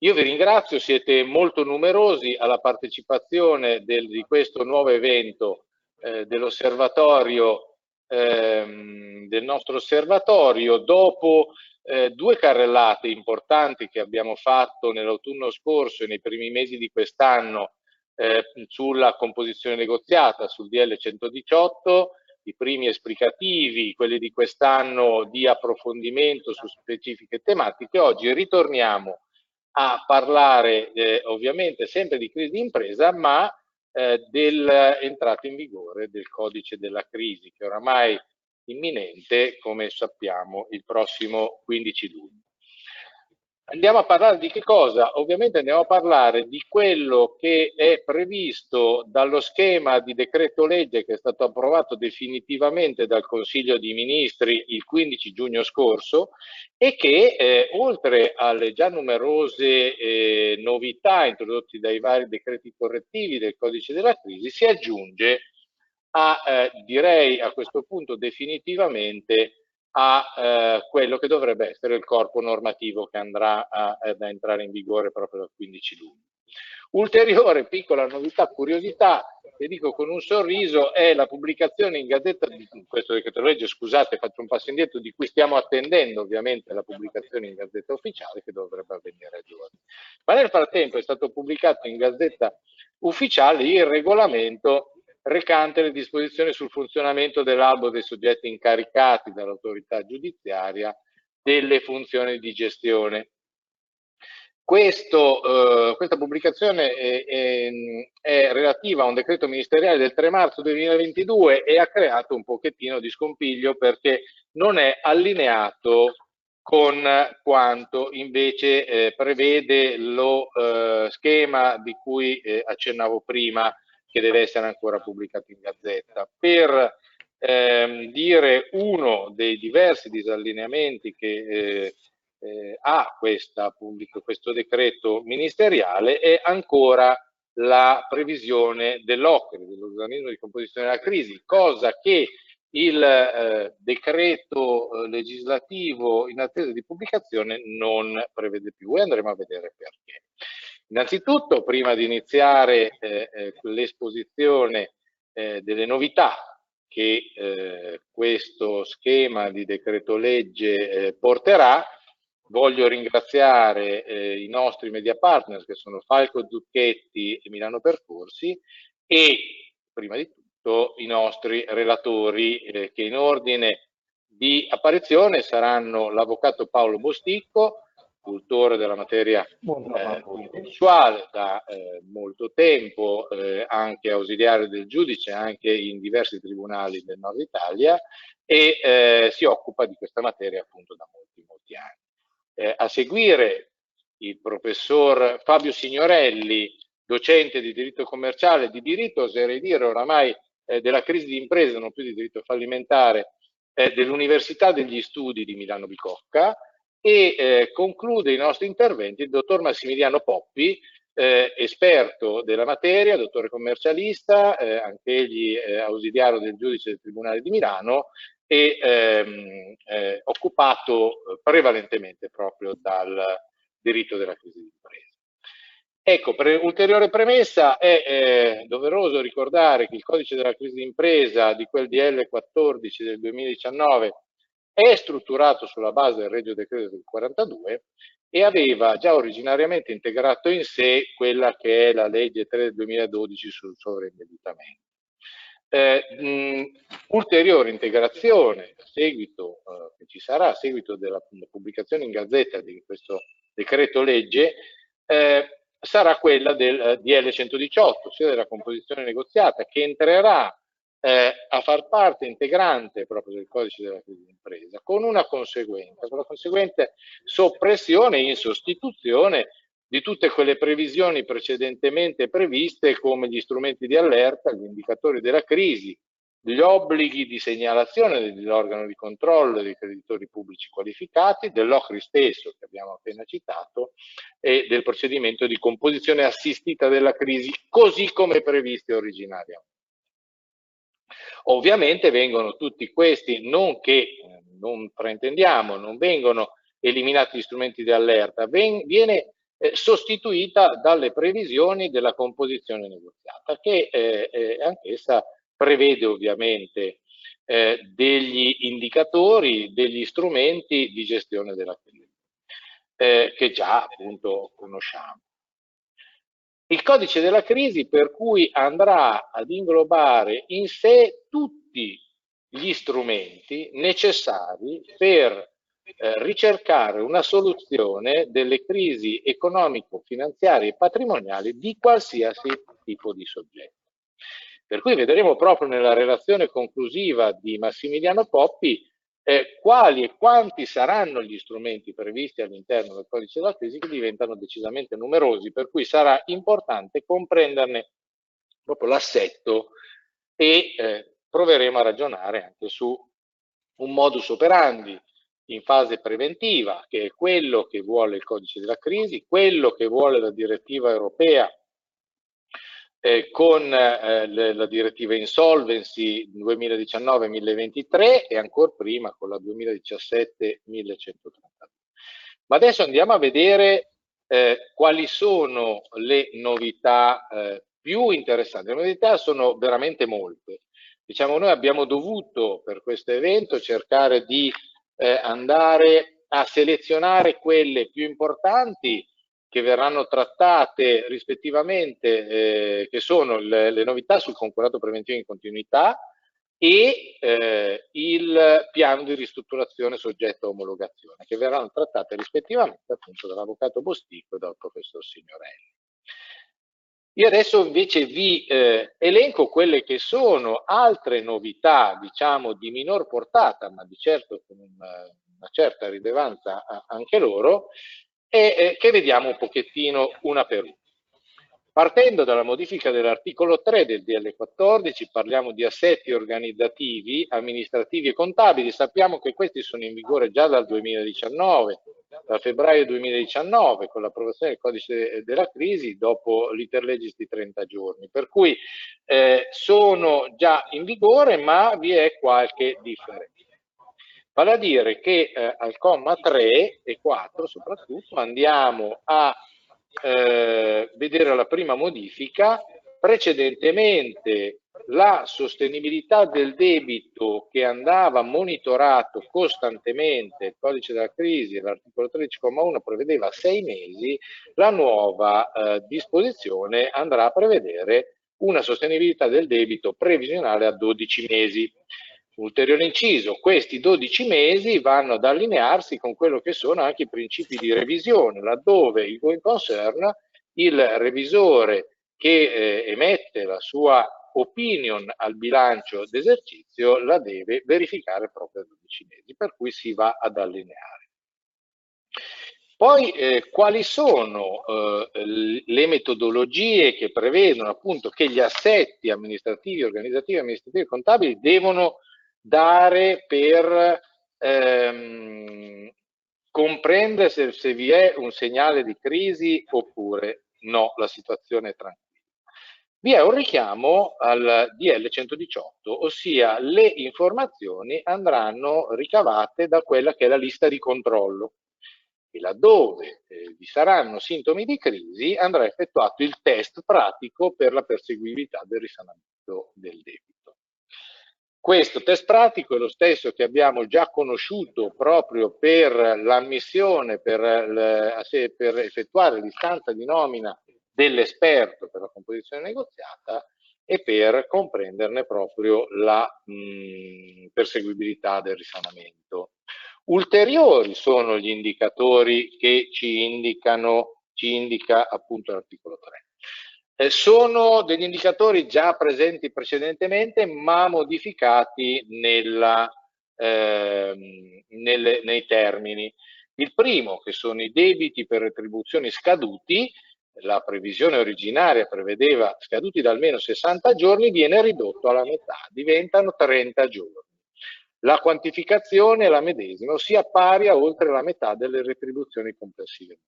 Io vi ringrazio, siete molto numerosi alla partecipazione di questo nuovo evento dell'osservatorio, del nostro osservatorio, dopo due carrellate importanti che abbiamo fatto nell'autunno scorso e nei primi mesi di quest'anno sulla composizione negoziata, sul DL 118, i primi esplicativi, quelli di quest'anno di approfondimento su specifiche tematiche. Oggi ritorniamo a parlare ovviamente sempre di crisi d'impresa, ma dell'entrata in vigore del codice della crisi, che oramai è imminente, come sappiamo, il prossimo 15 luglio. Andiamo a parlare di che cosa? Ovviamente andiamo a parlare di quello che è previsto dallo schema di decreto legge che è stato approvato definitivamente dal Consiglio dei Ministri il 15 giugno scorso e che oltre alle già numerose novità introdotte dai vari decreti correttivi del codice della crisi si aggiunge a, direi a questo punto definitivamente, a quello che dovrebbe essere il corpo normativo che andrà ad entrare in vigore proprio dal 15 luglio. Ulteriore piccola novità, curiosità, e dico con un sorriso, è la pubblicazione in Gazzetta di questo decreto legge, scusate, faccio un passo indietro, di cui stiamo attendendo ovviamente la pubblicazione in Gazzetta Ufficiale che dovrebbe avvenire a giorni. Ma nel frattempo è stato pubblicato in Gazzetta Ufficiale il regolamento recante le disposizioni sul funzionamento dell'albo dei soggetti incaricati dall'autorità giudiziaria delle funzioni di gestione. Questa pubblicazione è relativa a un decreto ministeriale del 3 marzo 2022 e ha creato un pochettino di scompiglio perché non è allineato con quanto invece prevede lo schema di cui accennavo prima, che deve essere ancora pubblicato in Gazzetta. Per dire uno dei diversi disallineamenti che ha questo decreto ministeriale è ancora la previsione dell'OCRI, dell'organismo di composizione della crisi, cosa che il decreto legislativo in attesa di pubblicazione non prevede più e andremo a vedere perché. Innanzitutto, prima di iniziare l'esposizione delle novità che questo schema di decreto legge porterà, voglio ringraziare i nostri media partner che sono Falco Zucchetti e Milano Percorsi e prima di tutto i nostri relatori che in ordine di apparizione saranno l'avvocato Paolo Bosticco, cultore della materia concorsuale da molto tempo, anche ausiliare del giudice, anche in diversi tribunali del nord Italia, e si occupa di questa materia appunto da molti anni. A seguire il professor Fabio Signorelli, docente di diritto commerciale, di diritto, oserei dire oramai della crisi di impresa, non più di diritto fallimentare, dell'Università degli Studi di Milano Bicocca, e conclude i nostri interventi il dottor Massimiliano Poppi, esperto della materia, dottore commercialista, anche egli ausiliario del giudice del Tribunale di Milano e occupato prevalentemente proprio dal diritto della crisi d'impresa. Ecco, ulteriore premessa, è doveroso ricordare che il codice della crisi d'impresa di quel DL 14 del 2019 è strutturato sulla base del Regio Decreto del 42 e aveva già originariamente integrato in sé quella che è la legge 3 del 2012 sul sovraindebitamento. Ulteriore integrazione che ci sarà a seguito della pubblicazione in Gazzetta di questo decreto legge sarà quella del DL 118, ossia della composizione negoziata, che entrerà a far parte integrante proprio del codice della crisi d'impresa, con una conseguenza, con la conseguente soppressione in sostituzione di tutte quelle previsioni precedentemente previste come gli strumenti di allerta, gli indicatori della crisi, gli obblighi di segnalazione dell'organo di controllo dei creditori pubblici qualificati, dell'OCRI stesso che abbiamo appena citato e del procedimento di composizione assistita della crisi così come previste originariamente. Ovviamente vengono tutti questi, non che non fraintendiamo, non vengono eliminati gli strumenti di allerta, viene sostituita dalle previsioni della composizione negoziata, che anch'essa prevede ovviamente degli indicatori, degli strumenti di gestione della crisi, che già appunto conosciamo. Il codice della crisi per cui andrà ad inglobare in sé tutti gli strumenti necessari per ricercare una soluzione delle crisi economico-finanziarie e patrimoniali di qualsiasi tipo di soggetto. Per cui vedremo proprio nella relazione conclusiva di Massimiliano Poppi quali e quanti saranno gli strumenti previsti all'interno del codice della crisi, che diventano decisamente numerosi, per cui sarà importante comprenderne proprio l'assetto e proveremo a ragionare anche su un modus operandi in fase preventiva, che è quello che vuole il codice della crisi, quello che vuole la direttiva europea con la direttiva Insolvency 2019-1023 e ancora prima con la 2017-1132. Ma adesso andiamo a vedere quali sono le novità più interessanti. Le novità sono veramente molte. Diciamo, noi abbiamo dovuto per questo evento cercare di andare a selezionare quelle più importanti che verranno trattate rispettivamente, che sono le novità sul concordato preventivo in continuità e il piano di ristrutturazione soggetto a omologazione, che verranno trattate rispettivamente appunto dall'avvocato Bosticco e dal professor Signorelli. Io adesso invece vi elenco quelle che sono altre novità, diciamo, di minor portata, ma di certo con una certa rilevanza anche loro, e che vediamo un pochettino una per una. Partendo dalla modifica dell'articolo 3 del DL 14, parliamo di assetti organizzativi, amministrativi e contabili. Sappiamo che questi sono in vigore già dal 2019, da febbraio 2019, con l'approvazione del codice della crisi dopo l'iter legis di 30 giorni, per cui sono già in vigore, ma vi è qualche differenza. Vale a dire che al comma 3 e 4 soprattutto andiamo a vedere la prima modifica. Precedentemente la sostenibilità del debito, che andava monitorato costantemente, il codice della crisi, l'articolo 13,1 prevedeva 6 mesi, la nuova disposizione andrà a prevedere una sostenibilità del debito previsionale a 12 mesi. Ulteriore inciso, questi 12 mesi vanno ad allinearsi con quello che sono anche i principi di revisione, laddove il going concern, il revisore che emette la sua opinion al bilancio d'esercizio, la deve verificare proprio a 12 mesi, per cui si va ad allineare. Poi quali sono le metodologie che prevedono appunto che gli assetti amministrativi, organizzativi, amministrativi e contabili devono dare per comprendere se vi è un segnale di crisi oppure no, la situazione è tranquilla. Vi è un richiamo al DL 118, ossia le informazioni andranno ricavate da quella che è la lista di controllo, e laddove vi saranno sintomi di crisi andrà effettuato il test pratico per la perseguibilità del risanamento del debito. Questo test pratico è lo stesso che abbiamo già conosciuto proprio per l'ammissione, per effettuare l'istanza di nomina dell'esperto per la composizione negoziata e per comprenderne proprio la perseguibilità del risanamento. Ulteriori sono gli indicatori che ci indica appunto l'articolo 3. Sono degli indicatori già presenti precedentemente, ma modificati nei termini. Il primo, che sono i debiti per retribuzioni scaduti, la previsione originaria prevedeva scaduti da almeno 60 giorni, viene ridotto alla metà, diventano 30 giorni. La quantificazione è la medesima, ossia pari a oltre la metà delle retribuzioni complessive.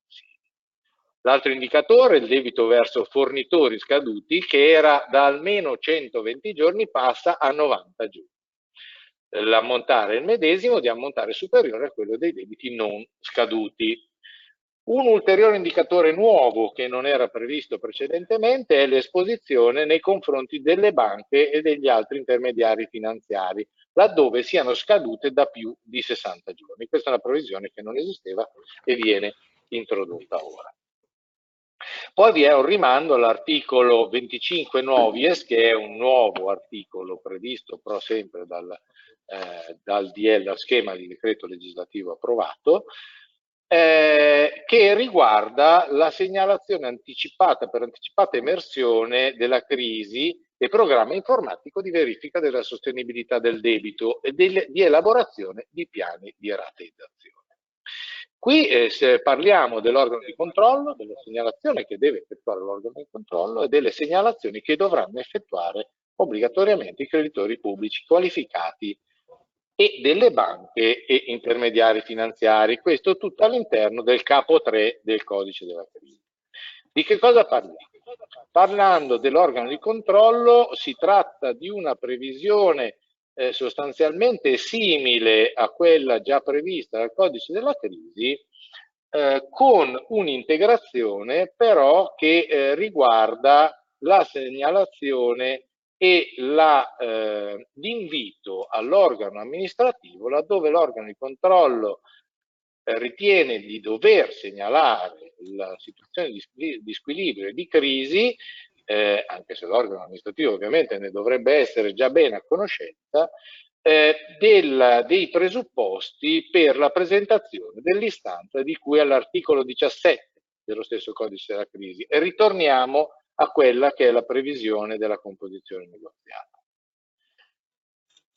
L'altro indicatore, il debito verso fornitori scaduti, che era da almeno 120 giorni, passa a 90 giorni. L'ammontare è il medesimo, di ammontare superiore a quello dei debiti non scaduti. Un ulteriore indicatore nuovo che non era previsto precedentemente è l'esposizione nei confronti delle banche e degli altri intermediari finanziari, laddove siano scadute da più di 60 giorni. Questa è una previsione che non esisteva e viene introdotta ora. Poi vi è un rimando all'articolo 25 novies, che è un nuovo articolo previsto però sempre dal DL al schema di decreto legislativo approvato, che riguarda la segnalazione anticipata per anticipata emersione della crisi e programma informatico di verifica della sostenibilità del debito e di elaborazione di piani di rateizzazione. Qui se parliamo dell'organo di controllo, della segnalazione che deve effettuare l'organo di controllo e delle segnalazioni che dovranno effettuare obbligatoriamente i creditori pubblici qualificati e delle banche e intermediari finanziari, questo tutto all'interno del capo 3 del codice della crisi. Di che cosa parliamo? Parlando dell'organo di controllo, si tratta di una previsione sostanzialmente simile a quella già prevista dal codice della crisi, con un'integrazione però che riguarda la segnalazione e l'invito all'organo amministrativo, laddove l'organo di controllo ritiene di dover segnalare la situazione di squilibrio e di crisi, anche se l'organo amministrativo ovviamente ne dovrebbe essere già bene a conoscenza, dei presupposti per la presentazione dell'istanza di cui all'articolo 17 dello stesso codice della crisi. E ritorniamo a quella che è la previsione della composizione negoziata.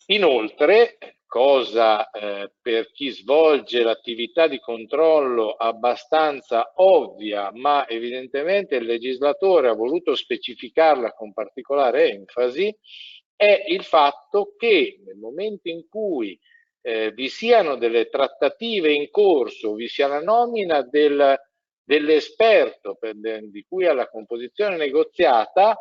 Inoltre, cosa per chi svolge l'attività di controllo abbastanza ovvia, ma evidentemente il legislatore ha voluto specificarla con particolare enfasi, è il fatto che nel momento in cui vi siano delle trattative in corso, vi sia la nomina dell'esperto di cui alla composizione negoziata,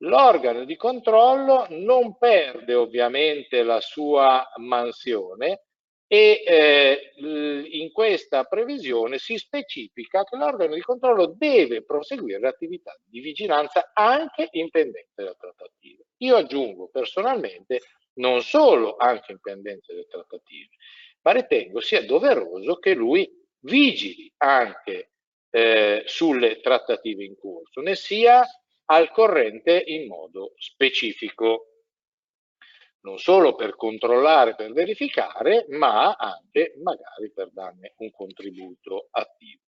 l'organo di controllo non perde ovviamente la sua mansione e in questa previsione si specifica che l'organo di controllo deve proseguire l'attività di vigilanza anche in pendenza della trattativa. Io aggiungo personalmente non solo anche in pendenza delle trattative, ma ritengo sia doveroso che lui vigili anche sulle trattative in corso, ne sia al corrente in modo specifico, non solo per controllare, per verificare, ma anche magari per darne un contributo attivo.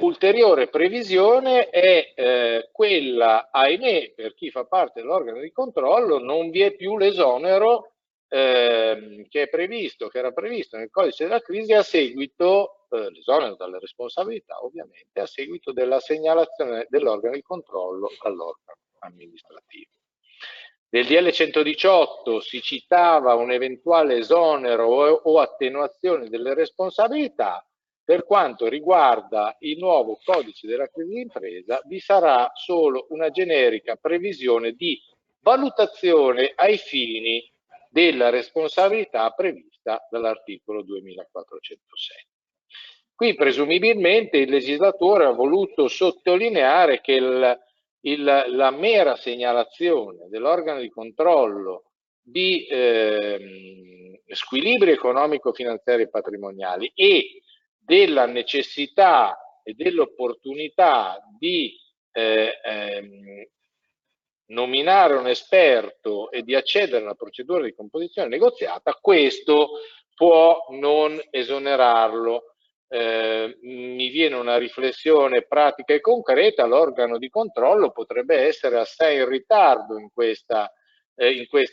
Ulteriore previsione è quella, ahimè, per chi fa parte dell'organo di controllo non vi è più l'esonero che era previsto nel codice della crisi a seguito, l'esonero dalle responsabilità ovviamente, a seguito della segnalazione dell'organo di controllo all'organo amministrativo. Nel DL 118 si citava un eventuale esonero o attenuazione delle responsabilità. Per quanto riguarda il nuovo codice della crisi d'impresa, vi sarà solo una generica previsione di valutazione ai fini della responsabilità prevista dall'articolo 2407. Qui presumibilmente il legislatore ha voluto sottolineare che la mera segnalazione dell'organo di controllo di squilibri economico-finanziari e patrimoniali e della necessità e dell'opportunità di nominare un esperto e di accedere alla procedura di composizione negoziata, questo può non esonerarlo. Mi viene una riflessione pratica e concreta: l'organo di controllo potrebbe essere assai in ritardo in questa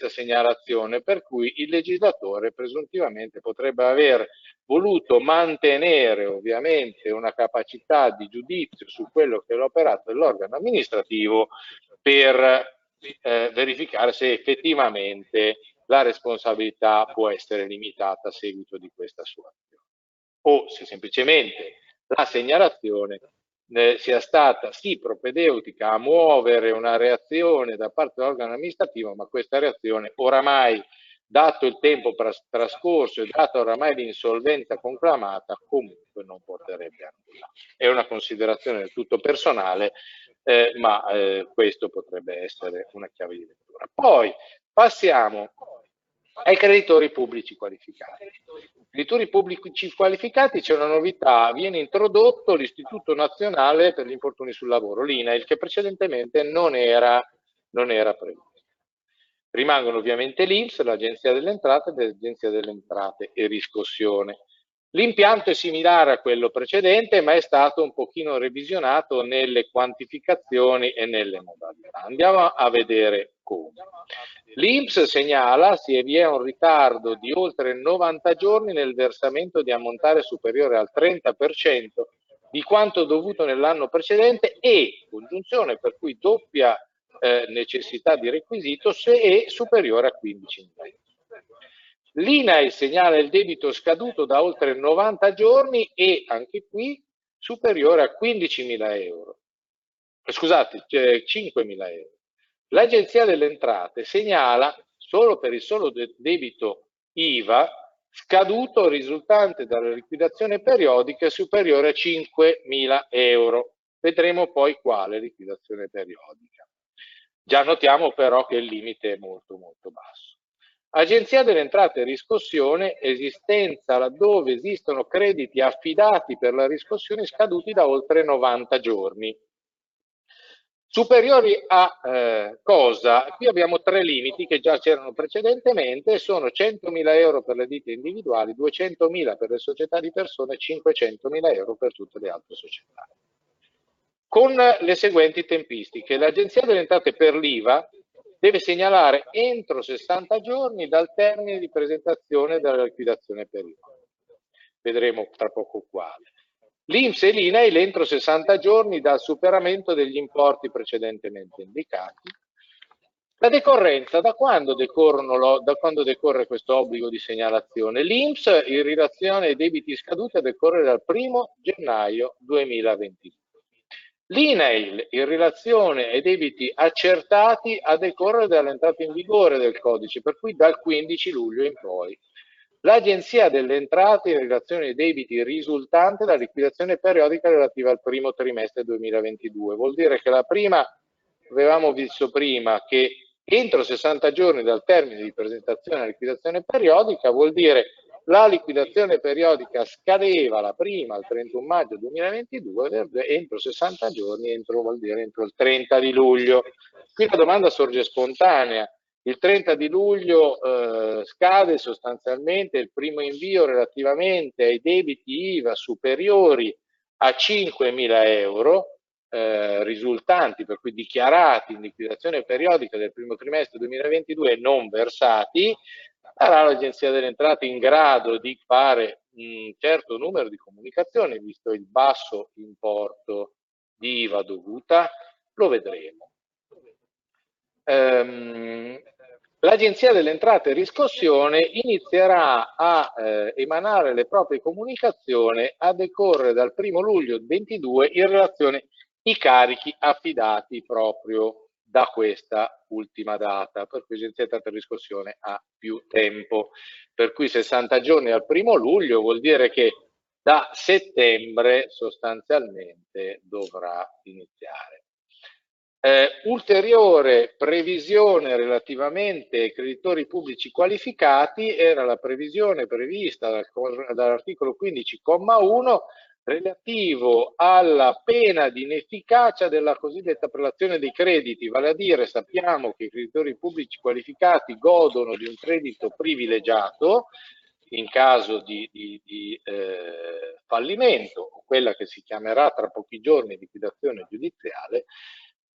segnalazione, per cui il legislatore presuntivamente potrebbe aver voluto mantenere ovviamente una capacità di giudizio su quello che è l'operato dell'organo amministrativo per verificare se effettivamente la responsabilità può essere limitata a seguito di questa sua azione o se semplicemente la segnalazione sia stata sì propedeutica a muovere una reazione da parte dell'organo amministrativo, ma questa reazione oramai dato il tempo trascorso e dato oramai l'insolvenza conclamata, comunque non porterebbe a nulla. È una considerazione del tutto personale, ma questo potrebbe essere una chiave di lettura. Poi passiamo ai creditori pubblici qualificati. Creditori pubblici qualificati, c'è una novità, viene introdotto l'Istituto Nazionale per gli Infortuni sul Lavoro, l'INAIL, che precedentemente non era previsto. Rimangono ovviamente l'INPS, l'Agenzia delle Entrate, e Riscossione. L'impianto è similare a quello precedente, ma è stato un pochino revisionato nelle quantificazioni e nelle modalità. Andiamo a vedere come. L'INPS segnala se vi è un ritardo di oltre 90 giorni nel versamento di ammontare superiore al 30% di quanto dovuto nell'anno precedente e, congiunzione per cui doppia necessità di requisito, se è superiore a 15.000. L'INAIL segnala il debito scaduto da oltre 90 giorni e anche qui superiore a 5.000 euro. L'Agenzia delle Entrate segnala solo per il solo debito IVA scaduto risultante dalla liquidazione periodica superiore a 5.000 euro. Vedremo poi quale liquidazione periodica. Già notiamo però che il limite è molto molto basso. Agenzia delle Entrate e Riscossione, esistenza laddove esistono crediti affidati per la riscossione scaduti da oltre 90 giorni. Superiori a cosa? Qui abbiamo tre limiti che già c'erano precedentemente, sono 100.000 euro per le ditte individuali, 200.000 per le società di persone e 500.000 euro per tutte le altre società. Con le seguenti tempistiche, l'Agenzia delle Entrate per l'IVA deve segnalare entro 60 giorni dal termine di presentazione della liquidazione periodica. Vedremo tra poco quale. L'INPS e l'INAIL entro 60 giorni dal superamento degli importi precedentemente indicati. La decorrenza, da quando decorre questo obbligo di segnalazione? L'INPS in relazione ai debiti scaduti a decorrere dal 1 gennaio 2022. L'INAIL in relazione ai debiti accertati a decorrere dall'entrata in vigore del codice, per cui dal 15 luglio in poi. L'Agenzia delle Entrate in relazione ai debiti risultante dalla liquidazione periodica relativa al primo trimestre 2022. Vuol dire che la prima, avevamo visto prima, che entro 60 giorni dal termine di presentazione della liquidazione periodica, vuol dire la liquidazione periodica scadeva la prima al 31 maggio 2022, entro 60 giorni, vuol dire entro il 30 di luglio. Qui la domanda sorge spontanea. Il 30 di luglio scade sostanzialmente il primo invio relativamente ai debiti IVA superiori a 5.000 euro risultanti, per cui dichiarati in liquidazione periodica del primo trimestre 2022 e non versati. Sarà l'Agenzia delle Entrate in grado di fare un certo numero di comunicazioni, visto il basso importo di IVA dovuta, lo vedremo. L'Agenzia delle Entrate e Riscossione inizierà a emanare le proprie comunicazioni a decorrere dal 1 luglio 2022 in relazione ai carichi affidati proprio da questa ultima data, per cui l'Agenzia delle Entrate e Riscossione ha più tempo, per cui 60 giorni al 1 luglio vuol dire che da settembre sostanzialmente dovrà iniziare. Ulteriore previsione relativamente ai creditori pubblici qualificati era la previsione prevista dall'articolo 15,1 relativo alla pena di inefficacia della cosiddetta prelazione dei crediti, vale a dire sappiamo che i creditori pubblici qualificati godono di un credito privilegiato in caso di fallimento, o quella che si chiamerà tra pochi giorni liquidazione giudiziale.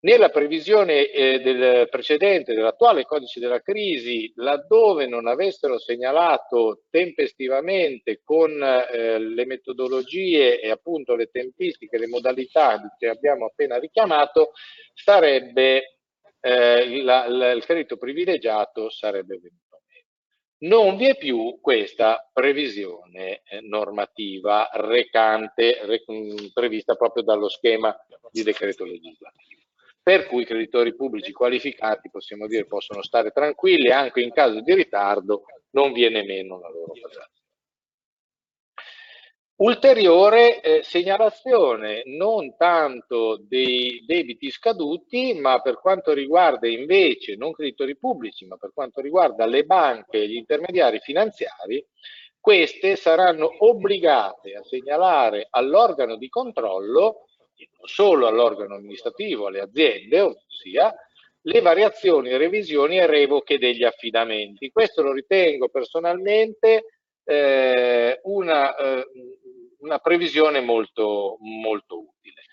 Nella previsione del precedente, dell'attuale codice della crisi, laddove non avessero segnalato tempestivamente con le metodologie e appunto le tempistiche, le modalità che abbiamo appena richiamato, sarebbe il credito privilegiato sarebbe venuto meno. Non vi è più questa previsione normativa prevista proprio dallo schema di decreto legislativo. per cui i creditori pubblici qualificati, possiamo dire, possono stare tranquilli, anche in caso di ritardo non viene meno la loro pagata. Ulteriore segnalazione non tanto dei debiti scaduti, ma per quanto riguarda invece non creditori pubblici, ma per quanto riguarda le banche e gli intermediari finanziari, queste saranno obbligate a segnalare all'organo di controllo, e non solo all'organo amministrativo, alle aziende, ossia le variazioni, revisioni e revoche degli affidamenti. Questo lo ritengo personalmente una previsione molto utile.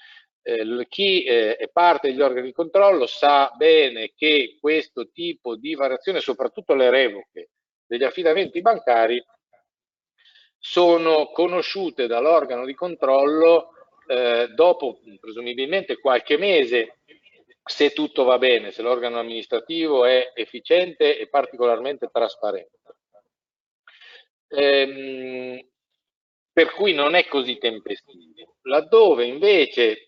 Chi è parte degli organi di controllo sa bene che questo tipo di variazione, soprattutto le revoche degli affidamenti bancari, sono conosciute dall'organo di controllo dopo presumibilmente qualche mese, se tutto va bene, se l'organo amministrativo è efficiente e particolarmente trasparente. Per cui non è così tempestivo. Laddove invece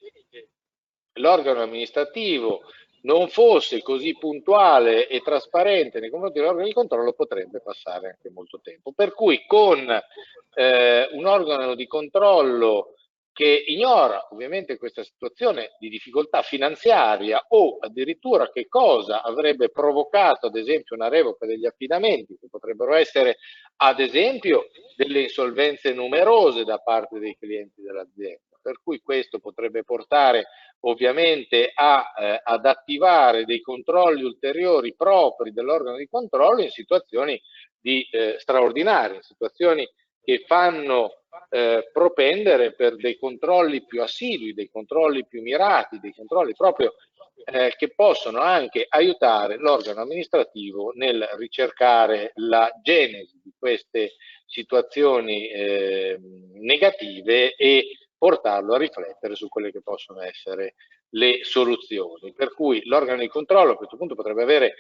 l'organo amministrativo non fosse così puntuale e trasparente nei confronti dell'organo di controllo, potrebbe passare anche molto tempo. Per cui con un organo di controllo che ignora ovviamente questa situazione di difficoltà finanziaria o addirittura che cosa avrebbe provocato ad esempio una revoca degli affidamenti, che potrebbero essere ad esempio delle insolvenze numerose da parte dei clienti dell'azienda. Per cui questo potrebbe portare ovviamente ad attivare dei controlli ulteriori propri dell'organo di controllo in situazioni di straordinarie, in situazioni che fanno propendere per dei controlli più assidui, dei controlli più mirati, dei controlli proprio che possono anche aiutare l'organo amministrativo nel ricercare la genesi di queste situazioni negative e portarlo a riflettere su quelle che possono essere le soluzioni. Per cui l'organo di controllo a questo punto potrebbe avere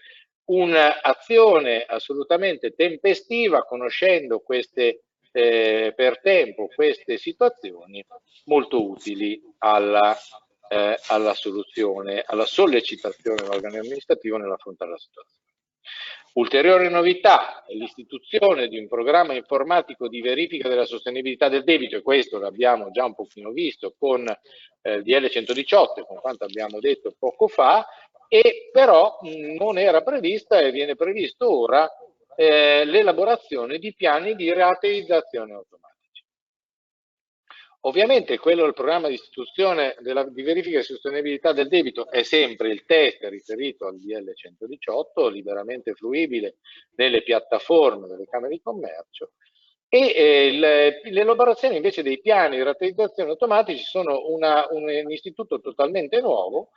un'azione assolutamente tempestiva, conoscendo queste per tempo queste situazioni, molto utili alla soluzione, alla sollecitazione dell'organo amministrativo nell'affrontare la situazione. Ulteriore novità è l'istituzione di un programma informatico di verifica della sostenibilità del debito, e questo l'abbiamo già un pochino visto con DL 118, con quanto abbiamo detto poco fa, e però non era prevista e viene previsto ora l'elaborazione di piani di rateizzazione automatici. Ovviamente quello del programma di istituzione di verifica e sostenibilità del debito è sempre il test riferito al DL 118, liberamente fruibile nelle piattaforme delle Camere di Commercio, e l'elaborazione invece dei piani di rateizzazione automatici sono un istituto totalmente nuovo,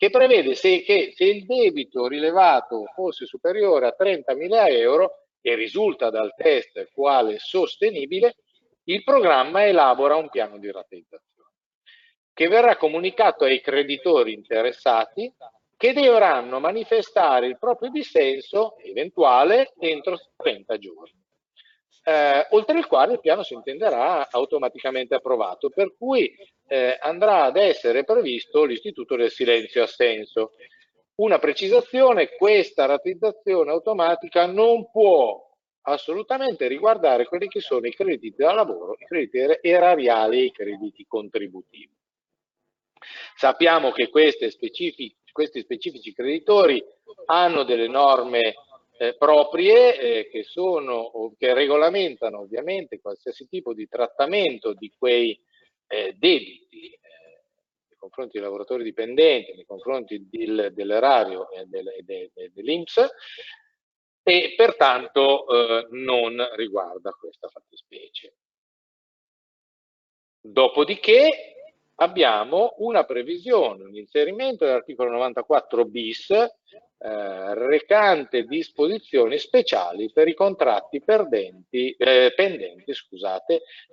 che prevede che se il debito rilevato fosse superiore a 30.000 euro e risulta dal test quale sostenibile, il programma elabora un piano di rateizzazione che verrà comunicato ai creditori interessati, che dovranno manifestare il proprio dissenso eventuale entro 30 giorni, oltre il quale il piano si intenderà automaticamente approvato, per cui andrà ad essere previsto l'istituto del silenzio-assenso. Una precisazione: questa rateizzazione automatica non può assolutamente riguardare quelli che sono i crediti da lavoro, i crediti erariali e i crediti contributivi. Sappiamo che questi specifici creditori hanno delle norme proprie che regolamentano ovviamente qualsiasi tipo di trattamento di quei debiti nei confronti dei lavoratori dipendenti, nei confronti dell'erario e dell'INPS, e pertanto non riguarda questa fattispecie. Dopodiché abbiamo una previsione, un inserimento dell'articolo 94 bis recante disposizioni speciali per i contratti pendenti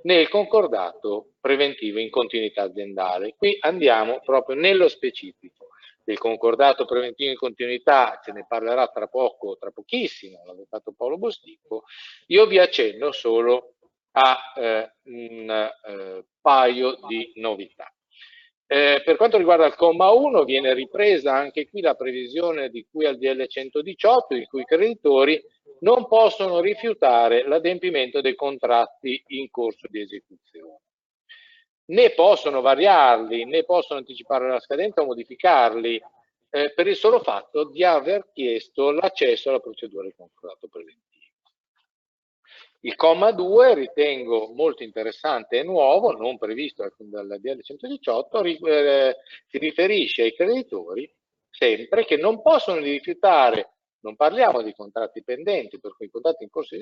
nel concordato preventivo in continuità aziendale. Qui andiamo proprio nello specifico del concordato preventivo in continuità, ce ne parlerà tra poco, tra pochissimo, l'avvocato Paolo Bosticco. Io vi accenno solo a un paio di novità. Per quanto riguarda il comma 1, viene ripresa anche qui la previsione di cui al DL 118, in cui i creditori non possono rifiutare l'adempimento dei contratti in corso di esecuzione. Né possono variarli, né possono anticipare la scadenza o modificarli per il solo fatto di aver chiesto l'accesso alla procedura di concordato preventivo. Il comma 2 ritengo molto interessante e nuovo, non previsto dal DL 118, si riferisce ai creditori sempre che non possono rifiutare, non parliamo di contratti pendenti, per cui i contratti in corso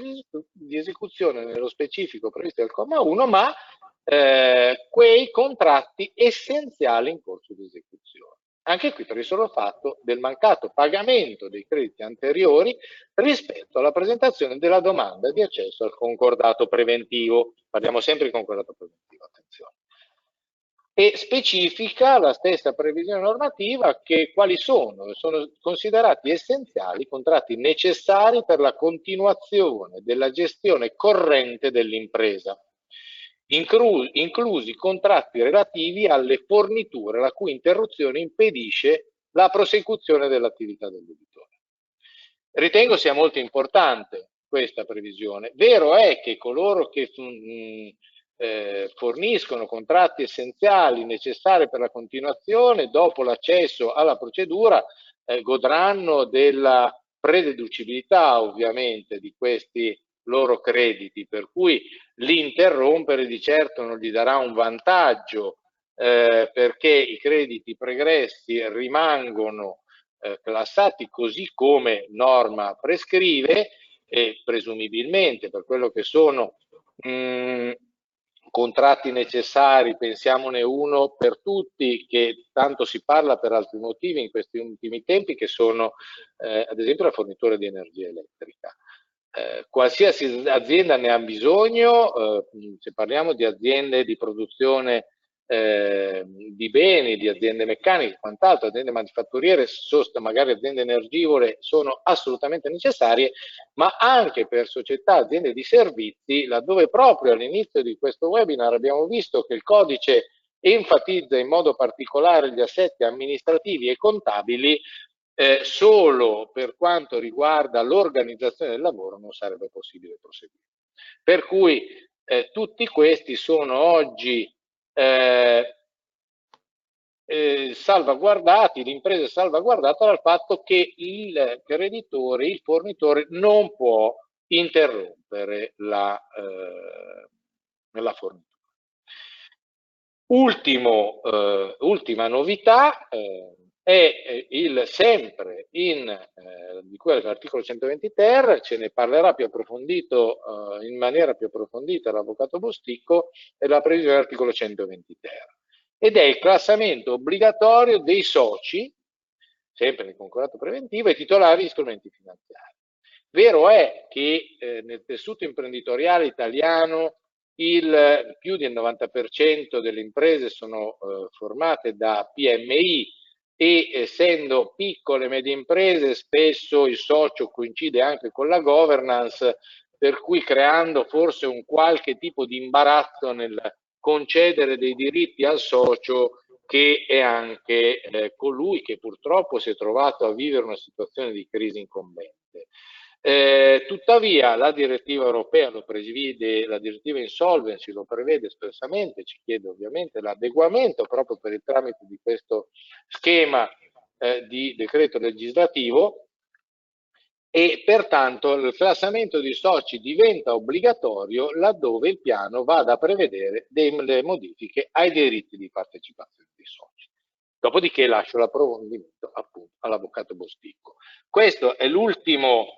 di esecuzione nello specifico previsto dal comma 1, ma quei contratti essenziali in corso di esecuzione. Anche qui per il solo fatto del mancato pagamento dei crediti anteriori rispetto alla presentazione della domanda di accesso al concordato preventivo. Parliamo sempre di concordato preventivo, attenzione. E specifica la stessa previsione normativa che quali sono? Sono considerati essenziali i contratti necessari per la continuazione della gestione corrente dell'impresa, inclusi contratti relativi alle forniture la cui interruzione impedisce la prosecuzione dell'attività del debitore. Ritengo sia molto importante questa previsione. Vero è che coloro che forniscono contratti essenziali necessari per la continuazione dopo l'accesso alla procedura godranno della prededucibilità ovviamente di questi loro crediti, per cui l'interrompere di certo non gli darà un vantaggio perché i crediti pregressi rimangono classati così come norma prescrive e presumibilmente per quello che sono contratti necessari, pensiamone uno per tutti che tanto si parla per altri motivi in questi ultimi tempi che sono ad esempio la fornitura di energia elettrica. Qualsiasi azienda ne ha bisogno, se parliamo di aziende di produzione di beni, di aziende meccaniche, quant'altro, aziende manifatturiere, magari aziende energivore sono assolutamente necessarie, ma anche per società, aziende di servizi, laddove proprio all'inizio di questo webinar abbiamo visto che il codice enfatizza in modo particolare gli assetti amministrativi e contabili. Solo per quanto riguarda l'organizzazione del lavoro non sarebbe possibile proseguire. Per cui tutti questi sono oggi salvaguardati, l'impresa è salvaguardata dal fatto che il creditore, il fornitore non può interrompere la fornitura. Ultima novità è di cui all'articolo 120 ter, ce ne parlerà più approfondito, in maniera più approfondita l'avvocato Bosticco, è la previsione dell'articolo 120 ter ed è il classamento obbligatorio dei soci, sempre nel concordato preventivo, e titolari di strumenti finanziari. Vero è che nel tessuto imprenditoriale italiano più del 90% delle imprese sono formate da PMI, e essendo piccole e medie imprese spesso il socio coincide anche con la governance, per cui creando forse un qualche tipo di imbarazzo nel concedere dei diritti al socio che è anche colui che purtroppo si è trovato a vivere una situazione di crisi incombente. Tuttavia la direttiva europea lo prevede, la direttiva Insolvency lo prevede espressamente, ci chiede ovviamente l'adeguamento proprio per il tramite di questo schema di decreto legislativo e pertanto il classamento di soci diventa obbligatorio laddove il piano vada a prevedere delle modifiche ai diritti di partecipazione dei soci. Dopodiché lascio l'approfondimento appunto all'avvocato Bosticco. Questo è l'ultima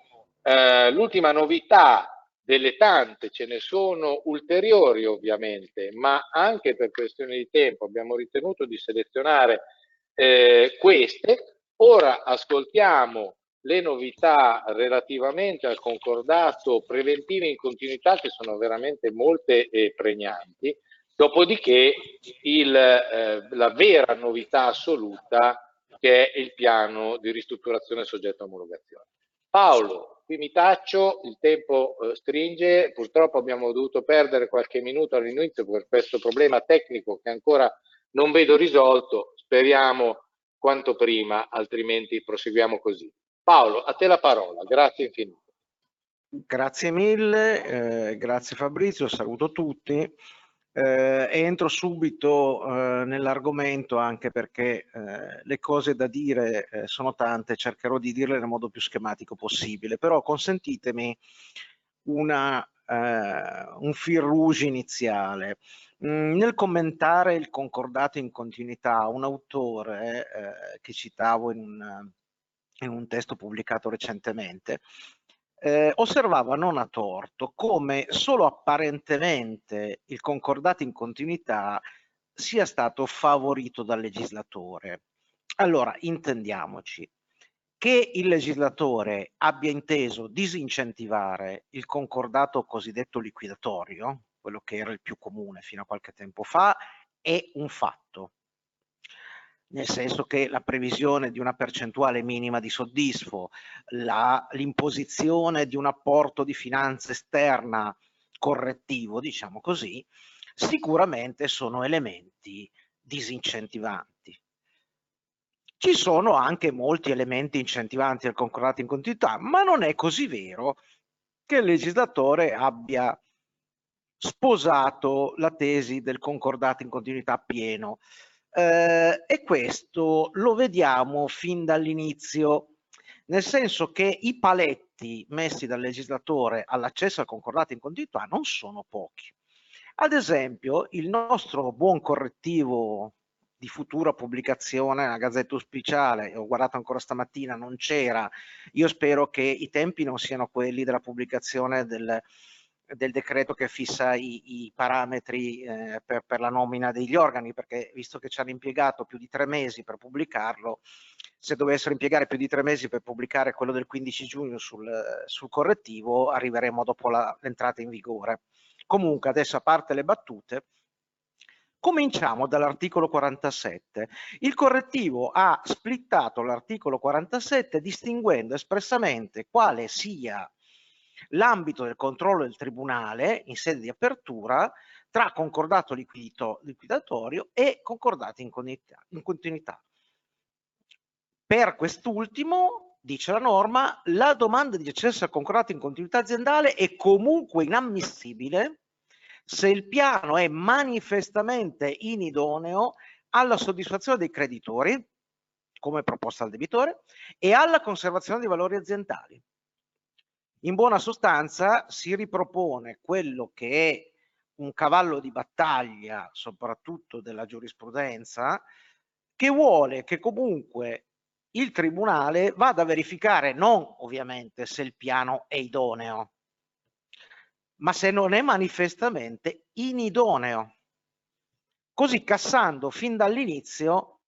novità delle tante, ce ne sono ulteriori ovviamente, ma anche per questioni di tempo abbiamo ritenuto di selezionare queste. Ora ascoltiamo le novità relativamente al concordato preventivo in continuità, che sono veramente molte e pregnanti, dopodiché la vera novità assoluta che è il piano di ristrutturazione soggetto a omologazione. Paolo, qui mi taccio, il tempo stringe, purtroppo abbiamo dovuto perdere qualche minuto all'inizio per questo problema tecnico che ancora non vedo risolto, speriamo quanto prima, altrimenti proseguiamo così. Paolo, a te la parola, grazie infinito. Grazie mille, grazie Fabrizio, saluto tutti. Entro subito nell'argomento, anche perché le cose da dire sono tante, cercherò di dirle nel modo più schematico possibile, però consentitemi un fil rouge iniziale. Nel commentare il concordato in continuità, un autore che citavo in un testo pubblicato recentemente, osservava non a torto come solo apparentemente il concordato in continuità sia stato favorito dal legislatore. Allora, intendiamoci, che il legislatore abbia inteso disincentivare il concordato cosiddetto liquidatorio, quello che era il più comune fino a qualche tempo fa, è un fatto, nel senso che la previsione di una percentuale minima di soddisfo, l'imposizione di un apporto di finanza esterna correttivo, diciamo così, sicuramente sono elementi disincentivanti. Ci sono anche molti elementi incentivanti del concordato in continuità, ma non è così vero che il legislatore abbia sposato la tesi del concordato in continuità pieno. E questo lo vediamo fin dall'inizio, nel senso che i paletti messi dal legislatore all'accesso al concordato in continuità non sono pochi. Ad esempio, il nostro buon correttivo di futura pubblicazione nella Gazzetta Ufficiale, ho guardato ancora stamattina, non c'era, io spero che i tempi non siano quelli della pubblicazione del decreto che fissa i parametri per la nomina degli organi, perché visto che ci hanno impiegato più di 3 mesi per pubblicarlo, se dovessero impiegare più di 3 mesi per pubblicare quello del 15 giugno sul correttivo, arriveremo dopo l'entrata in vigore. Comunque, adesso a parte le battute, cominciamo dall'articolo 47. Il correttivo ha splittato l'articolo 47 distinguendo espressamente quale sia l'ambito del controllo del tribunale in sede di apertura tra concordato liquidatorio e concordato in continuità. Per quest'ultimo, dice la norma, la domanda di accesso al concordato in continuità aziendale è comunque inammissibile se il piano è manifestamente inidoneo alla soddisfazione dei creditori, come proposta al debitore, e alla conservazione dei valori aziendali. In buona sostanza si ripropone quello che è un cavallo di battaglia, soprattutto della giurisprudenza, che vuole che comunque il tribunale vada a verificare non ovviamente se il piano è idoneo, ma se non è manifestamente inidoneo, così cassando fin dall'inizio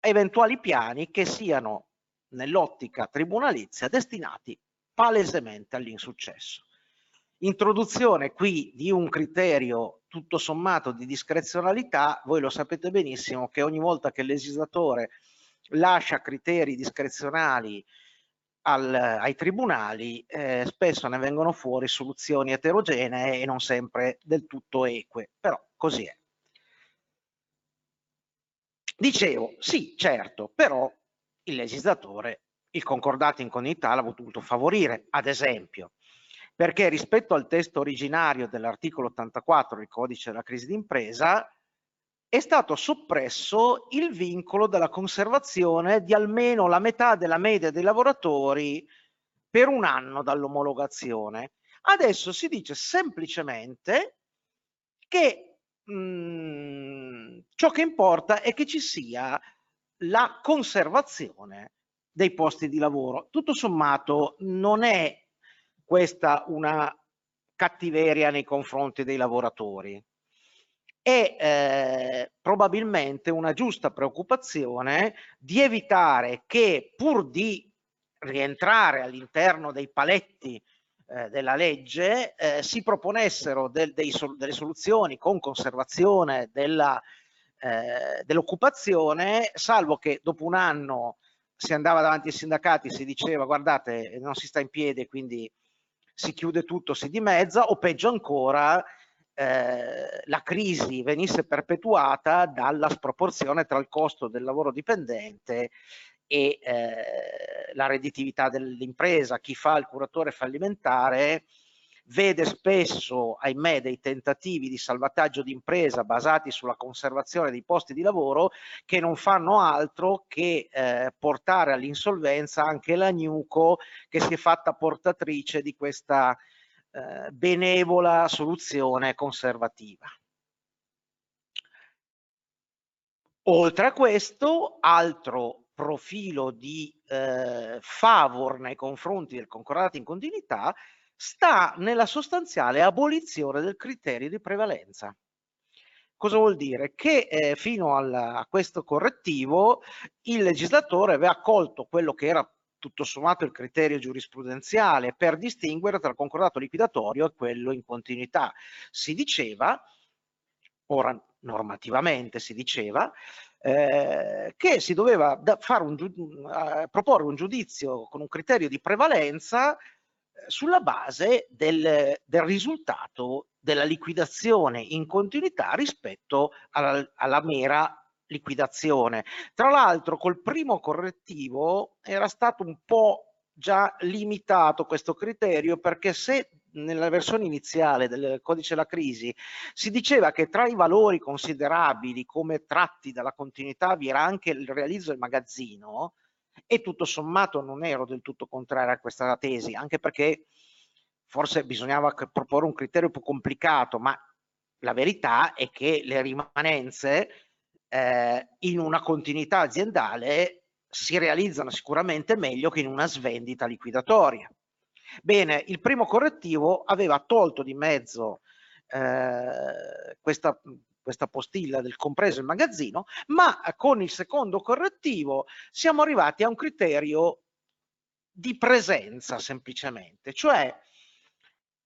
eventuali piani che siano nell'ottica tribunalizia destinati palesemente all'insuccesso. Introduzione qui di un criterio tutto sommato di discrezionalità. Voi lo sapete benissimo che ogni volta che il legislatore lascia criteri discrezionali ai tribunali, spesso ne vengono fuori soluzioni eterogenee e non sempre del tutto eque, però così è. Dicevo, sì, certo, però il legislatore il concordato in continuità l'ha voluto favorire, ad esempio, perché rispetto al testo originario dell'articolo 84 del codice della crisi d'impresa è stato soppresso il vincolo della conservazione di almeno la metà della media dei lavoratori per 1 anno dall'omologazione. Adesso si dice semplicemente che ciò che importa è che ci sia la conservazione dei posti di lavoro. Tutto sommato non è questa una cattiveria nei confronti dei lavoratori, è probabilmente una giusta preoccupazione di evitare che, pur di rientrare all'interno dei paletti della legge, si proponessero delle soluzioni con conservazione dell'occupazione, salvo che dopo 1 anno si andava davanti ai sindacati, si diceva guardate non si sta in piedi, quindi si chiude tutto, si dimezza, o peggio ancora la crisi venisse perpetuata dalla sproporzione tra il costo del lavoro dipendente e la redditività dell'impresa. Chi fa il curatore fallimentare vede spesso, ahimè, dei tentativi di salvataggio di impresa basati sulla conservazione dei posti di lavoro che non fanno altro che portare all'insolvenza anche l'agnuco che si è fatta portatrice di questa benevola soluzione conservativa. Oltre a questo, altro profilo di favor nei confronti del concordato in continuità sta nella sostanziale abolizione del criterio di prevalenza. Cosa vuol dire? Che fino a questo correttivo il legislatore aveva accolto quello che era tutto sommato il criterio giurisprudenziale per distinguere tra il concordato liquidatorio e quello in continuità. Si diceva, ora normativamente si diceva, che si doveva fare proporre un giudizio con un criterio di prevalenza sulla base del risultato della liquidazione in continuità rispetto alla mera liquidazione. Tra l'altro, col primo correttivo era stato un po' già limitato questo criterio, perché se nella versione iniziale del codice della crisi si diceva che tra i valori considerabili come tratti dalla continuità vi era anche il realizzo del magazzino, e tutto sommato non ero del tutto contrario a questa tesi, anche perché forse bisognava proporre un criterio più complicato, ma la verità è che le rimanenze in una continuità aziendale si realizzano sicuramente meglio che in una svendita liquidatoria. Bene, il primo correttivo aveva tolto di mezzo questa postilla del compreso il magazzino, ma con il secondo correttivo siamo arrivati a un criterio di presenza semplicemente, cioè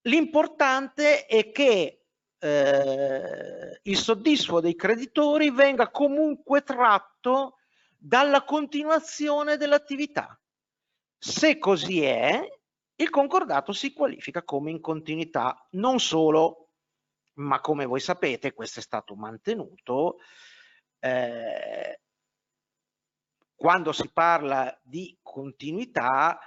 l'importante è che il soddisfo dei creditori venga comunque tratto dalla continuazione dell'attività. Se così è, il concordato si qualifica come in continuità. Non solo, ma come voi sapete, questo è stato mantenuto. Quando si parla di continuità,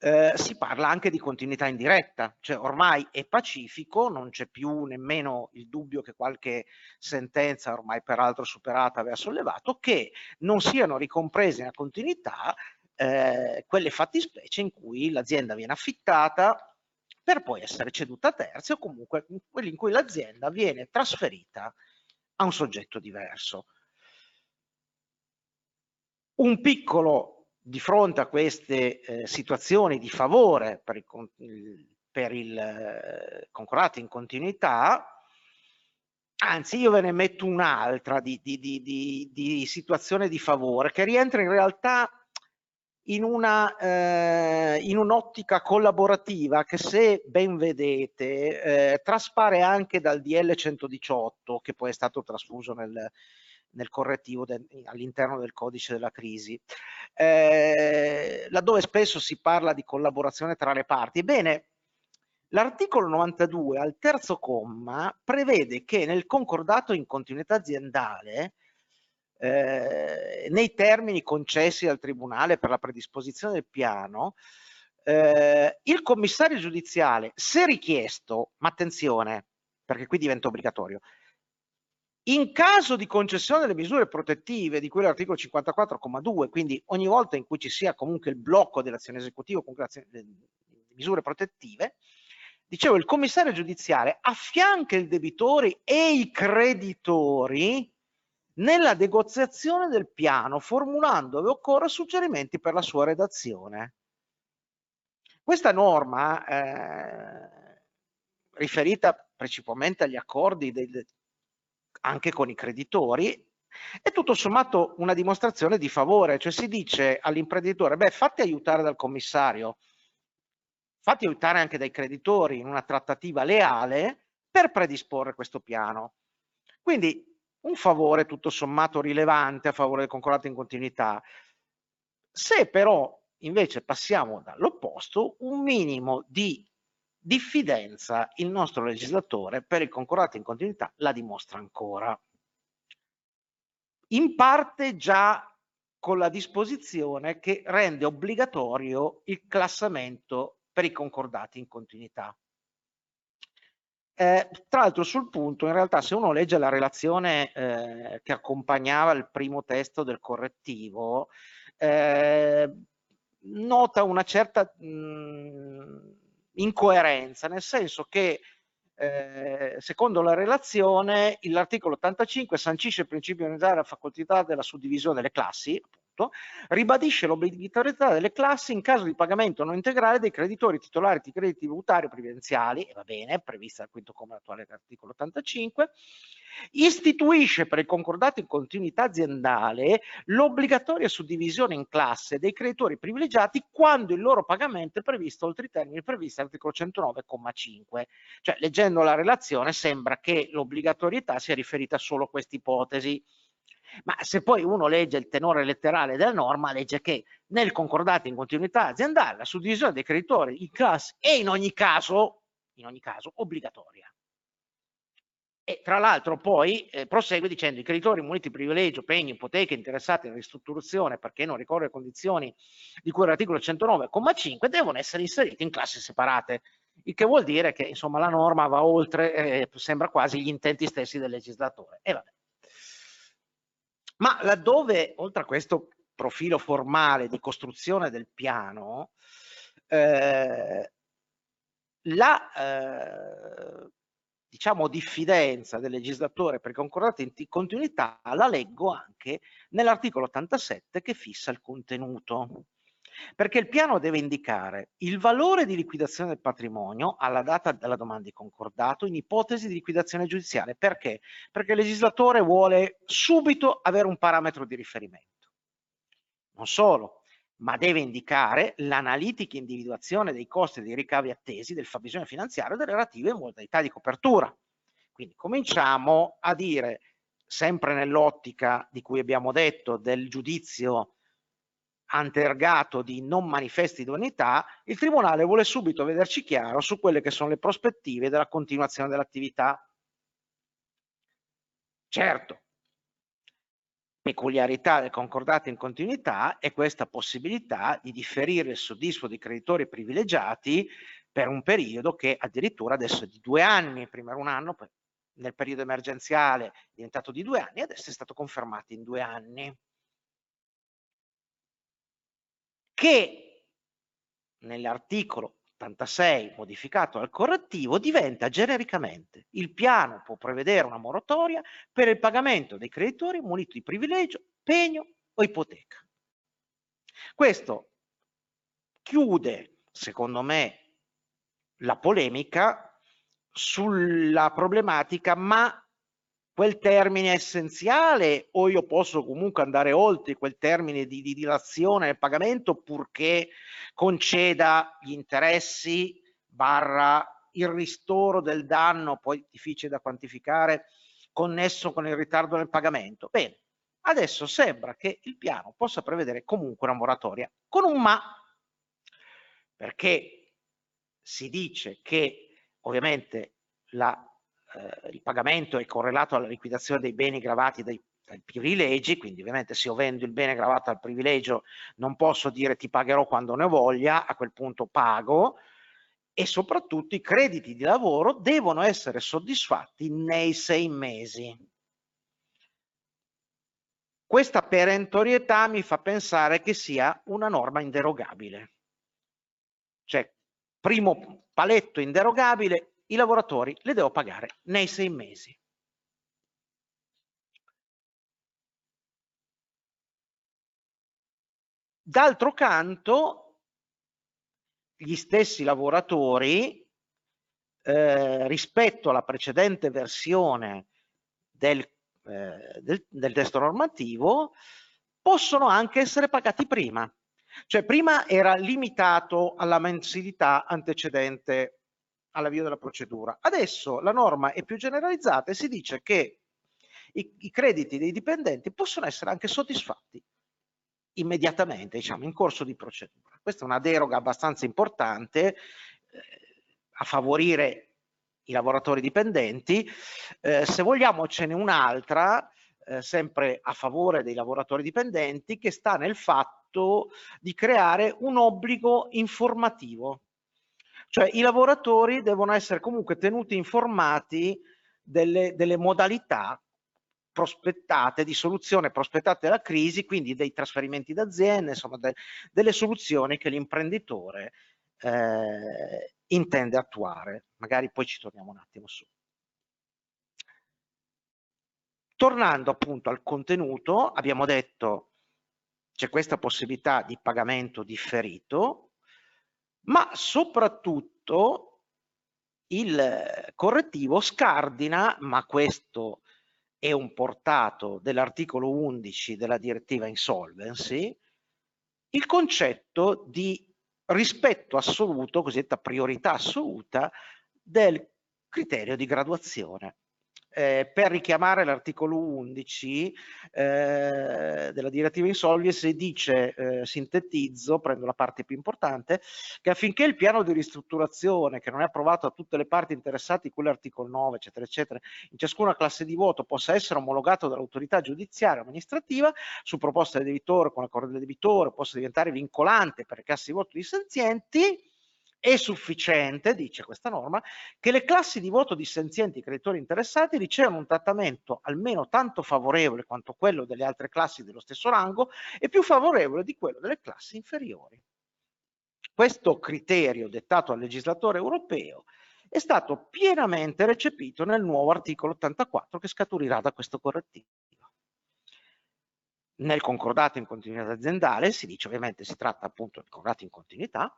si parla anche di continuità indiretta, cioè ormai è pacifico, non c'è più nemmeno il dubbio che qualche sentenza, ormai peraltro superata, aveva sollevato, che non siano ricomprese nella continuità quelle fattispecie in cui l'azienda viene affittata per poi essere ceduta a terzi, o comunque quelli in cui l'azienda viene trasferita a un soggetto diverso. Un piccolo di fronte a queste situazioni di favore per il concordato in continuità, anzi io ve ne metto un'altra di situazione di favore che rientra in realtà in un'ottica collaborativa che, se ben vedete, traspare anche dal DL 118 che poi è stato trasfuso nel correttivo all'interno del codice della crisi, laddove spesso si parla di collaborazione tra le parti. Bene, l'articolo 92 al terzo comma prevede che nel concordato in continuità aziendale, nei termini concessi dal Tribunale per la predisposizione del piano, il commissario giudiziale, se richiesto, ma attenzione perché qui diventa obbligatorio, in caso di concessione delle misure protettive di cui l'articolo 54,2, quindi ogni volta in cui ci sia comunque il blocco dell'azione esecutiva con misure protettive, dicevo, il commissario giudiziale affianca i debitori e i creditori nella negoziazione del piano, formulando, dove occorre, suggerimenti per la sua redazione. Questa norma, riferita principalmente agli accordi anche con i creditori, è tutto sommato una dimostrazione di favore, cioè si dice all'imprenditore: beh, fatti aiutare dal commissario, fatti aiutare anche dai creditori in una trattativa leale per predisporre questo piano. Quindi un favore tutto sommato rilevante a favore del concordato in continuità. Se però invece passiamo dall'opposto, un minimo di diffidenza il nostro legislatore per il concordato in continuità la dimostra ancora. In parte già con la disposizione che rende obbligatorio il classamento per i concordati in continuità. Tra l'altro sul punto, in realtà, se uno legge la relazione che accompagnava il primo testo del correttivo, nota una certa incoerenza, nel senso che secondo la relazione l'articolo 85 sancisce il principio unitario della facoltà della suddivisione delle classi, appunto, ribadisce l'obbligatorietà delle classi in caso di pagamento non integrale dei creditori titolari di crediti tributari previdenziali, e va bene, prevista dal quinto comma attuale dell'articolo 85, istituisce per il concordato in continuità aziendale l'obbligatoria suddivisione in classe dei creditori privilegiati quando il loro pagamento è previsto oltre i termini previsti all'articolo 109,5. Cioè, leggendo la relazione sembra che l'obbligatorietà sia riferita solo a questa ipotesi. Ma se poi uno legge il tenore letterale della norma, legge che nel concordato in continuità aziendale la suddivisione dei creditori in classe è in ogni caso obbligatoria. E tra l'altro poi prosegue dicendo: i creditori muniti di privilegio, pegno, ipoteche interessati alla ristrutturazione perché non ricorrono le condizioni di cui l'articolo 109,5 devono essere inseriti in classi separate. Il che vuol dire che, insomma, la norma va oltre, sembra quasi, gli intenti stessi del legislatore. E vabbè. Ma laddove, oltre a questo profilo formale di costruzione del piano, diciamo diffidenza del legislatore per concordati in continuità la leggo anche nell'articolo 87 che fissa il contenuto, perché il piano deve indicare il valore di liquidazione del patrimonio alla data della domanda di concordato in ipotesi di liquidazione giudiziale. Perché? Perché il legislatore vuole subito avere un parametro di riferimento. Non solo, ma deve indicare l'analitica individuazione dei costi e dei ricavi attesi, del fabbisogno finanziario e delle relative modalità di copertura. Quindi cominciamo a dire, sempre nell'ottica di cui abbiamo detto del giudizio antergato di non manifesti idoneità, il Tribunale vuole subito vederci chiaro su quelle che sono le prospettive della continuazione dell'attività. Certo, peculiarità del concordato in continuità è questa possibilità di differire il soddisfo dei creditori privilegiati per un periodo che addirittura adesso è di 2 anni, prima era 1 anno, poi nel periodo emergenziale è diventato di 2 anni, adesso è stato confermato in 2 anni. Che nell'articolo 86 modificato al correttivo diventa genericamente: il piano può prevedere una moratoria per il pagamento dei creditori muniti di privilegio, pegno o ipoteca. Questo chiude, secondo me, la polemica sulla problematica: ma quel termine è essenziale o io posso comunque andare oltre quel termine di dilazione del pagamento purché conceda gli interessi / il ristoro del danno, poi difficile da quantificare, connesso con il ritardo nel pagamento? Bene, adesso sembra che il piano possa prevedere comunque una moratoria, con un ma, perché si dice che ovviamente il pagamento è correlato alla liquidazione dei beni gravati dai privilegi, quindi ovviamente se io vendo il bene gravato al privilegio non posso dire ti pagherò quando ne voglia, a quel punto pago, e soprattutto i crediti di lavoro devono essere soddisfatti nei 6 mesi. Questa perentorietà mi fa pensare che sia una norma inderogabile, cioè primo paletto inderogabile: i lavoratori le devo pagare nei 6 mesi. D'altro canto, gli stessi lavoratori, rispetto alla precedente versione del testo normativo, possono anche essere pagati prima. Cioè, prima era limitato alla mensilità antecedente all'avvio della procedura. Adesso la norma è più generalizzata e si dice che i crediti dei dipendenti possono essere anche soddisfatti immediatamente, diciamo, in corso di procedura. Questa è una deroga abbastanza importante, a favorire i lavoratori dipendenti. Se vogliamo ce n'è un'altra, sempre a favore dei lavoratori dipendenti, che sta nel fatto di creare un obbligo informativo. Cioè i lavoratori devono essere comunque tenuti informati delle modalità prospettate di soluzione prospettate alla crisi, quindi dei trasferimenti d'aziende, insomma delle soluzioni che l'imprenditore intende attuare. Magari poi ci torniamo un attimo su. Tornando appunto al contenuto, abbiamo detto c'è questa possibilità di pagamento differito, ma soprattutto il correttivo scardina, ma questo è un portato dell'articolo 11 della direttiva Insolvency, il concetto di rispetto assoluto, cosiddetta priorità assoluta, del criterio di graduazione. Per richiamare l'articolo 11 della direttiva Insolvency dice, sintetizzo, prendo la parte più importante, che affinché il piano di ristrutturazione che non è approvato a tutte le parti interessate, con l'articolo 9 eccetera eccetera, in ciascuna classe di voto possa essere omologato dall'autorità giudiziaria o amministrativa su proposta del debitore con l'accordo del debitore, possa diventare vincolante per le classi di voto dissenzienti, è sufficiente, dice questa norma, che le classi di voto dissenzienti e creditori interessati ricevano un trattamento almeno tanto favorevole quanto quello delle altre classi dello stesso rango e più favorevole di quello delle classi inferiori. Questo criterio dettato al legislatore europeo è stato pienamente recepito nel nuovo articolo 84 che scaturirà da questo correttivo. Nel concordato in continuità aziendale, si dice ovviamente si tratta appunto del concordato in continuità,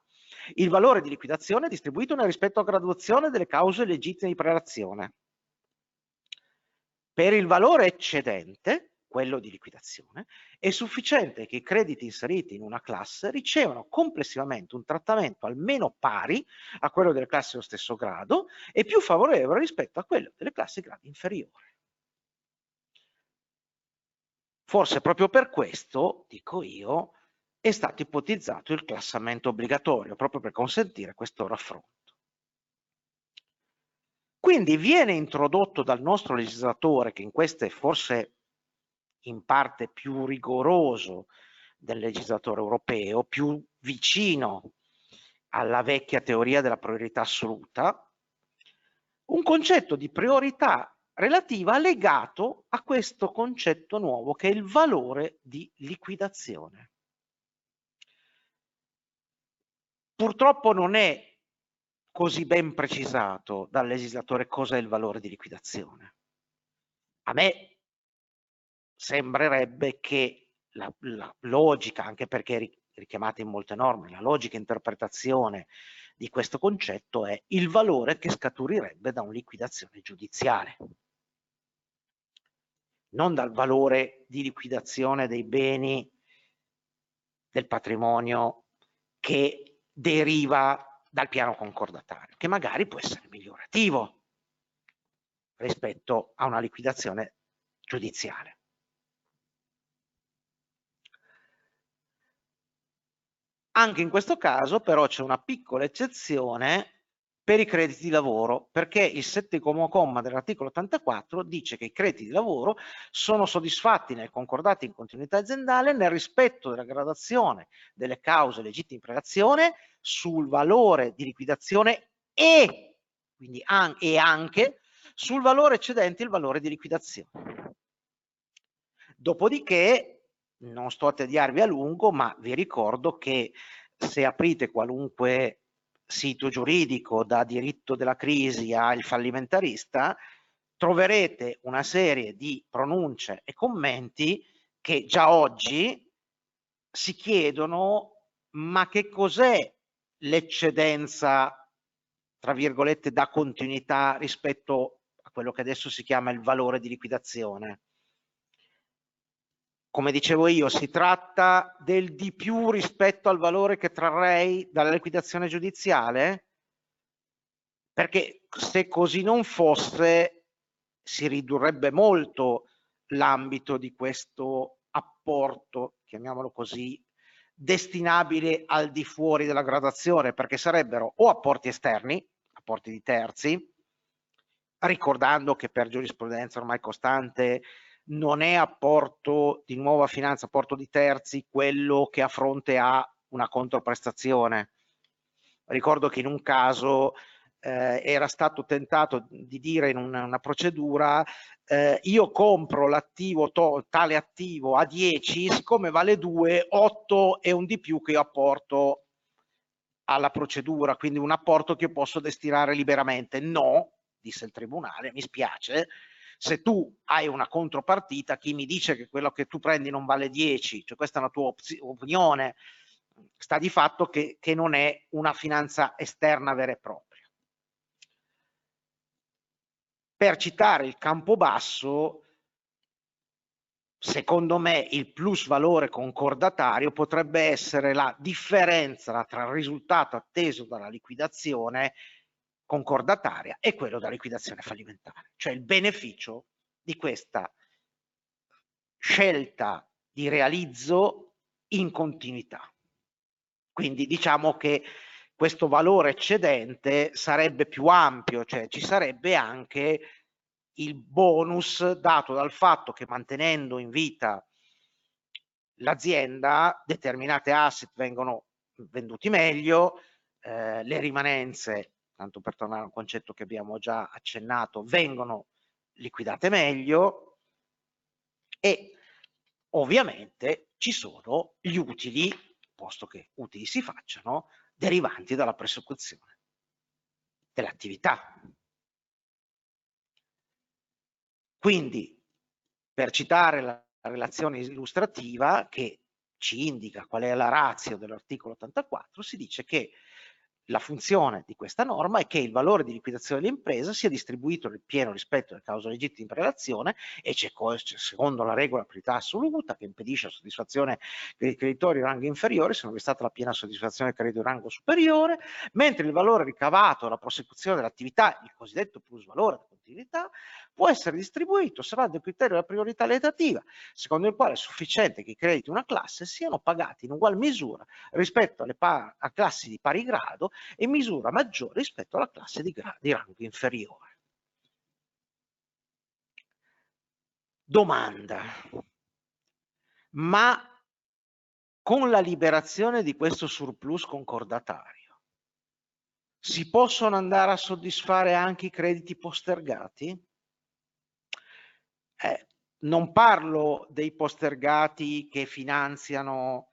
il valore di liquidazione è distribuito nel rispetto a graduazione delle cause legittime di prelazione. Per il valore eccedente, quello di liquidazione, è sufficiente che i crediti inseriti in una classe ricevano complessivamente un trattamento almeno pari a quello delle classi dello stesso grado e più favorevole rispetto a quello delle classi gradi inferiori. Forse proprio per questo, dico io, è stato ipotizzato il classamento obbligatorio, proprio per consentire questo raffronto. Quindi viene introdotto dal nostro legislatore, che in questo è forse in parte più rigoroso del legislatore europeo, più vicino alla vecchia teoria della priorità assoluta, un concetto di priorità relativa legato a questo concetto nuovo che è il valore di liquidazione. Purtroppo non è così ben precisato dal legislatore cosa è il valore di liquidazione. A me sembrerebbe che la logica, anche perché è richiamata in molte norme, la logica interpretazione di questo concetto è il valore che scaturirebbe da una liquidazione giudiziale, non dal valore di liquidazione dei beni del patrimonio che deriva dal piano concordatario, che magari può essere migliorativo rispetto a una liquidazione giudiziale. Anche in questo caso però c'è una piccola eccezione per i crediti di lavoro, perché il settimo comma dell'articolo 84 dice che i crediti di lavoro sono soddisfatti nel concordato in continuità aziendale nel rispetto della gradazione delle cause legittime in prelazione sul valore di liquidazione e quindi anche sul valore eccedente il valore di liquidazione. Dopodiché non sto a tediarvi a lungo, ma vi ricordo che se aprite qualunque sito giuridico, da diritto della crisi al fallimentarista, troverete una serie di pronunce e commenti che già oggi si chiedono ma che cos'è l'eccedenza tra virgolette da continuità rispetto a quello che adesso si chiama il valore di liquidazione. Come dicevo io, si tratta del di più rispetto al valore che trarrei dalla liquidazione giudiziale? Perché se così non fosse, si ridurrebbe molto l'ambito di questo apporto, chiamiamolo così, destinabile al di fuori della gradazione, perché sarebbero o apporti esterni, apporti di terzi, ricordando che per giurisprudenza ormai costante non è apporto di nuova finanza, apporto di terzi, quello che a fronte ha una controprestazione. Ricordo che in un caso era stato tentato di dire in una procedura io compro l'attivo tale attivo a 10, siccome vale 2, 8 è un di più che io apporto alla procedura, quindi un apporto che io posso destinare liberamente. No, disse il tribunale, mi spiace, se tu hai una contropartita, chi mi dice che quello che tu prendi non vale 10, cioè questa è una tua opinione, sta di fatto che non è una finanza esterna vera e propria. Per citare il Campobasso, secondo me il plus valore concordatario potrebbe essere la differenza tra il risultato atteso dalla liquidazione concordataria e quello della liquidazione fallimentare, cioè il beneficio di questa scelta di realizzo in continuità. Quindi diciamo che questo valore eccedente sarebbe più ampio, cioè ci sarebbe anche il bonus dato dal fatto che mantenendo in vita l'azienda determinate asset vengono venduti meglio, le rimanenze, tanto per tornare a un concetto che abbiamo già accennato, vengono liquidate meglio e ovviamente ci sono gli utili, posto che utili si facciano, derivanti dalla prosecuzione dell'attività. Quindi, per citare la relazione illustrativa che ci indica qual è la ratio dell'articolo 84, si dice che la funzione di questa norma è che il valore di liquidazione dell'impresa sia distribuito nel pieno rispetto delle cause legittime in relazione e secondo la regola priorità assoluta che impedisce la soddisfazione dei creditori di rango inferiore se non vi è stata la piena soddisfazione del credito di rango superiore, mentre il valore ricavato dalla prosecuzione dell'attività, il cosiddetto plus valore di continuità, può essere distribuito osservando il criterio della priorità legislativa, secondo il quale è sufficiente che i crediti di una classe siano pagati in ugual misura rispetto alle a classi di pari grado e misura maggiore rispetto alla classe di rango inferiore. Domanda: ma con la liberazione di questo surplus concordatario si possono andare a soddisfare anche i crediti postergati? Non parlo dei postergati che finanziano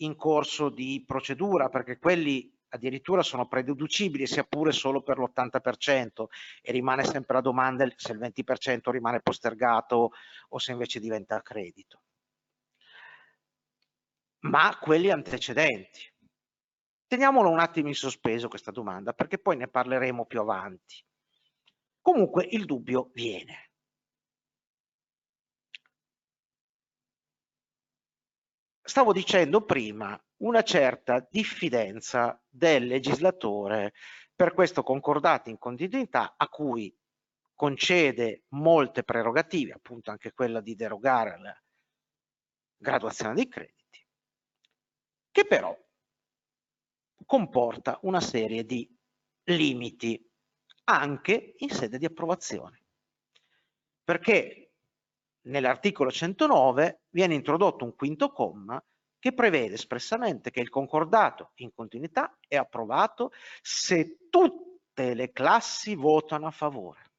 in corso di procedura, perché quelli addirittura sono prededucibili sia pure solo per l'80% e rimane sempre la domanda se il 20% rimane postergato o se invece diventa credito, ma quelli antecedenti. Teniamolo un attimo in sospeso questa domanda, perché poi ne parleremo più avanti. Comunque il dubbio viene. Stavo dicendo prima una certa diffidenza del legislatore per questo concordato in continuità a cui concede molte prerogative, appunto anche quella di derogare alla graduazione dei crediti, che però comporta una serie di limiti anche in sede di approvazione, perché nell'articolo 109 viene introdotto un quinto comma che prevede espressamente che il concordato in continuità è approvato se tutte le classi votano a favore,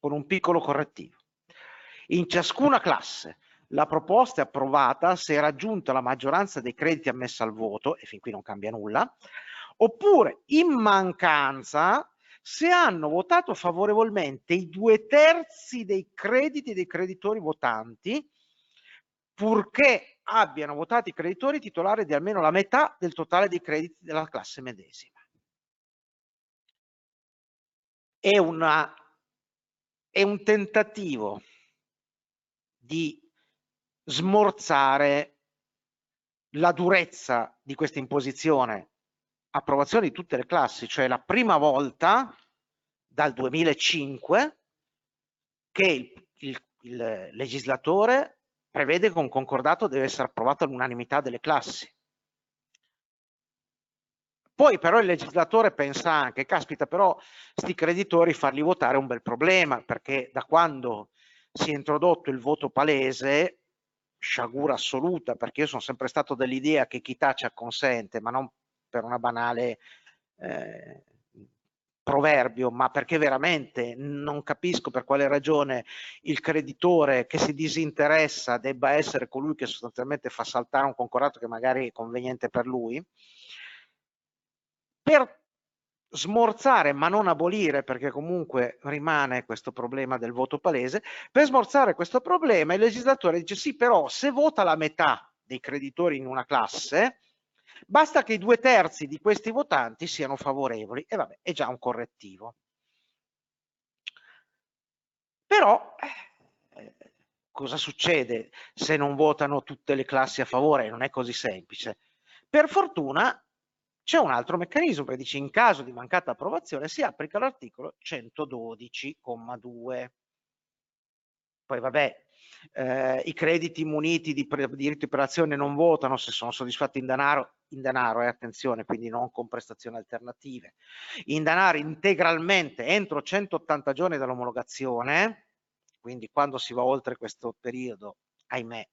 con un piccolo correttivo. In ciascuna classe la proposta è approvata se è raggiunta la maggioranza dei crediti ammessi al voto, e fin qui non cambia nulla, oppure in mancanza se hanno votato favorevolmente i 2/3 dei crediti dei creditori votanti, purché abbiano votato i creditori titolari di almeno la metà del totale dei crediti della classe medesima. È un tentativo di smorzare la durezza di questa imposizione approvazione di tutte le classi, cioè la prima volta dal 2005 che il legislatore prevede che un concordato deve essere approvato all'unanimità delle classi. Poi però il legislatore pensa anche, caspita, però sti creditori farli votare è un bel problema, perché da quando si è introdotto il voto palese, sciagura assoluta, perché io sono sempre stato dell'idea che chi taccia acconsente, ma non per una banale proverbio, ma perché veramente non capisco per quale ragione il creditore che si disinteressa debba essere colui che sostanzialmente fa saltare un concordato che magari è conveniente per lui. Per smorzare, ma non abolire, perché comunque rimane questo problema del voto palese, per smorzare questo problema il legislatore dice sì, però se vota la metà dei creditori in una classe, basta che i 2/3 di questi votanti siano favorevoli, e vabbè, è già un correttivo. Però cosa succede se non votano tutte le classi a favore? Non è così semplice. Per fortuna c'è un altro meccanismo che dice in caso di mancata approvazione si applica l'articolo 112,2. Poi vabbè, i crediti muniti di diritto di prelazione non votano se sono soddisfatti in denaro, attenzione, quindi non con prestazioni alternative, in denaro integralmente entro 180 giorni dall'omologazione, quindi quando si va oltre questo periodo, ahimè,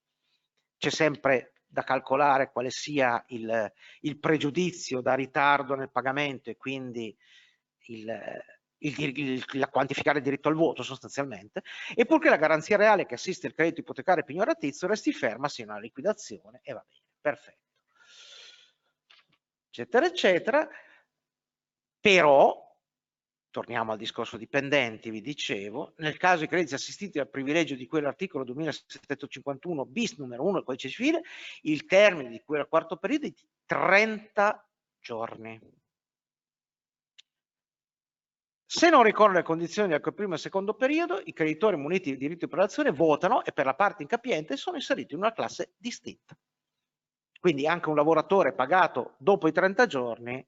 c'è sempre da calcolare quale sia il pregiudizio da ritardo nel pagamento e quindi la quantificare il diritto al voto sostanzialmente, e purché la garanzia reale che assiste il credito ipotecario pignoratizio resti ferma sino alla liquidazione, e va bene, perfetto, eccetera eccetera. Però torniamo al discorso dipendenti, vi dicevo, nel caso dei crediti assistiti al privilegio di quell'articolo 2751 bis numero 1 del codice civile, il termine di quel quarto periodo è di 30 giorni. Se non ricorrono le condizioni del primo e secondo periodo, i creditori muniti di diritto di prelazione votano e per la parte incapiente sono inseriti in una classe distinta. Quindi anche un lavoratore pagato dopo i 30 giorni,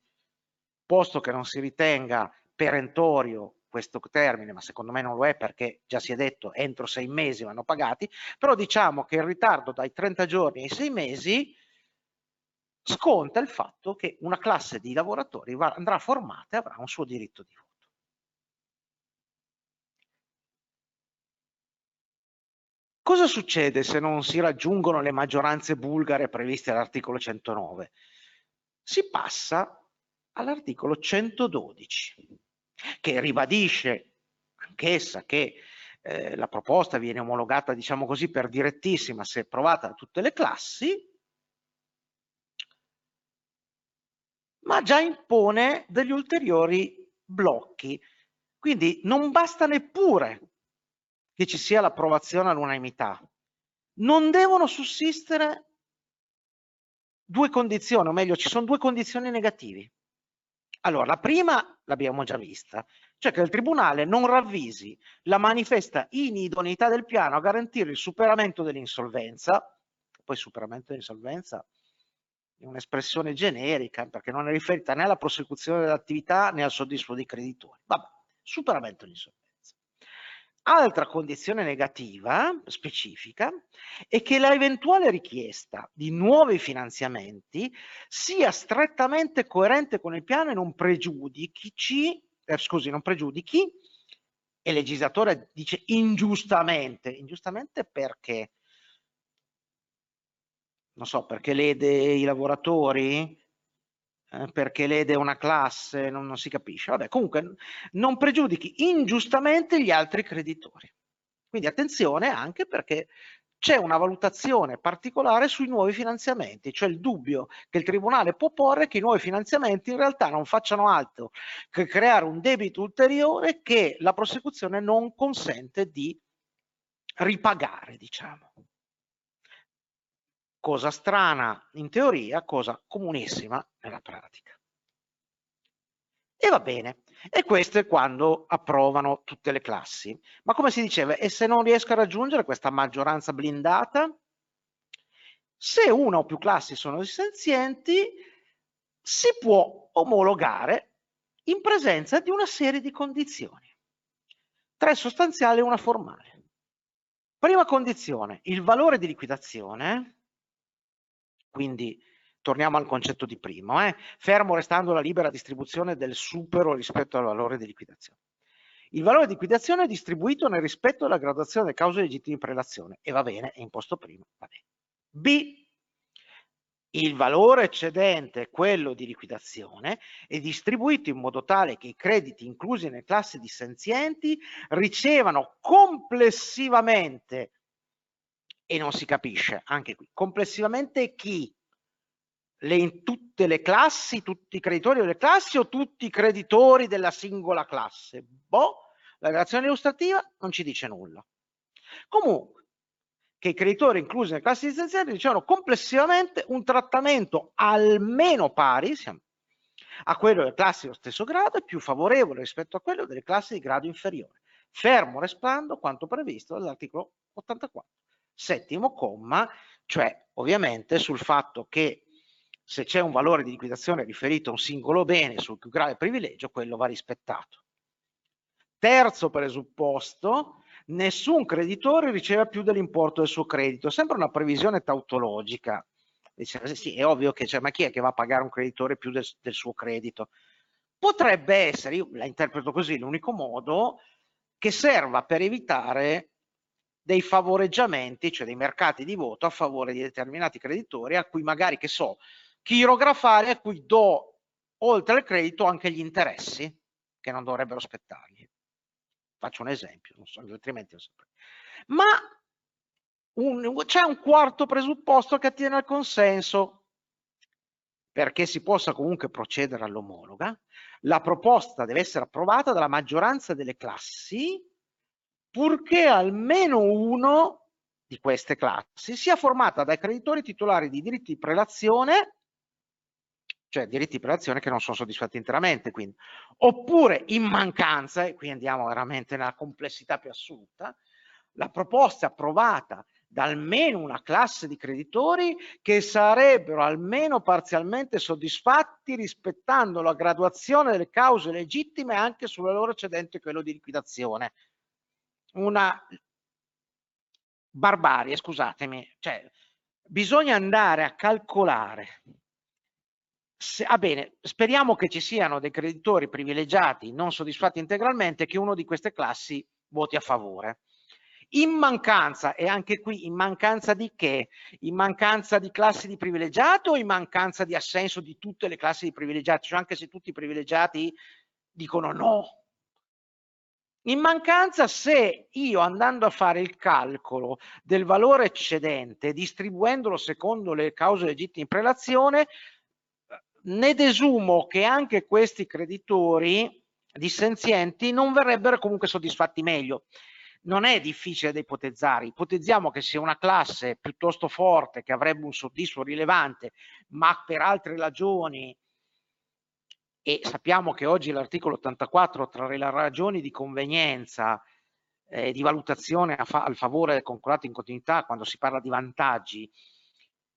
posto che non si ritenga perentorio questo termine, ma secondo me non lo è perché già si è detto entro 6 mesi vanno pagati, però diciamo che il ritardo dai 30 giorni ai 6 mesi sconta il fatto che una classe di lavoratori andrà formata e avrà un suo diritto di voto. Cosa succede se non si raggiungono le maggioranze bulgare previste all'articolo 109? Si passa all'articolo 112, che ribadisce anch'essa che la proposta viene omologata, diciamo così, per direttissima se approvata da tutte le classi, ma già impone degli ulteriori blocchi. Quindi non basta neppure che ci sia l'approvazione all'unanimità, non devono sussistere due condizioni, o meglio ci sono due condizioni negative. Allora, la prima l'abbiamo già vista, cioè che il Tribunale non ravvisi la manifesta inidoneità del piano a garantire il superamento dell'insolvenza. Poi superamento dell'insolvenza è un'espressione generica perché non è riferita né alla prosecuzione dell'attività né al soddisfo dei creditori. Vabbè, superamento dell'insolvenza. Altra condizione negativa specifica è che l'eventuale richiesta di nuovi finanziamenti sia strettamente coerente con il piano e non pregiudichi, e il legislatore dice ingiustamente, ingiustamente perché? Non so, perché lede i lavoratori? Perché lede una classe, non si capisce. Vabbè, comunque non pregiudichi ingiustamente gli altri creditori. Quindi attenzione anche perché c'è una valutazione particolare sui nuovi finanziamenti, cioè il dubbio che il Tribunale può porre che i nuovi finanziamenti in realtà non facciano altro che creare un debito ulteriore che la prosecuzione non consente di ripagare, diciamo. Cosa strana in teoria, cosa comunissima nella pratica. E va bene, e questo è quando approvano tutte le classi. Ma come si diceva, e se non riesco a raggiungere questa maggioranza blindata? Se una o più classi sono dissenzienti, si può omologare in presenza di una serie di condizioni, 3 sostanziali e una formale. Prima condizione, il valore di liquidazione. Quindi torniamo al concetto di prima, fermo restando la libera distribuzione del supero rispetto al valore di liquidazione. Il valore di liquidazione è distribuito nel rispetto della gradazione cause legittime in relazione, e va bene, è imposto prima, va bene. B. Il valore eccedente, quello di liquidazione, è distribuito in modo tale che i crediti inclusi nelle classi dissenzienti ricevano complessivamente, e non si capisce anche qui, complessivamente chi? Tutte le classi, tutti i creditori delle classi o tutti i creditori della singola classe? Boh, la relazione illustrativa non ci dice nulla. Comunque, che i creditori inclusi nelle classi dissenzienti ricevono complessivamente un trattamento almeno pari a quello delle classi dello stesso grado e più favorevole rispetto a quello delle classi di grado inferiore, fermo restando quanto previsto dall'articolo 84, settimo comma, cioè ovviamente sul fatto che se c'è un valore di liquidazione riferito a un singolo bene sul più grave privilegio, quello va rispettato. Terzo presupposto: nessun creditore riceve più dell'importo del suo credito. Sembra una previsione tautologica. Dice, sì, è ovvio che c'è, ma chi è che va a pagare un creditore più del suo credito? Potrebbe essere, io la interpreto così, l'unico modo che serva per evitare dei favoreggiamenti, cioè dei mercati di voto a favore di determinati creditori a cui magari, che so, chirografare, a cui do oltre al credito anche gli interessi che non dovrebbero spettargli. Faccio un esempio, non so, altrimenti lo saprei. Ma c'è un quarto presupposto che attiene al consenso. Perché si possa comunque procedere all'omologa, la proposta deve essere approvata dalla maggioranza delle classi, purché almeno uno di queste classi sia formata dai creditori titolari di diritti di prelazione, cioè diritti di prelazione che non sono soddisfatti interamente, quindi, oppure in mancanza, e qui andiamo veramente nella complessità più assoluta, la proposta è approvata da almeno una classe di creditori che sarebbero almeno parzialmente soddisfatti rispettando la graduazione delle cause legittime anche sul valore eccedente quello di liquidazione. Una barbarie, scusatemi, cioè bisogna andare a calcolare. Ah bene, speriamo che ci siano dei creditori privilegiati non soddisfatti integralmente, che uno di queste classi voti a favore. In mancanza, e anche qui in mancanza di che? In mancanza di classi di privilegiato o in mancanza di assenso di tutte le classi di privilegiati? Cioè anche se tutti i privilegiati dicono no. In mancanza, se io andando a fare il calcolo del valore eccedente, distribuendolo secondo le cause legittime in prelazione, ne desumo che anche questi creditori dissenzienti non verrebbero comunque soddisfatti meglio. Non è difficile da ipotizzare, ipotizziamo che sia una classe piuttosto forte che avrebbe un soddisfo rilevante, ma per altre ragioni, e sappiamo che oggi l'articolo 84 tra le ragioni di convenienza e di valutazione al favore del concordato in continuità, quando si parla di vantaggi,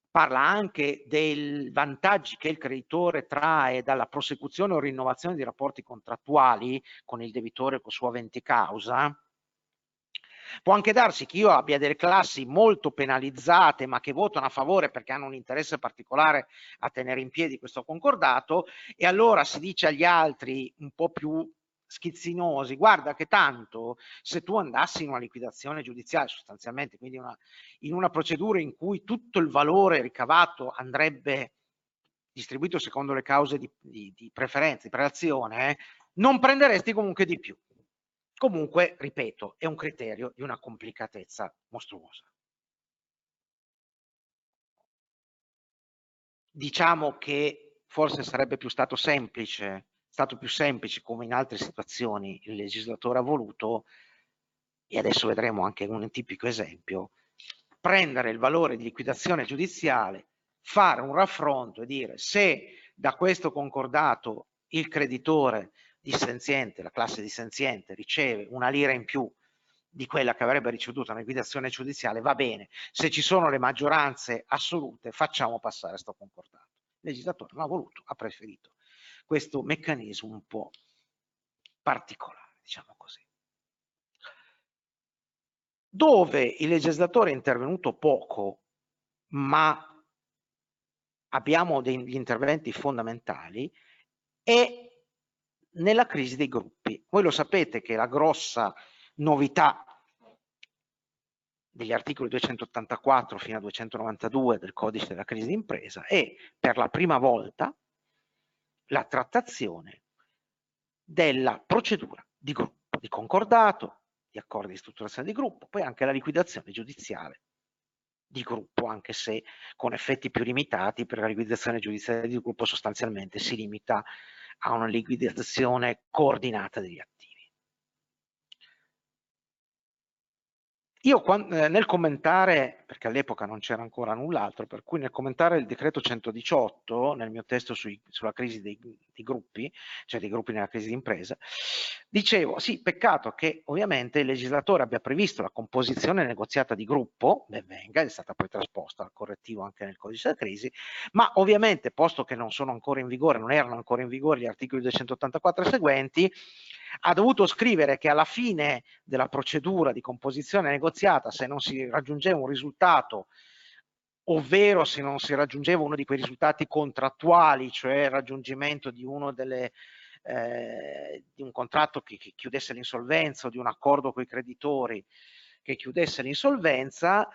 parla anche dei vantaggi che il creditore trae dalla prosecuzione o rinnovazione di rapporti contrattuali con il debitore o con il suo avente causa. Può anche darsi che io abbia delle classi molto penalizzate ma che votano a favore perché hanno un interesse particolare a tenere in piedi questo concordato, e allora si dice agli altri un po' più schizzinosi: guarda che tanto se tu andassi in una liquidazione giudiziaria, sostanzialmente, quindi in una procedura in cui tutto il valore ricavato andrebbe distribuito secondo le cause di preferenza, di prelazione, non prenderesti comunque di più. Comunque, ripeto, è un criterio di una complicatezza mostruosa. Diciamo che forse sarebbe più stato semplice, come in altre situazioni il legislatore ha voluto, e adesso vedremo anche un tipico esempio, prendere il valore di liquidazione giudiziale, fare un raffronto e dire: se da questo concordato il creditore dissenziente, la classe dissenziente, riceve una lira in più di quella che avrebbe ricevuto una liquidazione giudiziale, va bene, se ci sono le maggioranze assolute facciamo passare questo concordato. Il legislatore non ha voluto, ha preferito questo meccanismo un po' particolare, diciamo così. Dove il legislatore è intervenuto poco, ma abbiamo degli interventi fondamentali e nella crisi dei gruppi. Voi lo sapete che la grossa novità degli articoli 284 fino a 292 del codice della crisi d'impresa è per la prima volta la trattazione della procedura di gruppo, di concordato, di accordi di strutturazione di gruppo, poi anche la liquidazione giudiziale di gruppo, anche se con effetti più limitati, perché la liquidazione giudiziaria di gruppo sostanzialmente si limita a una liquidazione coordinata degli attivi. Io nel commentare, perché all'epoca non c'era ancora null'altro, per cui nel commentare il decreto 118 nel mio testo sulla crisi dei gruppi, cioè dei gruppi nella crisi d'impresa, dicevo sì, peccato che ovviamente il legislatore abbia previsto la composizione negoziata di gruppo, ben venga, è stata poi trasposta al correttivo anche nel codice della crisi, ma ovviamente posto che non sono ancora in vigore, non erano ancora in vigore gli articoli 284 e seguenti, ha dovuto scrivere che alla fine della procedura di composizione negoziata, se non si raggiungeva un risultato, ovvero se non si raggiungeva uno di quei risultati contrattuali, cioè il raggiungimento di un contratto che chiudesse l'insolvenza o di un accordo con i creditori che chiudesse l'insolvenza,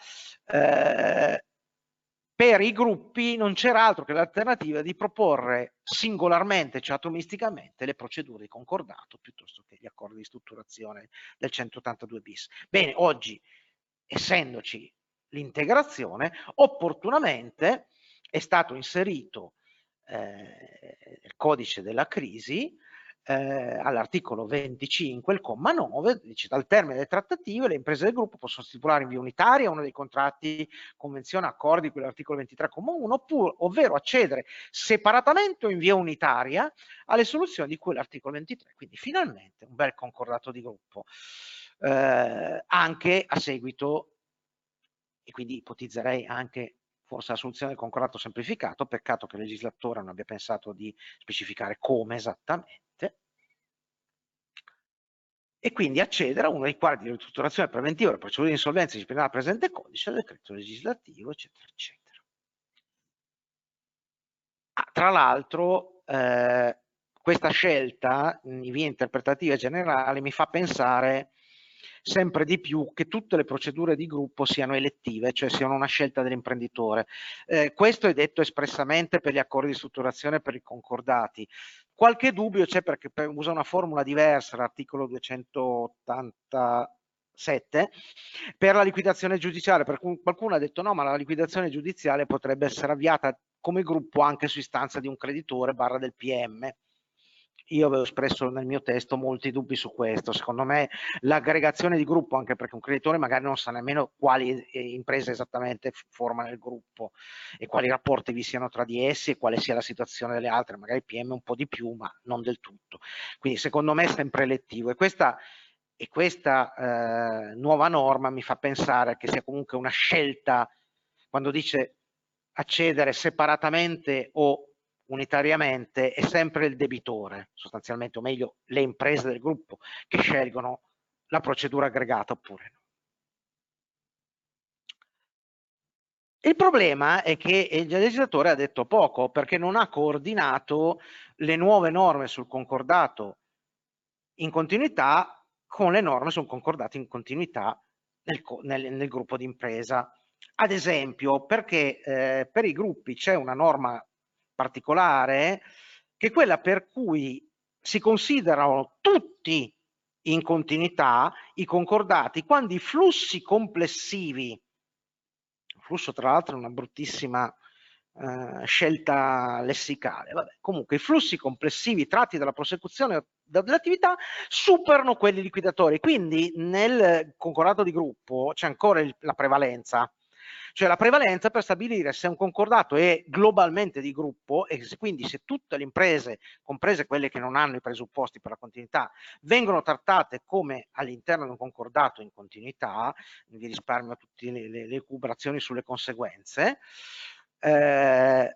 per i gruppi non c'era altro che l'alternativa di proporre singolarmente, cioè atomisticamente, le procedure di concordato piuttosto che gli accordi di strutturazione del 182 bis. Bene, oggi, essendoci l'integrazione, opportunamente è stato inserito il codice della crisi all'articolo 25, il comma 9, dice: dal termine delle trattative le imprese del gruppo possono stipulare in via unitaria uno dei contratti, convenzione, accordi di cui l'articolo 23, comma 1, ovvero accedere separatamente o in via unitaria alle soluzioni di cui l'articolo 23. Quindi finalmente un bel concordato di gruppo, anche a seguito, e quindi ipotizzerei anche forse la soluzione del concordato semplificato. Peccato che il legislatore non abbia pensato di specificare come esattamente, e quindi accedere a uno dei quadri di ristrutturazione preventiva della procedura di insolvenza disciplinata presente codice, del decreto legislativo, eccetera, eccetera. Tra l'altro, questa scelta in via interpretativa generale mi fa pensare sempre di più che tutte le procedure di gruppo siano elettive, cioè siano una scelta dell'imprenditore. Questo è detto espressamente per gli accordi di strutturazione e per i concordati. Qualche dubbio c'è perché usa una formula diversa l'articolo 287 per la liquidazione giudiziale, per cui qualcuno ha detto no, ma la liquidazione giudiziale potrebbe essere avviata come gruppo anche su istanza di un creditore / del PM. Io avevo espresso nel mio testo molti dubbi su questo. Secondo me l'aggregazione di gruppo, anche perché un creditore magari non sa nemmeno quali imprese esattamente formano il gruppo e quali rapporti vi siano tra di essi e quale sia la situazione delle altre, magari PM un po' di più ma non del tutto. Quindi secondo me è sempre elettivo, e questa nuova norma mi fa pensare che sia comunque una scelta, quando dice accedere separatamente o unitariamente, è sempre il debitore sostanzialmente, o meglio le imprese del gruppo, che scelgono la procedura aggregata oppure no. Il problema è che il legislatore ha detto poco, perché non ha coordinato le nuove norme sul concordato in continuità con le norme sul concordato in continuità nel gruppo d'impresa. Ad esempio, perché per i gruppi c'è una norma particolare, che è quella per cui si considerano tutti in continuità i concordati quando i flussi complessivi, il flusso tra l'altro è una bruttissima scelta lessicale, vabbè, comunque i flussi complessivi tratti dalla prosecuzione dell'attività superano quelli liquidatori. Quindi nel concordato di gruppo c'è ancora la prevalenza, cioè la prevalenza per stabilire se un concordato è globalmente di gruppo, e quindi se tutte le imprese, comprese quelle che non hanno i presupposti per la continuità, vengono trattate come all'interno di un concordato in continuità. Vi risparmio tutte le elucubrazioni sulle conseguenze. Quindi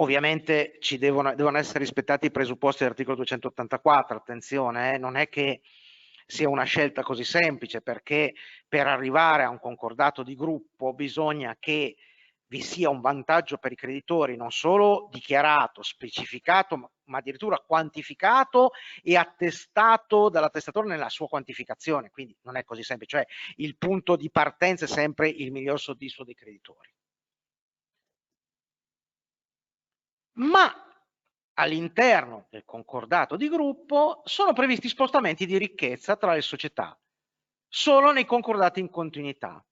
ovviamente ci devono essere rispettati i presupposti dell'articolo 284, attenzione, non è che sia una scelta così semplice, perché per arrivare a un concordato di gruppo bisogna che vi sia un vantaggio per i creditori non solo dichiarato, specificato, ma addirittura quantificato e attestato dall'attestatore nella sua quantificazione. Quindi non è così semplice, cioè il punto di partenza è sempre il miglior soddisfo dei creditori. Ma all'interno del concordato di gruppo sono previsti spostamenti di ricchezza tra le società, solo nei concordati in continuità.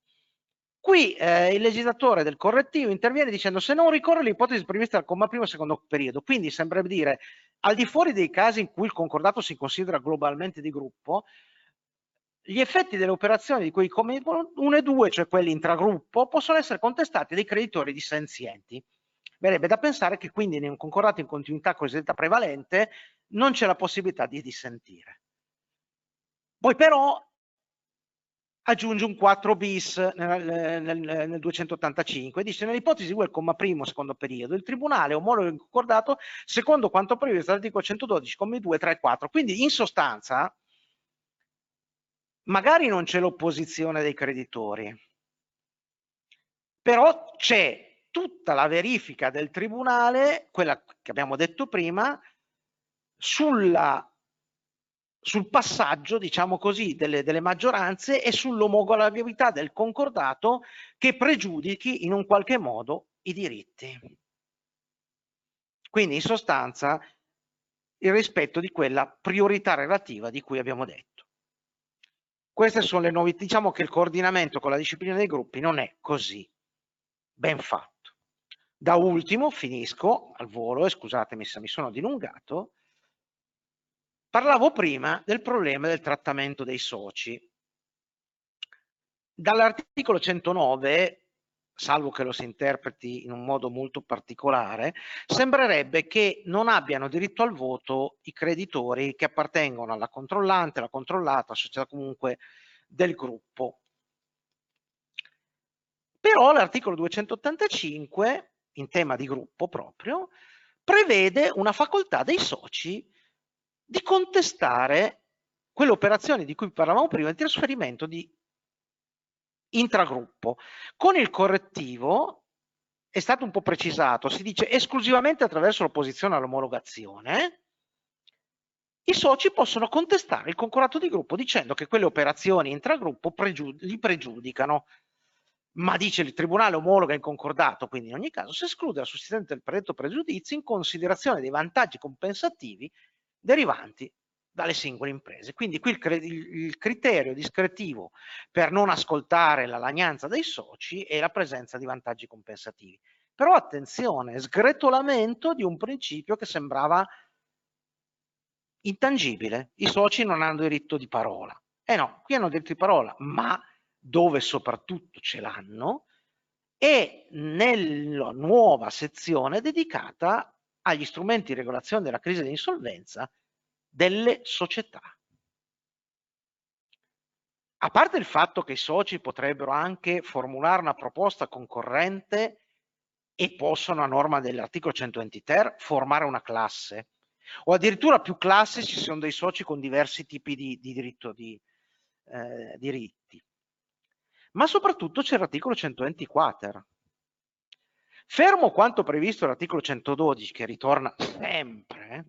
Qui il legislatore del correttivo interviene dicendo: se non ricorre l'ipotesi prevista al comma primo e secondo periodo, quindi sembrerebbe dire al di fuori dei casi in cui il concordato si considera globalmente di gruppo, gli effetti delle operazioni di cui commi 1 e 2, cioè quelli intragruppo, possono essere contestati dai creditori dissenzienti. Verrebbe da pensare che quindi in un concordato in continuità cosiddetta prevalente non c'è la possibilità di dissentire. Poi però aggiunge un 4 bis nel 285, dice: nell'ipotesi 2 del comma primo secondo periodo, il tribunale omologa il concordato secondo quanto previsto dall'articolo 112, commi 2, 3 e 4. Quindi in sostanza magari non c'è l'opposizione dei creditori, però c'è tutta la verifica del tribunale, quella che abbiamo detto prima, sul passaggio, diciamo così, delle maggioranze e sull'omologabilità del concordato che pregiudichi in un qualche modo i diritti. Quindi in sostanza il rispetto di quella priorità relativa di cui abbiamo detto. Queste sono le novità, diciamo che il coordinamento con la disciplina dei gruppi non è così ben fatto. Da ultimo, finisco al volo e scusatemi se mi sono dilungato, parlavo prima del problema del trattamento dei soci. Dall'articolo 109, salvo che lo si interpreti in un modo molto particolare, sembrerebbe che non abbiano diritto al voto i creditori che appartengono alla controllante, alla controllata, alla società comunque del gruppo. Però l'articolo 285, in tema di gruppo proprio, prevede una facoltà dei soci di contestare quelle operazioni di cui parlavamo prima, il trasferimento di intragruppo. Con il correttivo è stato un po' precisato, si dice esclusivamente attraverso l'opposizione all'omologazione, i soci possono contestare il concordato di gruppo dicendo che quelle operazioni intragruppo li pregiudicano. Ma dice il tribunale omologa il concordato, quindi in ogni caso si esclude la sussistenza del predetto pregiudizio in considerazione dei vantaggi compensativi derivanti dalle singole imprese. Quindi qui il criterio discretivo per non ascoltare la lagnanza dei soci è la presenza di vantaggi compensativi. Però attenzione, sgretolamento di un principio che sembrava intangibile. I soci non hanno diritto di parola. Eh no, qui hanno diritto di parola, ma dove soprattutto ce l'hanno è nella nuova sezione dedicata agli strumenti di regolazione della crisi di insolvenza delle società. A parte il fatto che i soci potrebbero anche formulare una proposta concorrente e possono, a norma dell'articolo 120 ter, formare una classe, o addirittura più classi ci sono dei soci con diversi tipi di diritti. Ma soprattutto c'è l'articolo 124. Fermo quanto previsto l'articolo 112, che ritorna sempre,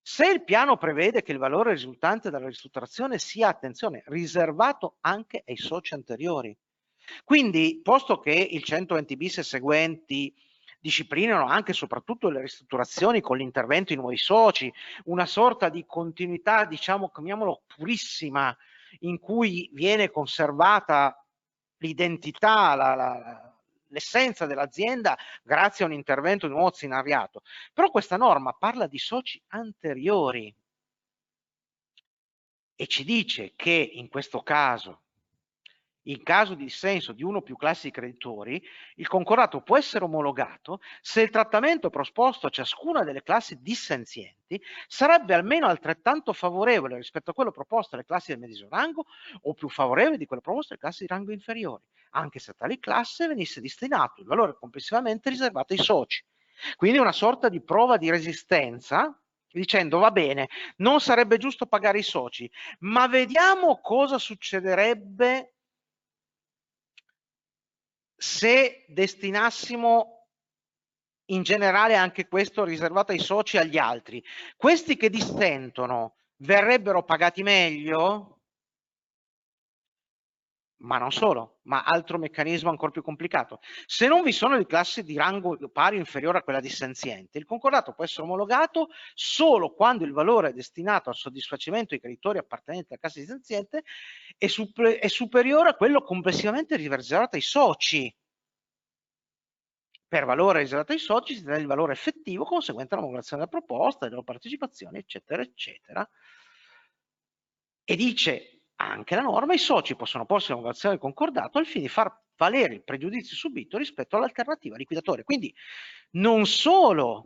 se il piano prevede che il valore risultante dalla ristrutturazione sia, attenzione, riservato anche ai soci anteriori. Quindi, posto che il 120 bis e seguenti disciplinano anche e soprattutto le ristrutturazioni con l'intervento di nuovi soci, una sorta di continuità, diciamo, chiamiamolo purissima, in cui viene conservata l'identità, l'essenza dell'azienda grazie a un intervento di nuovo azionariato, però questa norma parla di soci anteriori e ci dice che in questo caso, in caso di dissenso di uno o più classi di creditori, il concordato può essere omologato se il trattamento proposto a ciascuna delle classi dissenzienti sarebbe almeno altrettanto favorevole rispetto a quello proposto alle classi del medesimo rango o più favorevole di quello proposto alle classi di rango inferiore, anche se a tali classi venisse destinato il valore complessivamente riservato ai soci. Quindi una sorta di prova di resistenza, dicendo va bene, non sarebbe giusto pagare i soci, ma vediamo cosa succederebbe se destinassimo in generale anche questo riservato ai soci e agli altri, questi che dissentono verrebbero pagati meglio? Ma non solo, ma altro meccanismo ancora più complicato. Se non vi sono le classi di rango pari o inferiore a quella dissenziente, il concordato può essere omologato solo quando il valore è destinato al soddisfacimento dei creditori appartenenti alla classe dissenziente è superiore a quello complessivamente riservato ai soci. Per valore riservato ai soci si dà il valore effettivo conseguente all'omologazione della proposta, della loro partecipazione, eccetera, eccetera. E dice anche la norma, i soci possono porsi all'omologazione del concordato al fine di far valere il pregiudizio subito rispetto all'alternativa liquidatore. Quindi non solo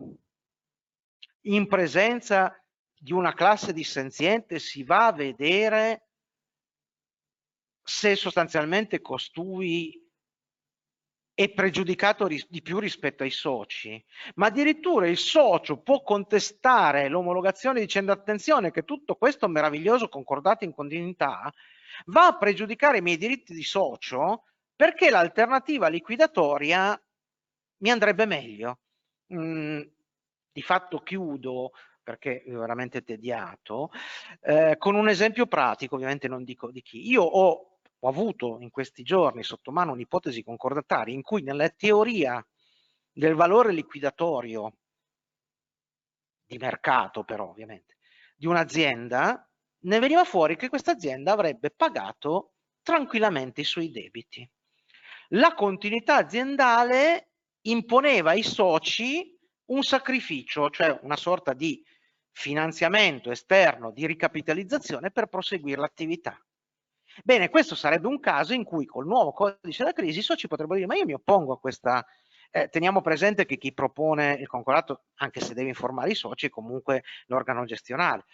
in presenza di una classe dissenziente si va a vedere se sostanzialmente costui è pregiudicato di più rispetto ai soci, ma addirittura il socio può contestare l'omologazione dicendo attenzione che tutto questo meraviglioso concordato in continuità va a pregiudicare i miei diritti di socio perché l'alternativa liquidatoria mi andrebbe meglio. Di fatto chiudo, perché è veramente tediato, con un esempio pratico, ovviamente non dico di chi. Io ho avuto in questi giorni sotto mano un'ipotesi concordataria in cui nella teoria del valore liquidatorio di mercato, però ovviamente, di un'azienda, ne veniva fuori che questa azienda avrebbe pagato tranquillamente i suoi debiti. La continuità aziendale imponeva ai soci un sacrificio, cioè una sorta di finanziamento esterno di ricapitalizzazione per proseguire l'attività. Bene, questo sarebbe un caso in cui col nuovo codice della crisi i soci potrebbero dire ma io mi oppongo a questa, teniamo presente che chi propone il concordato, anche se deve informare i soci, è comunque l'organo gestionale.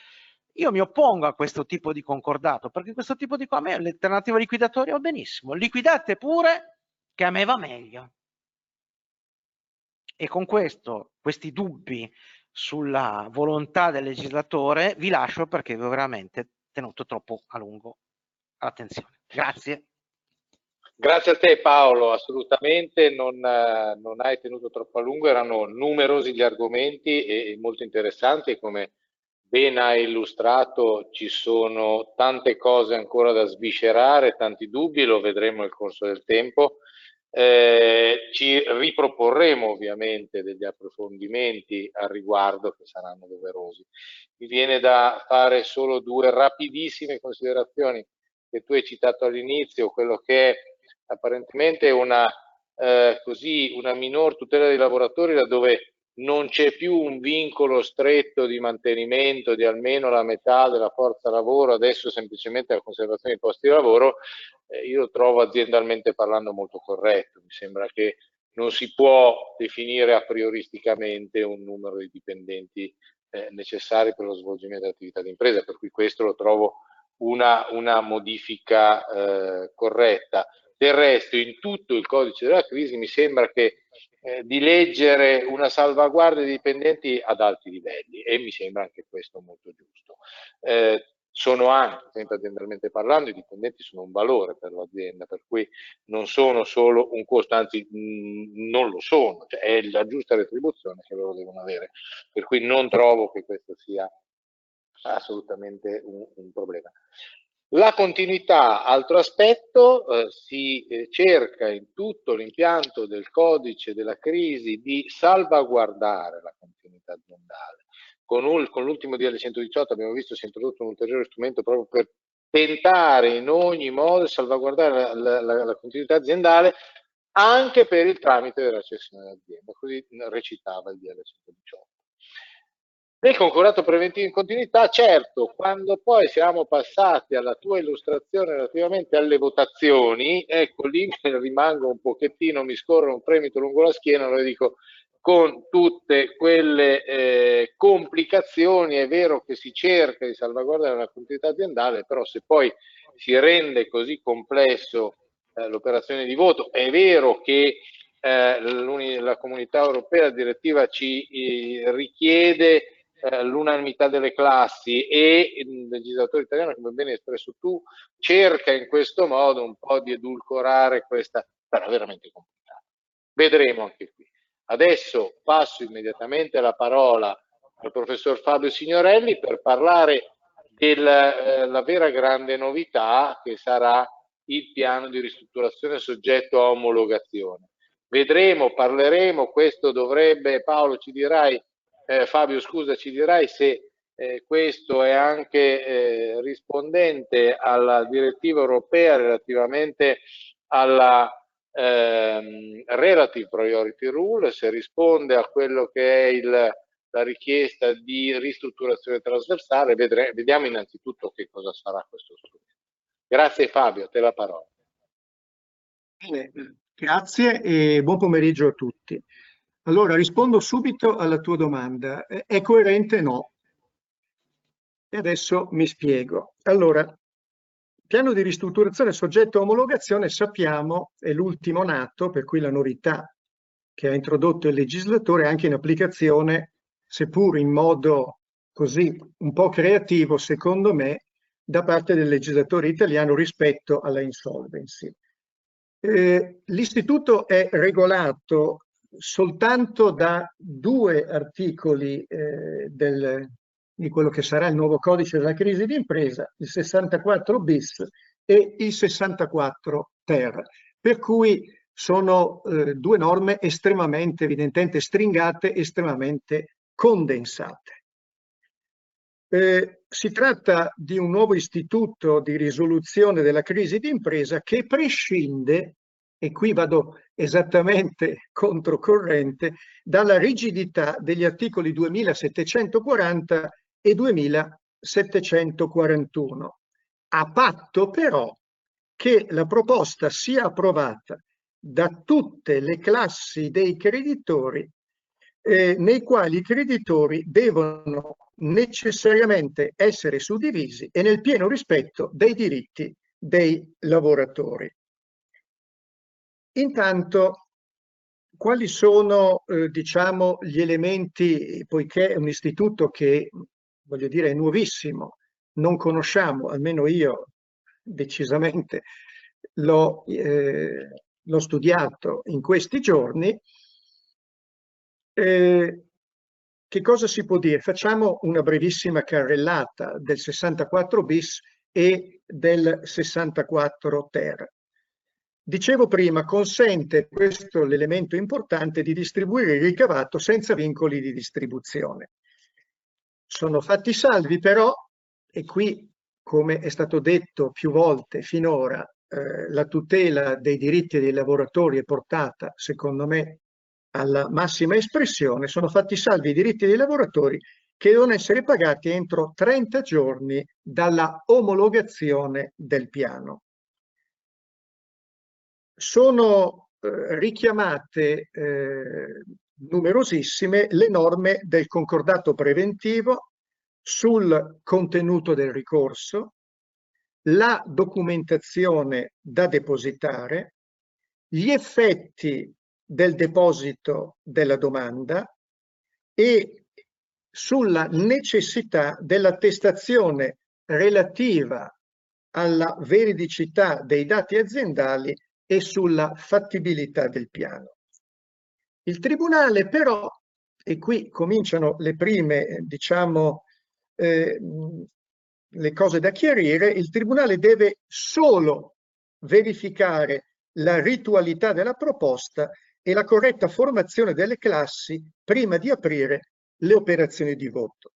Io mi oppongo a questo tipo di concordato perché questo tipo di, a me l'alternativa liquidatoria va benissimo, liquidate pure che a me va meglio. E con questo, questi dubbi sulla volontà del legislatore vi lascio perché vi ho veramente tenuto troppo a lungo. Attenzione, grazie. Grazie a te Paolo, assolutamente non hai tenuto troppo a lungo, erano numerosi gli argomenti e molto interessanti, come ben hai illustrato ci sono tante cose ancora da sviscerare, tanti dubbi, lo vedremo nel corso del tempo. Ci riproporremo ovviamente degli approfondimenti al riguardo che saranno doverosi. Mi viene da fare solo due rapidissime considerazioni. Che tu hai citato all'inizio, quello che è apparentemente una minor tutela dei lavoratori laddove non c'è più un vincolo stretto di mantenimento di almeno la metà della forza lavoro, adesso semplicemente la conservazione dei posti di lavoro, io lo trovo aziendalmente parlando molto corretto, mi sembra che non si può definire a prioristicamente un numero di dipendenti necessari per lo svolgimento dell'attività d'impresa, per cui questo lo trovo una modifica corretta. Del resto in tutto il codice della crisi mi sembra che di leggere una salvaguardia dei dipendenti ad alti livelli e mi sembra anche questo molto giusto. Sono anche, sempre aziendalmente parlando, i dipendenti sono un valore per l'azienda, per cui non sono solo un costo, anzi non lo sono, cioè è la giusta retribuzione che loro devono avere, per cui non trovo che questo sia assolutamente un problema. La continuità, altro aspetto, si cerca in tutto l'impianto del codice della crisi di salvaguardare la continuità aziendale. Con l'ultimo DL 118 abbiamo visto si è introdotto un ulteriore strumento proprio per tentare in ogni modo di salvaguardare la continuità aziendale anche per il tramite della cessione dell'azienda, così recitava il DL 118. Nel concordato preventivo in continuità, certo, quando poi siamo passati alla tua illustrazione relativamente alle votazioni, ecco lì rimango un pochettino, mi scorre un fremito lungo la schiena, lo dico, con tutte quelle complicazioni, è vero che si cerca di salvaguardare la continuità aziendale, però se poi si rende così complesso l'operazione di voto, è vero che la Comunità Europea, la direttiva ci richiede l'unanimità delle classi e il legislatore italiano, come ben hai espresso tu, cerca in questo modo un po' di edulcorare questa sarà veramente complicato. Vedremo anche qui. Adesso passo immediatamente la parola al professor Fabio Signorelli per parlare della vera grande novità che sarà il piano di ristrutturazione soggetto a omologazione. Vedremo, parleremo, questo dovrebbe, Paolo ci dirai, Fabio scusa, ci dirai se questo è anche rispondente alla direttiva europea relativamente alla Relative Priority Rule, se risponde a quello che è la richiesta di ristrutturazione trasversale. Vediamo innanzitutto che cosa sarà questo strumento. Grazie Fabio, a te la parola. Bene, grazie e buon pomeriggio a tutti. Allora, rispondo subito alla tua domanda. È coerente? No. E adesso mi spiego. Allora, piano di ristrutturazione soggetto a omologazione, sappiamo, è l'ultimo nato, per cui la novità che ha introdotto il legislatore anche in applicazione, seppur in modo così un po' creativo, secondo me, da parte del legislatore italiano rispetto alla insolvency. L'istituto è regolato soltanto da due articoli di quello che sarà il nuovo codice della crisi d'impresa, il 64 bis e il 64 ter, per cui sono due norme estremamente, evidentemente stringate, estremamente condensate. Si tratta di un nuovo istituto di risoluzione della crisi d'impresa che prescinde, e qui vado esattamente controcorrente, dalla rigidità degli articoli 2740 e 2741, a patto però che la proposta sia approvata da tutte le classi dei creditori, nei quali i creditori devono necessariamente essere suddivisi e nel pieno rispetto dei diritti dei lavoratori. Intanto, quali sono diciamo, gli elementi, poiché è un istituto che, voglio dire, è nuovissimo, non conosciamo, almeno io decisamente l'ho studiato in questi giorni, che cosa si può dire? Facciamo una brevissima carrellata del 64 bis e del 64 ter. Dicevo prima, consente, questo è l'elemento importante, di distribuire il ricavato senza vincoli di distribuzione. Sono fatti salvi però, e qui come è stato detto più volte finora, la tutela dei diritti dei lavoratori è portata, secondo me, alla massima espressione, sono fatti salvi i diritti dei lavoratori che devono essere pagati entro 30 giorni dalla omologazione del piano. Sono richiamate numerosissime le norme del concordato preventivo sul contenuto del ricorso, la documentazione da depositare, gli effetti del deposito della domanda e sulla necessità dell'attestazione relativa alla veridicità dei dati aziendali e sulla fattibilità del piano. Il Tribunale però, e qui cominciano le prime, diciamo, le cose da chiarire, il Tribunale deve solo verificare la ritualità della proposta e la corretta formazione delle classi prima di aprire le operazioni di voto.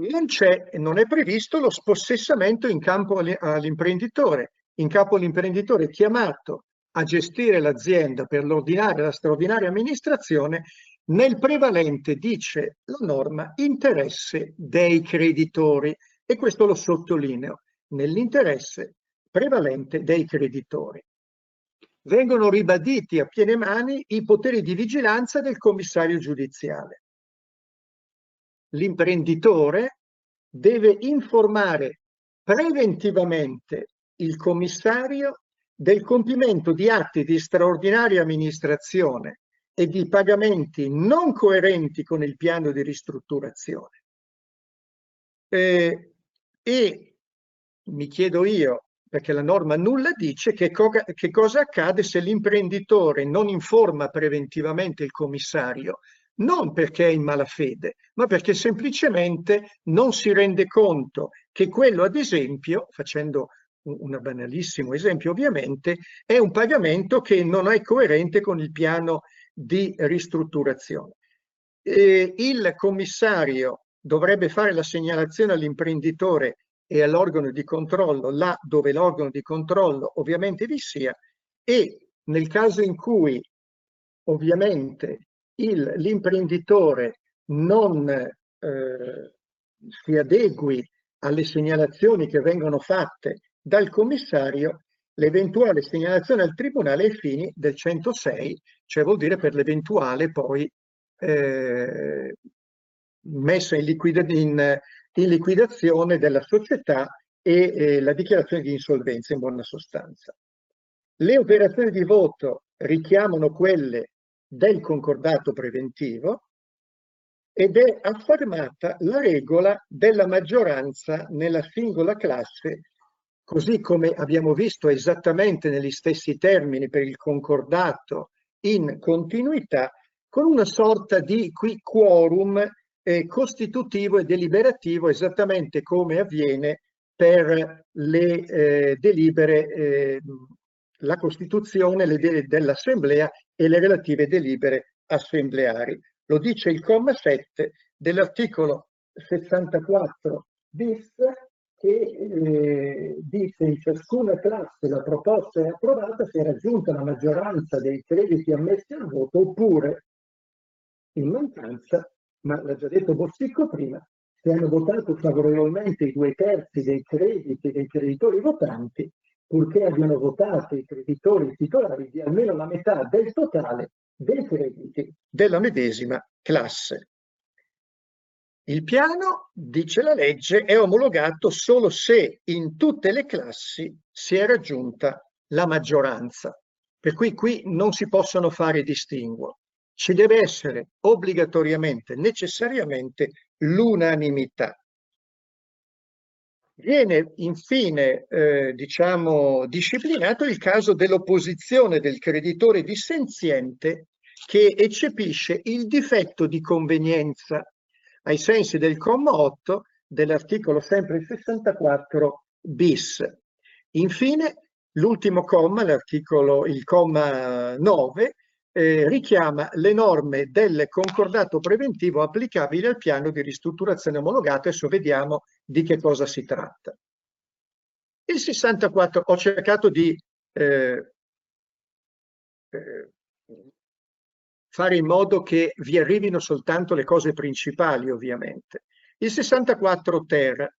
Non è previsto lo spossessamento in capo all'imprenditore. In capo all'imprenditore chiamato a gestire l'azienda per l'ordinaria e la straordinaria amministrazione, nel prevalente, dice la norma, interesse dei creditori. E questo lo sottolineo, nell'interesse prevalente dei creditori. Vengono ribaditi a piene mani i poteri di vigilanza del commissario giudiziale. L'imprenditore deve informare preventivamente il commissario del compimento di atti di straordinaria amministrazione e di pagamenti non coerenti con il piano di ristrutturazione. E mi chiedo io, perché la norma nulla dice che cosa accade se l'imprenditore non informa preventivamente il commissario, non perché è in malafede, ma perché semplicemente non si rende conto che quello, ad esempio, facendo un banalissimo esempio ovviamente, è un pagamento che non è coerente con il piano di ristrutturazione. Il commissario dovrebbe fare la segnalazione all'imprenditore e all'organo di controllo, là dove l'organo di controllo ovviamente vi sia, e nel caso in cui ovviamente l'imprenditore non si adegui alle segnalazioni che vengono fatte dal commissario, l'eventuale segnalazione al tribunale ai fini del 106, cioè vuol dire per l'eventuale poi messa in liquidazione della società e la dichiarazione di insolvenza in buona sostanza. Le operazioni di voto richiamano quelle del concordato preventivo ed è affermata la regola della maggioranza nella singola classe, così come abbiamo visto esattamente negli stessi termini per il concordato in continuità, con una sorta di quorum costitutivo e deliberativo, esattamente come avviene per le delibere, la Costituzione dell'Assemblea e le relative delibere assembleari. Lo dice il comma 7 dell'articolo 64 bis, che dice: in ciascuna classe la proposta è approvata se è raggiunta la maggioranza dei crediti ammessi al voto, oppure, in mancanza, ma l'ha già detto Bosticco prima, se hanno votato favorevolmente i 2/3 dei crediti dei creditori votanti, purché abbiano votato i creditori titolari di almeno la metà del totale dei crediti della medesima classe. Il piano, dice la legge, è omologato solo se in tutte le classi si è raggiunta la maggioranza. Per cui qui non si possono fare distinguo. Ci deve essere obbligatoriamente, necessariamente, l'unanimità. Viene infine, disciplinato il caso dell'opposizione del creditore dissenziente che eccepisce il difetto di convenienza ai sensi del comma 8 dell'articolo sempre 64 bis. Infine, l'ultimo comma, il comma 9, richiama le norme del concordato preventivo applicabili al piano di ristrutturazione omologato. Adesso vediamo di che cosa si tratta. Il 64, ho cercato di fare in modo che vi arrivino soltanto le cose principali, ovviamente. Il 64 ter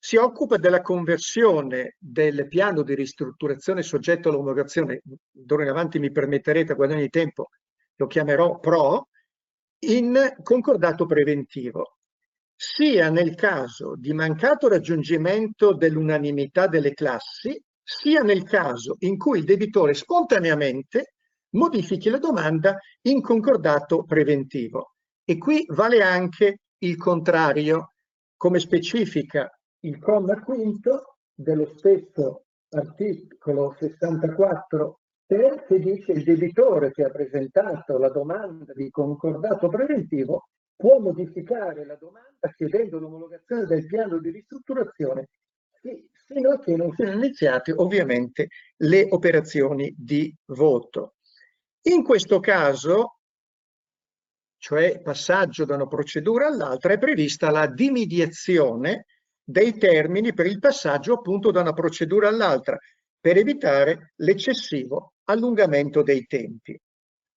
si occupa della conversione del piano di ristrutturazione soggetto all'omologazione, d'ora in avanti mi permetterete, a guadagno di tempo lo chiamerò PRO, in concordato preventivo, sia nel caso di mancato raggiungimento dell'unanimità delle classi, sia nel caso in cui il debitore spontaneamente modifichi la domanda in concordato preventivo. E qui vale anche il contrario, come specifica il comma 5 dello stesso articolo 64 ter, che dice: il debitore che ha presentato la domanda di concordato preventivo può modificare la domanda chiedendo l'omologazione del piano di ristrutturazione fino a che non siano iniziate ovviamente le operazioni di voto. In questo caso, cioè passaggio da una procedura all'altra, è prevista la dimidiazione dei termini per il passaggio appunto da una procedura all'altra, per evitare l'eccessivo allungamento dei tempi.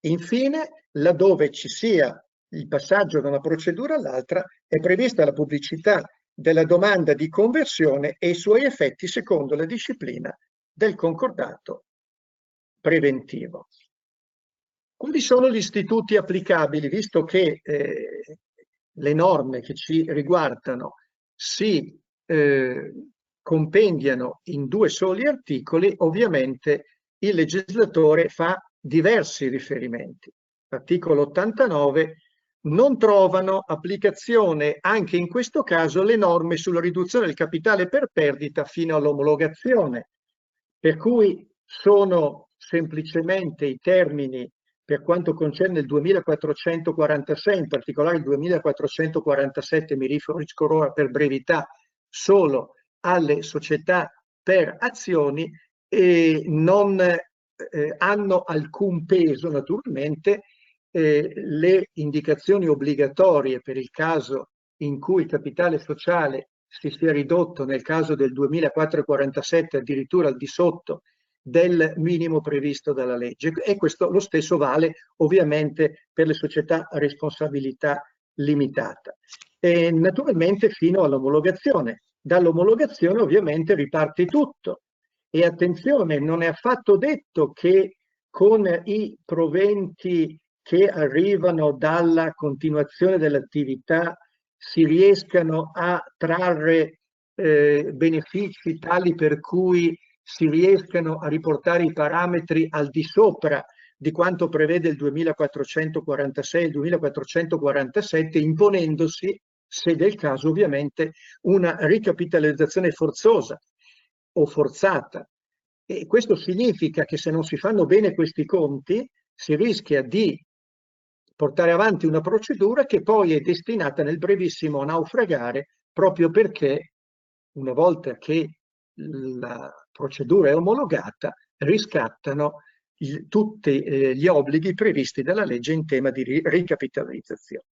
Infine, laddove ci sia il passaggio da una procedura all'altra, è prevista la pubblicità della domanda di conversione e i suoi effetti secondo la disciplina del concordato preventivo. Quali sono gli istituti applicabili, visto che le norme che ci riguardano si compendiano in 2 soli articoli? Ovviamente il legislatore fa diversi riferimenti. L'articolo 89 non trovano applicazione anche in questo caso le norme sulla riduzione del capitale per perdita fino all'omologazione, per cui sono semplicemente i termini per quanto concerne il 2446, in particolare il 2447, mi riferisco ora per brevità solo alle società per azioni, e non hanno alcun peso naturalmente le indicazioni obbligatorie per il caso in cui il capitale sociale si sia ridotto, nel caso del 2447 addirittura al di sotto del minimo previsto dalla legge, e questo lo stesso vale ovviamente per le società a responsabilità limitata, e naturalmente fino all'omologazione. Dall'omologazione ovviamente riparte tutto, e attenzione, non è affatto detto che con i proventi che arrivano dalla continuazione dell'attività si riescano a trarre benefici tali per cui si riescano a riportare i parametri al di sopra di quanto prevede il 2446 e il 2447, imponendosi, se del caso ovviamente, una ricapitalizzazione forzosa o forzata. E questo significa che se non si fanno bene questi conti si rischia di portare avanti una procedura che poi è destinata nel brevissimo a naufragare, proprio perché una volta che la procedura è omologata riscattano tutti gli obblighi previsti dalla legge in tema di ricapitalizzazione.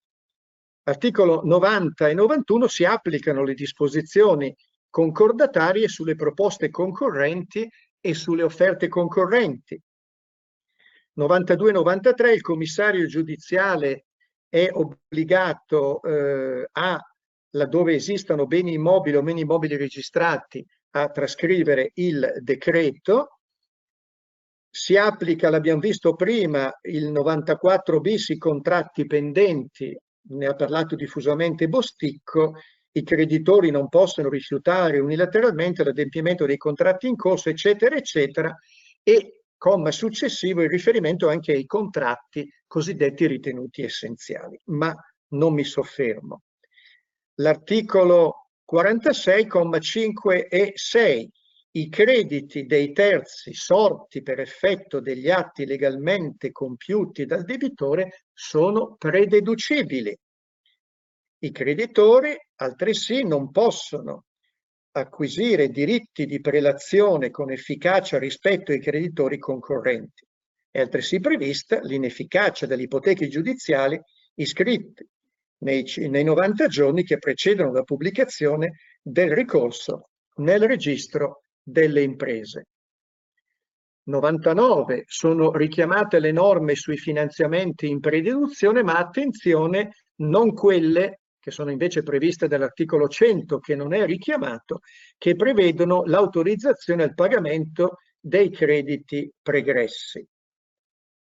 Articolo 90 e 91 si applicano le disposizioni concordatarie sulle proposte concorrenti e sulle offerte concorrenti. 92-93, il commissario giudiziale è obbligato a, laddove esistano beni immobili o meno immobili registrati, a trascrivere il decreto. Si applica, l'abbiamo visto prima, il 94 bis, i contratti pendenti, ne ha parlato diffusamente Bosticco. I creditori non possono rifiutare unilateralmente l'adempimento dei contratti in corso, eccetera, eccetera, e comma successivo in riferimento anche ai contratti cosiddetti ritenuti essenziali, ma non mi soffermo. L'articolo 46, comma 5 e 6, i crediti dei terzi sorti per effetto degli atti legalmente compiuti dal debitore sono prededucibili. I creditori altresì non possono acquisire diritti di prelazione con efficacia rispetto ai creditori concorrenti. È altresì prevista l'inefficacia delle ipoteche giudiziali iscritte nei 90 giorni che precedono la pubblicazione del ricorso nel registro delle imprese. 99, sono richiamate le norme sui finanziamenti in prededuzione, ma attenzione, non quelle che sono invece previste dall'articolo 100, che non è richiamato, che prevedono l'autorizzazione al pagamento dei crediti pregressi.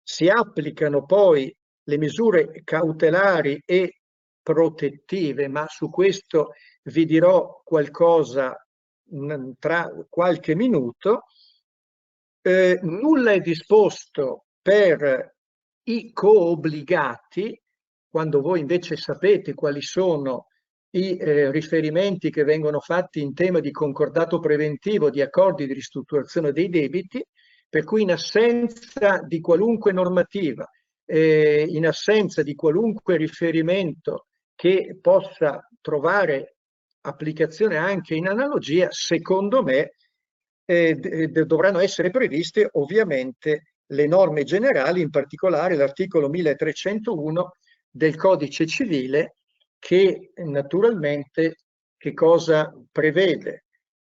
Si applicano poi le misure cautelari e protettive, ma su questo vi dirò qualcosa tra qualche minuto. Nulla è disposto per i coobbligati, quando voi invece sapete quali sono i riferimenti che vengono fatti in tema di concordato preventivo, di accordi di ristrutturazione dei debiti, per cui in assenza di qualunque normativa, in assenza di qualunque riferimento che possa trovare applicazione anche in analogia, secondo me dovranno essere previste ovviamente le norme generali, in particolare l'articolo 1301 del codice civile, che naturalmente che cosa prevede?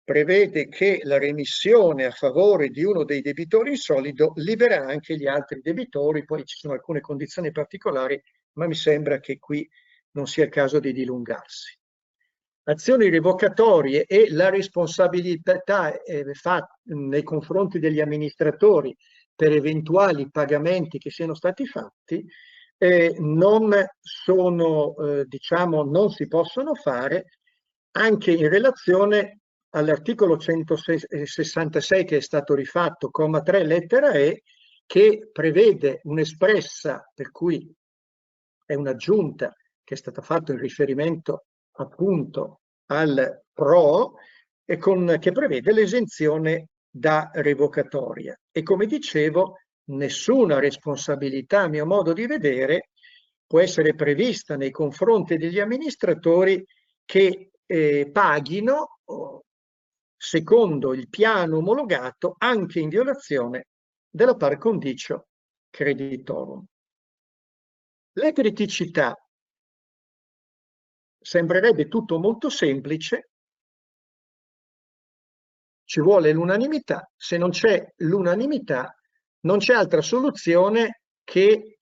Prevede che la remissione a favore di uno dei debitori in solido libera anche gli altri debitori, poi ci sono alcune condizioni particolari, ma mi sembra che qui non sia il caso di dilungarsi. Azioni revocatorie e la responsabilità nei confronti degli amministratori per eventuali pagamenti che siano stati fatti non sono, diciamo, non si possono fare, anche in relazione all'articolo 166 che è stato rifatto, comma 3 lettera E, che prevede un'espressa, per cui è un'aggiunta che è stata fatta in riferimento appunto al PRO e che prevede l'esenzione da revocatoria. E come dicevo, nessuna responsabilità, a mio modo di vedere, può essere prevista nei confronti degli amministratori che paghino secondo il piano omologato anche in violazione della par condicio creditorum. Le criticità. Sembrerebbe tutto molto semplice, ci vuole l'unanimità, se non c'è l'unanimità non c'è altra soluzione che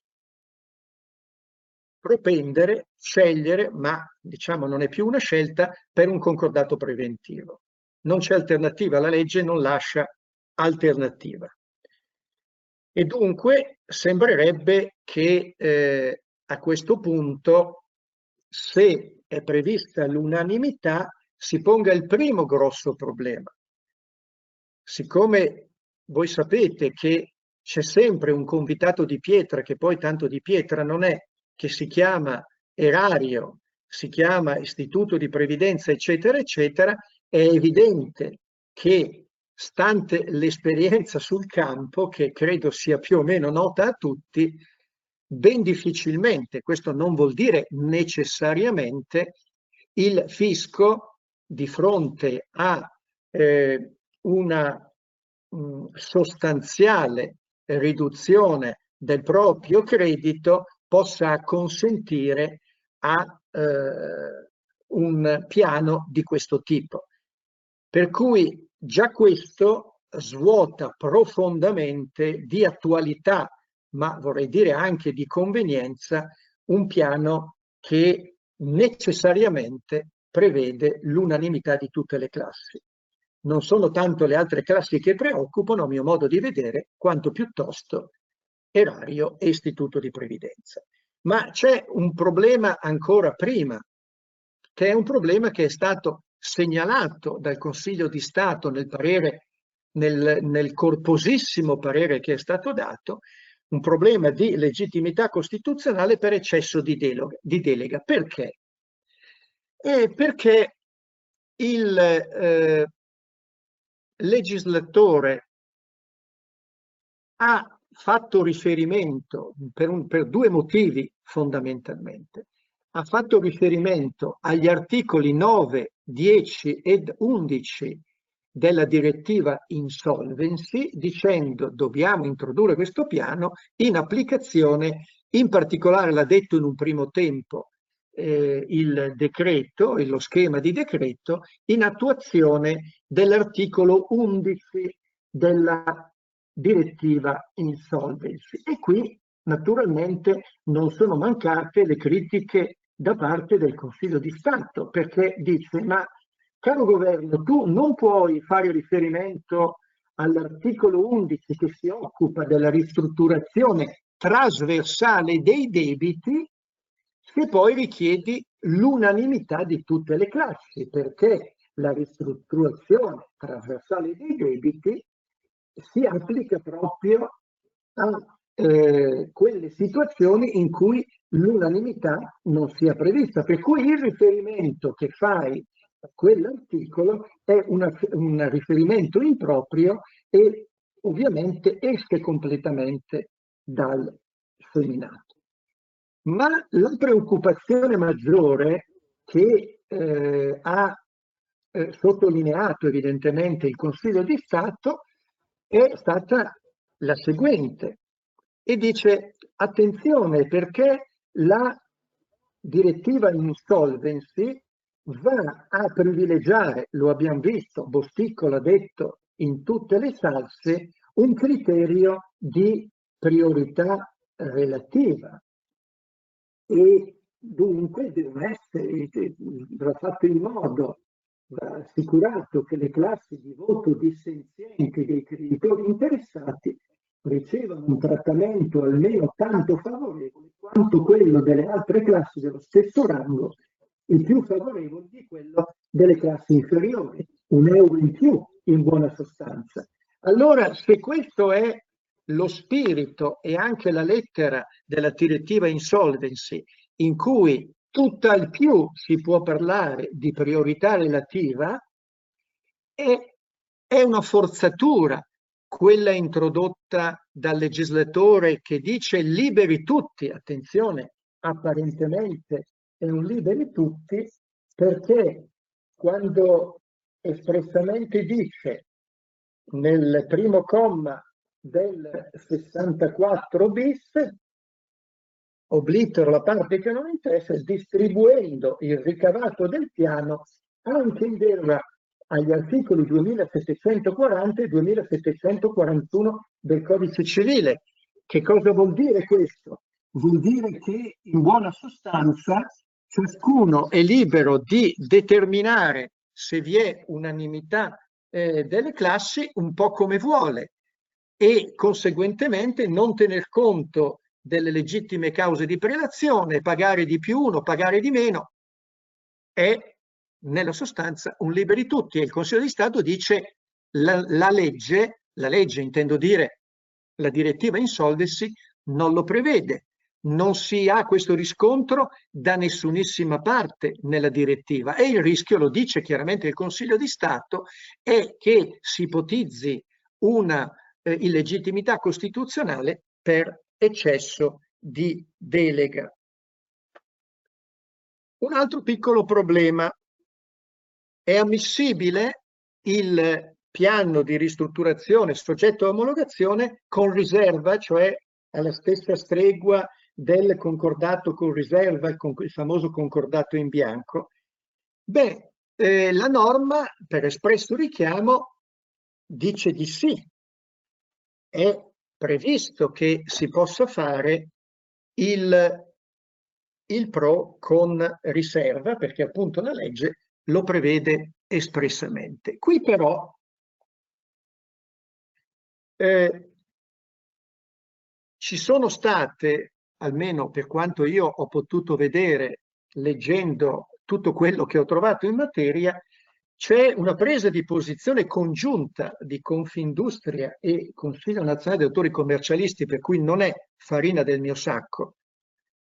propendere, scegliere, ma diciamo non è più una scelta, per un concordato preventivo. Non c'è alternativa, la legge non lascia alternativa. E dunque sembrerebbe che a questo punto, se è prevista l'unanimità, si ponga il primo grosso problema. Siccome voi sapete che c'è sempre un convitato di pietra, che poi tanto di pietra non è, che si chiama erario, si chiama istituto di previdenza, eccetera, eccetera, è evidente che, stante l'esperienza sul campo, che credo sia più o meno nota a tutti, ben difficilmente, questo non vuol dire necessariamente, il fisco di fronte a una sostanziale riduzione del proprio credito possa consentire a un piano di questo tipo. Per cui già questo svuota profondamente di attualità, ma vorrei dire anche di convenienza, un piano che necessariamente prevede l'unanimità di tutte le classi. Non sono tanto le altre classi che preoccupano, a mio modo di vedere, quanto piuttosto erario e istituto di previdenza. Ma c'è un problema ancora prima, che è un problema che è stato segnalato dal Consiglio di Stato nel parere, nel corposissimo parere che è stato dato, un problema di legittimità costituzionale per eccesso di delega. Perché? Perché il legislatore ha fatto riferimento, per due motivi fondamentalmente, ha fatto riferimento agli articoli 9, 10 ed 11 della direttiva Insolvency, dicendo dobbiamo introdurre questo piano in applicazione, in particolare l'ha detto in un primo tempo il decreto, lo schema di decreto, in attuazione dell'articolo 11 della direttiva Insolvency. E qui naturalmente non sono mancate le critiche da parte del Consiglio di Stato, perché dice ma caro governo, tu non puoi fare riferimento all'articolo 11 che si occupa della ristrutturazione trasversale dei debiti se poi richiedi l'unanimità di tutte le classi, perché la ristrutturazione trasversale dei debiti si applica proprio a quelle situazioni in cui l'unanimità non sia prevista. Per cui il riferimento che fai quell'articolo è un riferimento improprio e ovviamente esce completamente dal seminato. Ma la preoccupazione maggiore che ha sottolineato evidentemente il Consiglio di Stato è stata la seguente, e dice attenzione perché la direttiva Insolvency va a privilegiare, lo abbiamo visto, Bosticco l'ha detto in tutte le salse, un criterio di priorità relativa e dunque deve essere fatto in modo, assicurato che le classi di voto dissenzienti dei creditori interessati ricevano un trattamento almeno tanto favorevole quanto quello delle altre classi dello stesso rango, il più favorevole di quello delle classi inferiori, un euro in più in buona sostanza. Allora, se questo è lo spirito e anche la lettera della direttiva Insolvency, in cui tutt'al più si può parlare di priorità relativa, è una forzatura quella introdotta dal legislatore che dice liberi tutti, attenzione, apparentemente è un liberi tutti, perché quando espressamente dice nel primo comma del 64 bis, oblitero la parte che non interessa, distribuendo il ricavato del piano anche in deroga agli articoli 2740 e 2741 del Codice Civile. Che cosa vuol dire questo? Vuol dire che in buona sostanza ciascuno è libero di determinare, se vi è unanimità delle classi, un po' come vuole e conseguentemente non tener conto delle legittime cause di prelazione, pagare di più uno, pagare di meno, è nella sostanza un liberi tutti. E il Consiglio di Stato dice la legge intendo dire la direttiva Insolvency non lo prevede, non si ha questo riscontro da nessunissima parte nella direttiva, e il rischio, lo dice chiaramente il Consiglio di Stato, è che si ipotizzi una illegittimità costituzionale per eccesso di delega. Un altro piccolo problema: è ammissibile il piano di ristrutturazione soggetto a omologazione con riserva, cioè alla stessa stregua del concordato con riserva, il famoso concordato in bianco? Beh, la norma, per espresso richiamo, dice di sì. È previsto che si possa fare il pro con riserva, perché appunto la legge lo prevede espressamente. Qui però ci sono state, almeno per quanto io ho potuto vedere leggendo tutto quello che ho trovato in materia, c'è una presa di posizione congiunta di Confindustria e Consiglio Nazionale di Autori Commercialisti, per cui non è farina del mio sacco,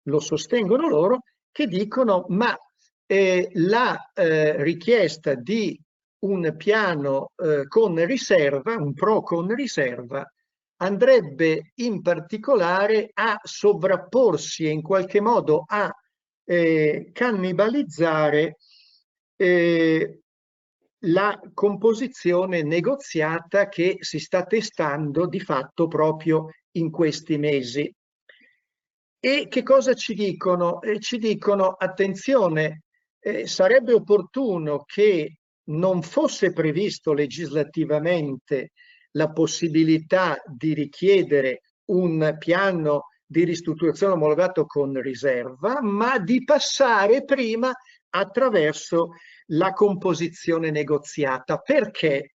lo sostengono loro, che dicono ma la richiesta di un piano con riserva, un pro con riserva, andrebbe in particolare a sovrapporsi e in qualche modo a cannibalizzare la composizione negoziata che si sta testando di fatto proprio in questi mesi. E che cosa ci dicono? Ci dicono, attenzione, sarebbe opportuno che non fosse previsto legislativamente la possibilità di richiedere un piano di ristrutturazione omologato con riserva, ma di passare prima attraverso la composizione negoziata. Perché?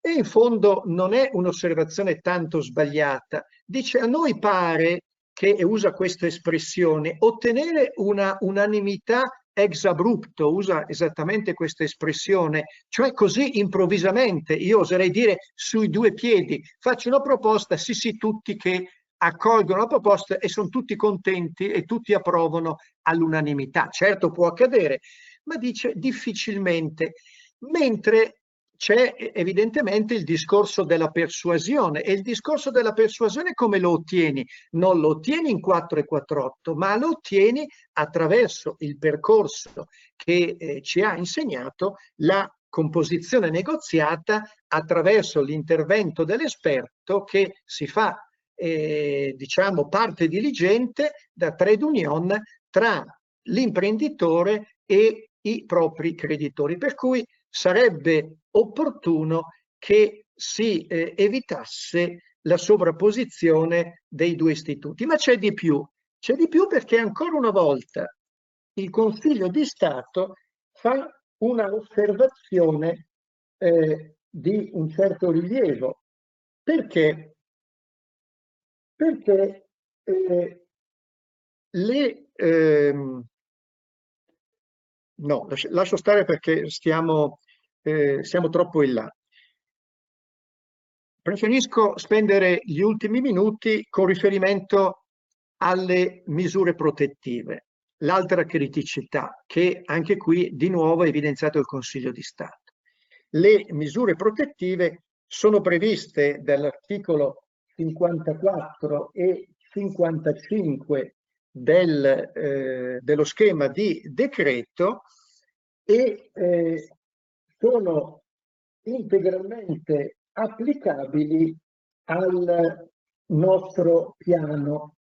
E in fondo non è un'osservazione tanto sbagliata. Dice, a noi pare che, e usa questa espressione, ottenere una unanimità ex abrupto, usa esattamente questa espressione, cioè così improvvisamente, io oserei dire sui due piedi, faccio una proposta, sì sì, tutti che accolgono la proposta e sono tutti contenti e tutti approvano all'unanimità. Certo, può accadere, ma dice difficilmente, mentre c'è evidentemente il discorso della persuasione, e il discorso della persuasione come lo ottieni? Non lo ottieni in 448, ma lo ottieni attraverso il percorso che ci ha insegnato la composizione negoziata, attraverso l'intervento dell'esperto che si fa diciamo parte diligente da trade union tra l'imprenditore e i propri creditori, per cui sarebbe opportuno che si evitasse la sovrapposizione dei due istituti. Ma c'è di più perché ancora una volta il Consiglio di Stato fa una osservazione di un certo rilievo. Perché? Perché no, lascio stare perché stiamo siamo troppo in là. Preferisco spendere gli ultimi minuti con riferimento alle misure protettive, l'altra criticità che anche qui di nuovo ha evidenziato il Consiglio di Stato. Le misure protettive sono previste dall'articolo 54 e 55 dello schema di decreto e sono integralmente applicabili al nostro piano,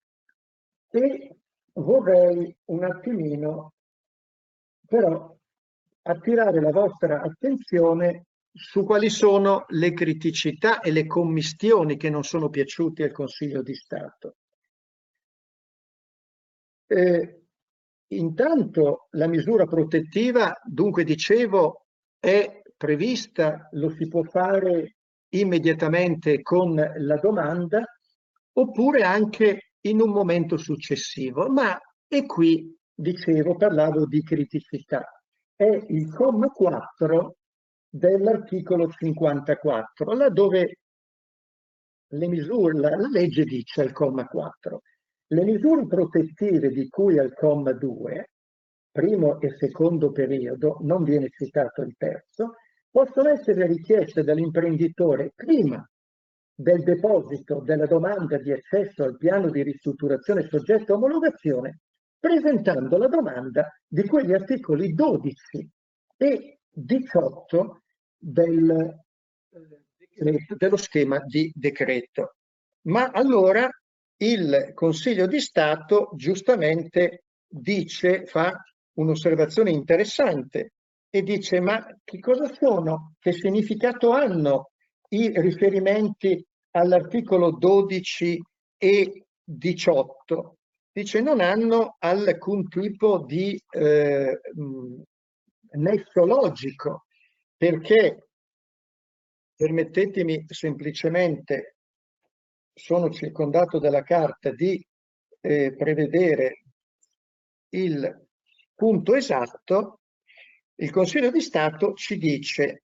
e vorrei un attimino però attirare la vostra attenzione su quali sono le criticità e le commistioni che non sono piaciute al Consiglio di Stato. Intanto la misura protettiva, dunque dicevo, è prevista, lo si può fare immediatamente con la domanda oppure anche in un momento successivo, ma e qui dicevo, parlavo di criticità, è il comma 4 dell'articolo 54, laddove le misure, la legge dice al comma 4: le misure protettive di cui al comma 2, primo e secondo periodo, non viene citato il terzo, possono essere richieste dall'imprenditore prima del deposito della domanda di accesso al piano di ristrutturazione soggetto a omologazione, presentando la domanda di quegli articoli 12 e 18 dello schema di decreto. Ma allora il Consiglio di Stato giustamente dice, fa un'osservazione interessante e dice: ma che cosa sono, che significato hanno i riferimenti all'articolo 12 e 18? Dice: non hanno alcun tipo di nesso logico, perché, permettetemi semplicemente, sono circondato dalla carta, di prevedere il punto esatto. Il Consiglio di Stato ci dice: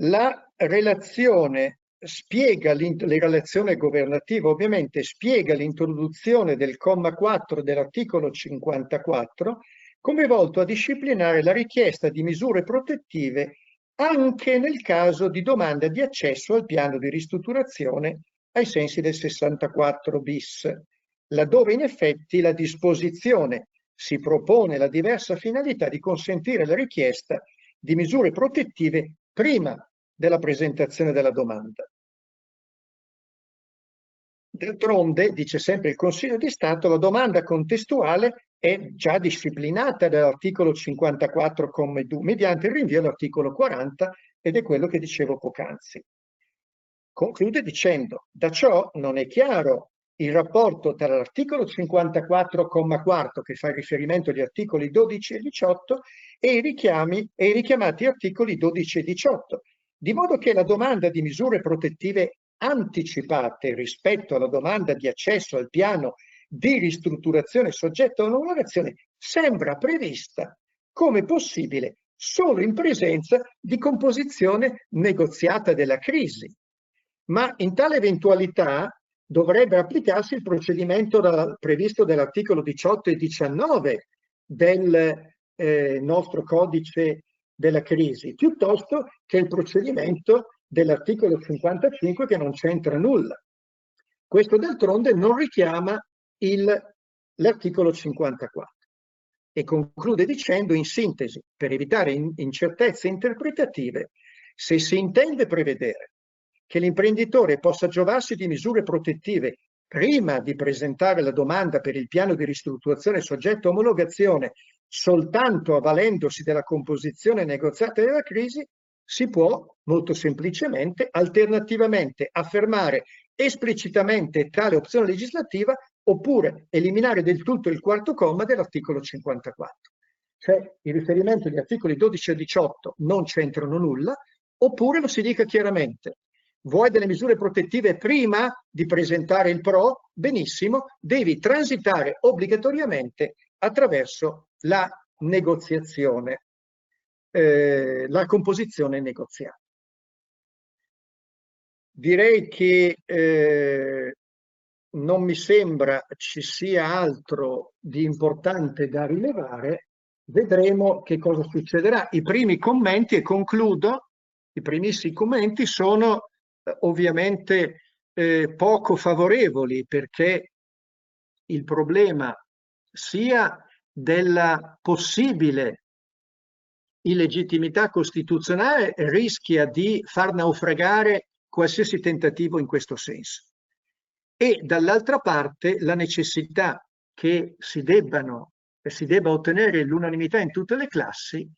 la relazione spiega, la relazione governativa ovviamente spiega l'introduzione del comma 4 dell'articolo 54 come volto a disciplinare la richiesta di misure protettive anche nel caso di domanda di accesso al piano di ristrutturazione ai sensi del 64 bis, laddove in effetti la disposizione si propone la diversa finalità di consentire la richiesta di misure protettive prima della presentazione della domanda. D'altronde, dice sempre il Consiglio di Stato, la domanda contestuale è già disciplinata dall'articolo 54,2 mediante il rinvio all'articolo 40, ed è quello che dicevo poc'anzi. Conclude dicendo: da ciò non è chiaro il rapporto tra l'articolo 54,4, che fa riferimento agli articoli 12 e 18, e i richiamati articoli 12 e 18, di modo che la domanda di misure protettive anticipate rispetto alla domanda di accesso al piano di ristrutturazione soggetto a un'omologazione sembra prevista come possibile solo in presenza di composizione negoziata della crisi. Ma in tale eventualità dovrebbe applicarsi il procedimento previsto dall'articolo 18 e 19 del nostro codice della crisi, piuttosto che il procedimento dell'articolo 55, che non c'entra nulla. Questo d'altronde non richiama l'articolo 54. E conclude dicendo, in sintesi, per evitare incertezze interpretative, se si intende prevedere che l'imprenditore possa giovarsi di misure protettive prima di presentare la domanda per il piano di ristrutturazione soggetto a omologazione soltanto avvalendosi della composizione negoziata della crisi, si può molto semplicemente alternativamente affermare esplicitamente tale opzione legislativa oppure eliminare del tutto il quarto comma dell'articolo 54. Cioè, il riferimento agli articoli 12 e 18 non c'entrano nulla, oppure lo si dica chiaramente: vuoi delle misure protettive prima di presentare il PRO? Benissimo, devi transitare obbligatoriamente attraverso la negoziazione, la composizione negoziata. Direi che non mi sembra ci sia altro di importante da rilevare, vedremo che cosa succederà. I primi commenti, e concludo, i primissimi commenti sono ovviamente poco favorevoli, perché il problema sia della possibile illegittimità costituzionale rischia di far naufragare qualsiasi tentativo in questo senso. E dall'altra parte la necessità che si debba ottenere l'unanimità in tutte le classi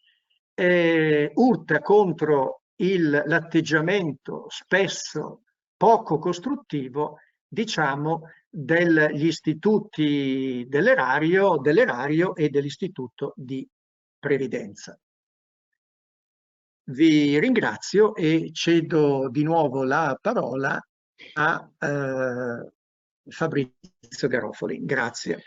urta contro l'atteggiamento spesso poco costruttivo, diciamo, degli istituti dell'erario e dell'istituto di previdenza. Vi ringrazio e cedo di nuovo la parola a Fabrizio Garofoli. Grazie.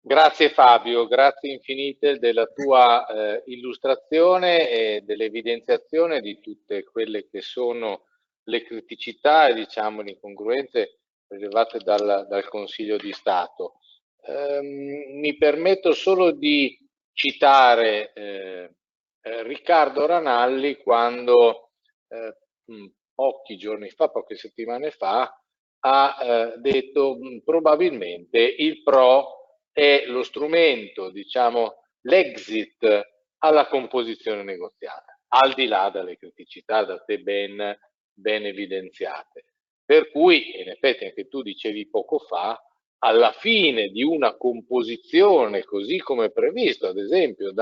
Grazie Fabio, grazie infinite della tua illustrazione e dell'evidenziazione di tutte quelle che sono le criticità e, diciamo, le incongruenze rilevate dal Consiglio di Stato. Mi permetto solo di citare Riccardo Ranalli quando poche settimane fa, ha detto probabilmente il PRO è lo strumento, diciamo, l'exit alla composizione negoziata, al di là delle criticità da te ben evidenziate. Per cui, in effetti anche tu dicevi poco fa, alla fine di una composizione così come previsto, ad esempio,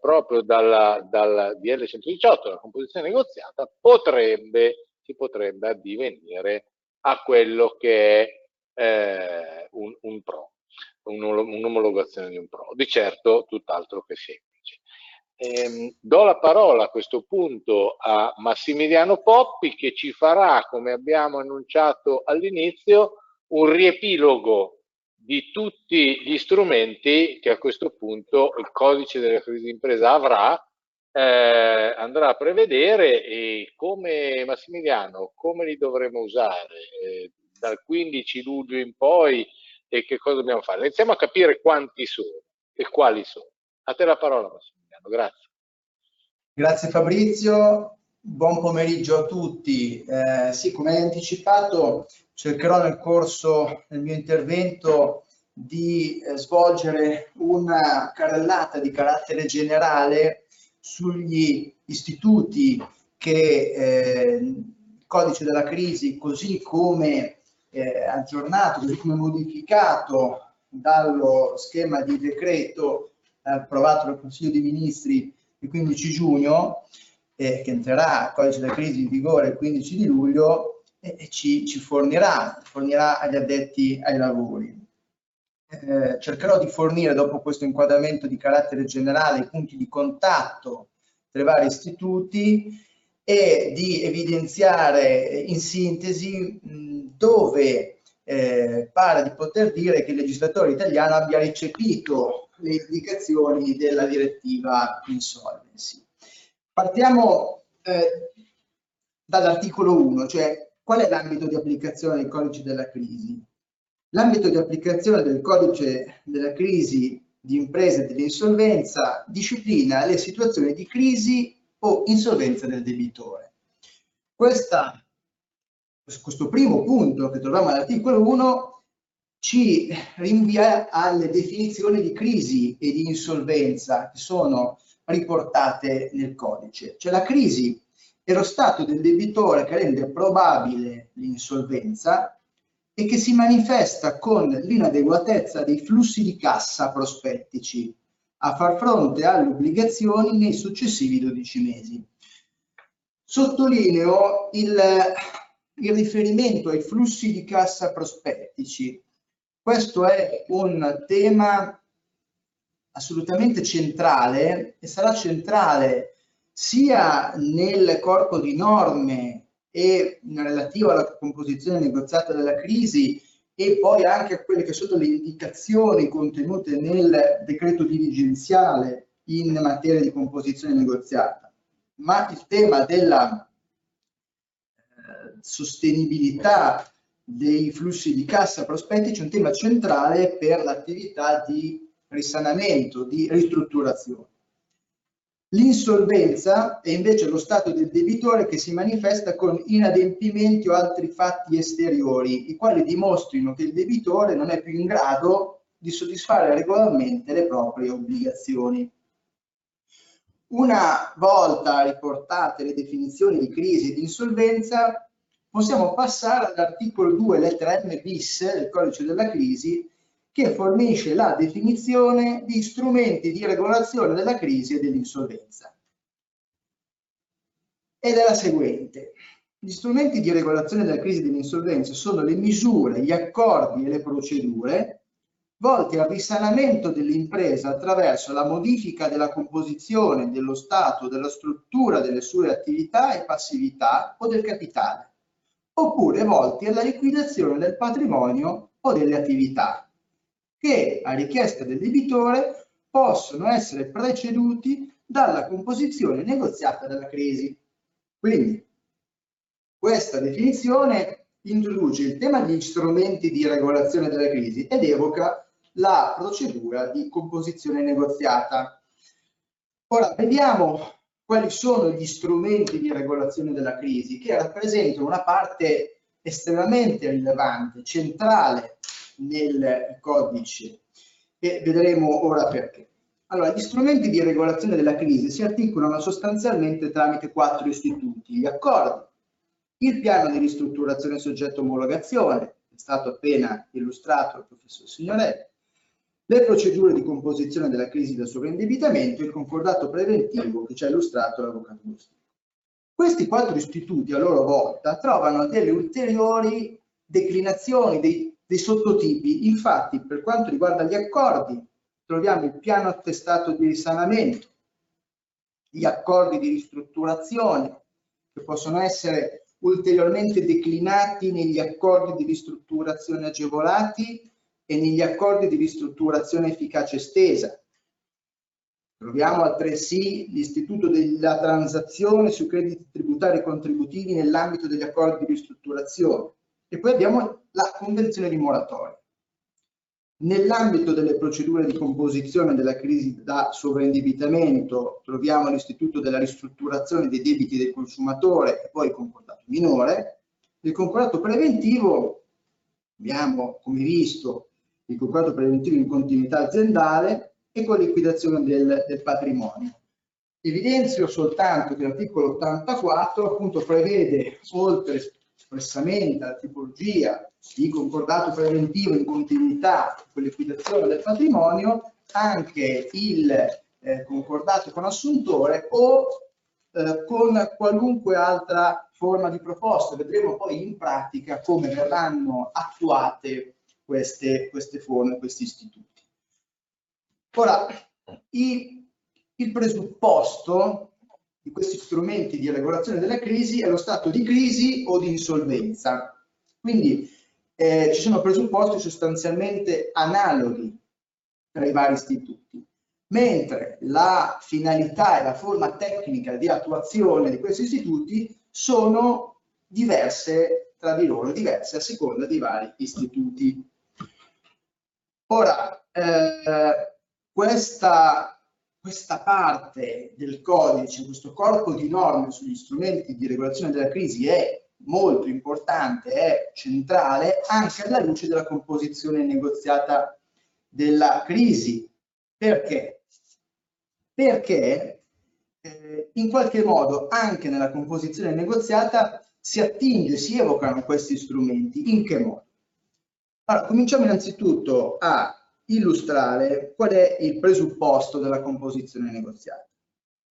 proprio dalla DL 118, la composizione negoziata, si potrebbe addivenire a quello che è un'omologazione di un PRO, di certo tutt'altro che semplice. Do la parola a questo punto a Massimiliano Poppi, che ci farà, come abbiamo annunciato all'inizio, un riepilogo di tutti gli strumenti che a questo punto il codice della crisi d'impresa andrà a prevedere, e come, Massimiliano, come li dovremo usare dal 15 luglio in poi, e che cosa dobbiamo fare. Iniziamo a capire quanti sono e quali sono. A te la parola, Massimiliano, grazie. Grazie Fabrizio, buon pomeriggio a tutti. Sì, come hai anticipato, cercherò nel mio intervento di svolgere una carrellata di carattere generale sugli istituti che il codice della crisi, così come aggiornato, così come modificato dallo schema di decreto approvato dal Consiglio dei Ministri il 15 giugno, che entrerà il codice della crisi in vigore il 15 di luglio, ci fornirà agli addetti ai lavori. Cercherò di fornire, dopo questo inquadramento di carattere generale, i punti di contatto tra i vari istituti e di evidenziare in sintesi dove pare di poter dire che il legislatore italiano abbia recepito le indicazioni della direttiva Insolvency. Partiamo dall'articolo 1, cioè qual è l'ambito di applicazione del codice della crisi? L'ambito di applicazione del codice della crisi di impresa e dell'insolvenza disciplina le situazioni di crisi o insolvenza del debitore. Questo primo punto che troviamo all'articolo 1 ci rinvia alle definizioni di crisi e di insolvenza che sono riportate nel codice. Cioè, la crisi è lo stato del debitore che rende probabile l'insolvenza e che si manifesta con l'inadeguatezza dei flussi di cassa prospettici a far fronte alle obbligazioni nei successivi 12 mesi. Sottolineo il riferimento ai flussi di cassa prospettici. Questo è un tema assolutamente centrale e sarà centrale sia nel corpo di norme e relativo alla composizione negoziata della crisi, e poi anche a quelle che sono le indicazioni contenute nel decreto dirigenziale in materia di composizione negoziata. Ma il tema della sostenibilità dei flussi di cassa prospettici un tema centrale per l'attività di risanamento, di ristrutturazione. L'insolvenza è invece lo stato del debitore che si manifesta con inadempimenti o altri fatti esteriori, i quali dimostrino che il debitore non è più in grado di soddisfare regolarmente le proprie obbligazioni. Una volta riportate le definizioni di crisi e di insolvenza, possiamo passare all'articolo 2, lettera M bis del codice della crisi, che fornisce la definizione di strumenti di regolazione della crisi e dell'insolvenza. Ed è la seguente. Gli strumenti di regolazione della crisi e dell'insolvenza sono le misure, gli accordi e le procedure volti al risanamento dell'impresa attraverso la modifica della composizione, dello stato, della struttura delle sue attività e passività o del capitale, oppure volti alla liquidazione del patrimonio o delle attività, che a richiesta del debitore possono essere preceduti dalla composizione negoziata della crisi. Quindi questa definizione introduce il tema degli strumenti di regolazione della crisi ed evoca la procedura di composizione negoziata. Ora vediamo quali sono gli strumenti di regolazione della crisi che rappresentano una parte estremamente rilevante, centrale nel codice, e vedremo ora perché. Allora, gli strumenti di regolazione della crisi si articolano sostanzialmente tramite quattro istituti: gli accordi, il piano di ristrutturazione soggetto omologazione, è stato appena illustrato dal professor Signorelli, le procedure di composizione della crisi da sovraindebitamento e il concordato preventivo che ci ha illustrato l'avvocato Bosticco. Questi quattro istituti a loro volta trovano delle ulteriori declinazioni dei sottotipi. Infatti, per quanto riguarda gli accordi, troviamo il piano attestato di risanamento, gli accordi di ristrutturazione, che possono essere ulteriormente declinati negli accordi di ristrutturazione agevolati e negli accordi di ristrutturazione efficace estesa. Troviamo altresì l'istituto della transazione su crediti tributari e contributivi nell'ambito degli accordi di ristrutturazione. E poi abbiamo la convenzione di moratoria. Nell'ambito delle procedure di composizione della crisi da sovraindebitamento troviamo l'istituto della ristrutturazione dei debiti del consumatore e poi il concordato minore. Nel concordato preventivo abbiamo, come visto, il concordato preventivo in continuità aziendale e con liquidazione del patrimonio. Evidenzio soltanto che l'articolo 84 appunto prevede, oltre espressamente la tipologia di concordato preventivo in continuità con liquidazione del patrimonio, anche il concordato con assuntore o con qualunque altra forma di proposta. Vedremo poi in pratica come verranno attuate queste forme, questi istituti. Ora, il presupposto di questi strumenti di regolazione della crisi è lo stato di crisi o di insolvenza. Quindi ci sono presupposti sostanzialmente analoghi tra i vari istituti, mentre la finalità e la forma tecnica di attuazione di questi istituti sono diverse tra di loro, diverse a seconda dei vari istituti. Ora, questa parte del codice, questo corpo di norme sugli strumenti di regolazione della crisi è molto importante, è centrale anche alla luce della composizione negoziata della crisi. Perché? Perché in qualche modo anche nella composizione negoziata si attinge, si evocano questi strumenti. In che modo? Allora, cominciamo innanzitutto a illustrare qual è il presupposto della composizione negoziata.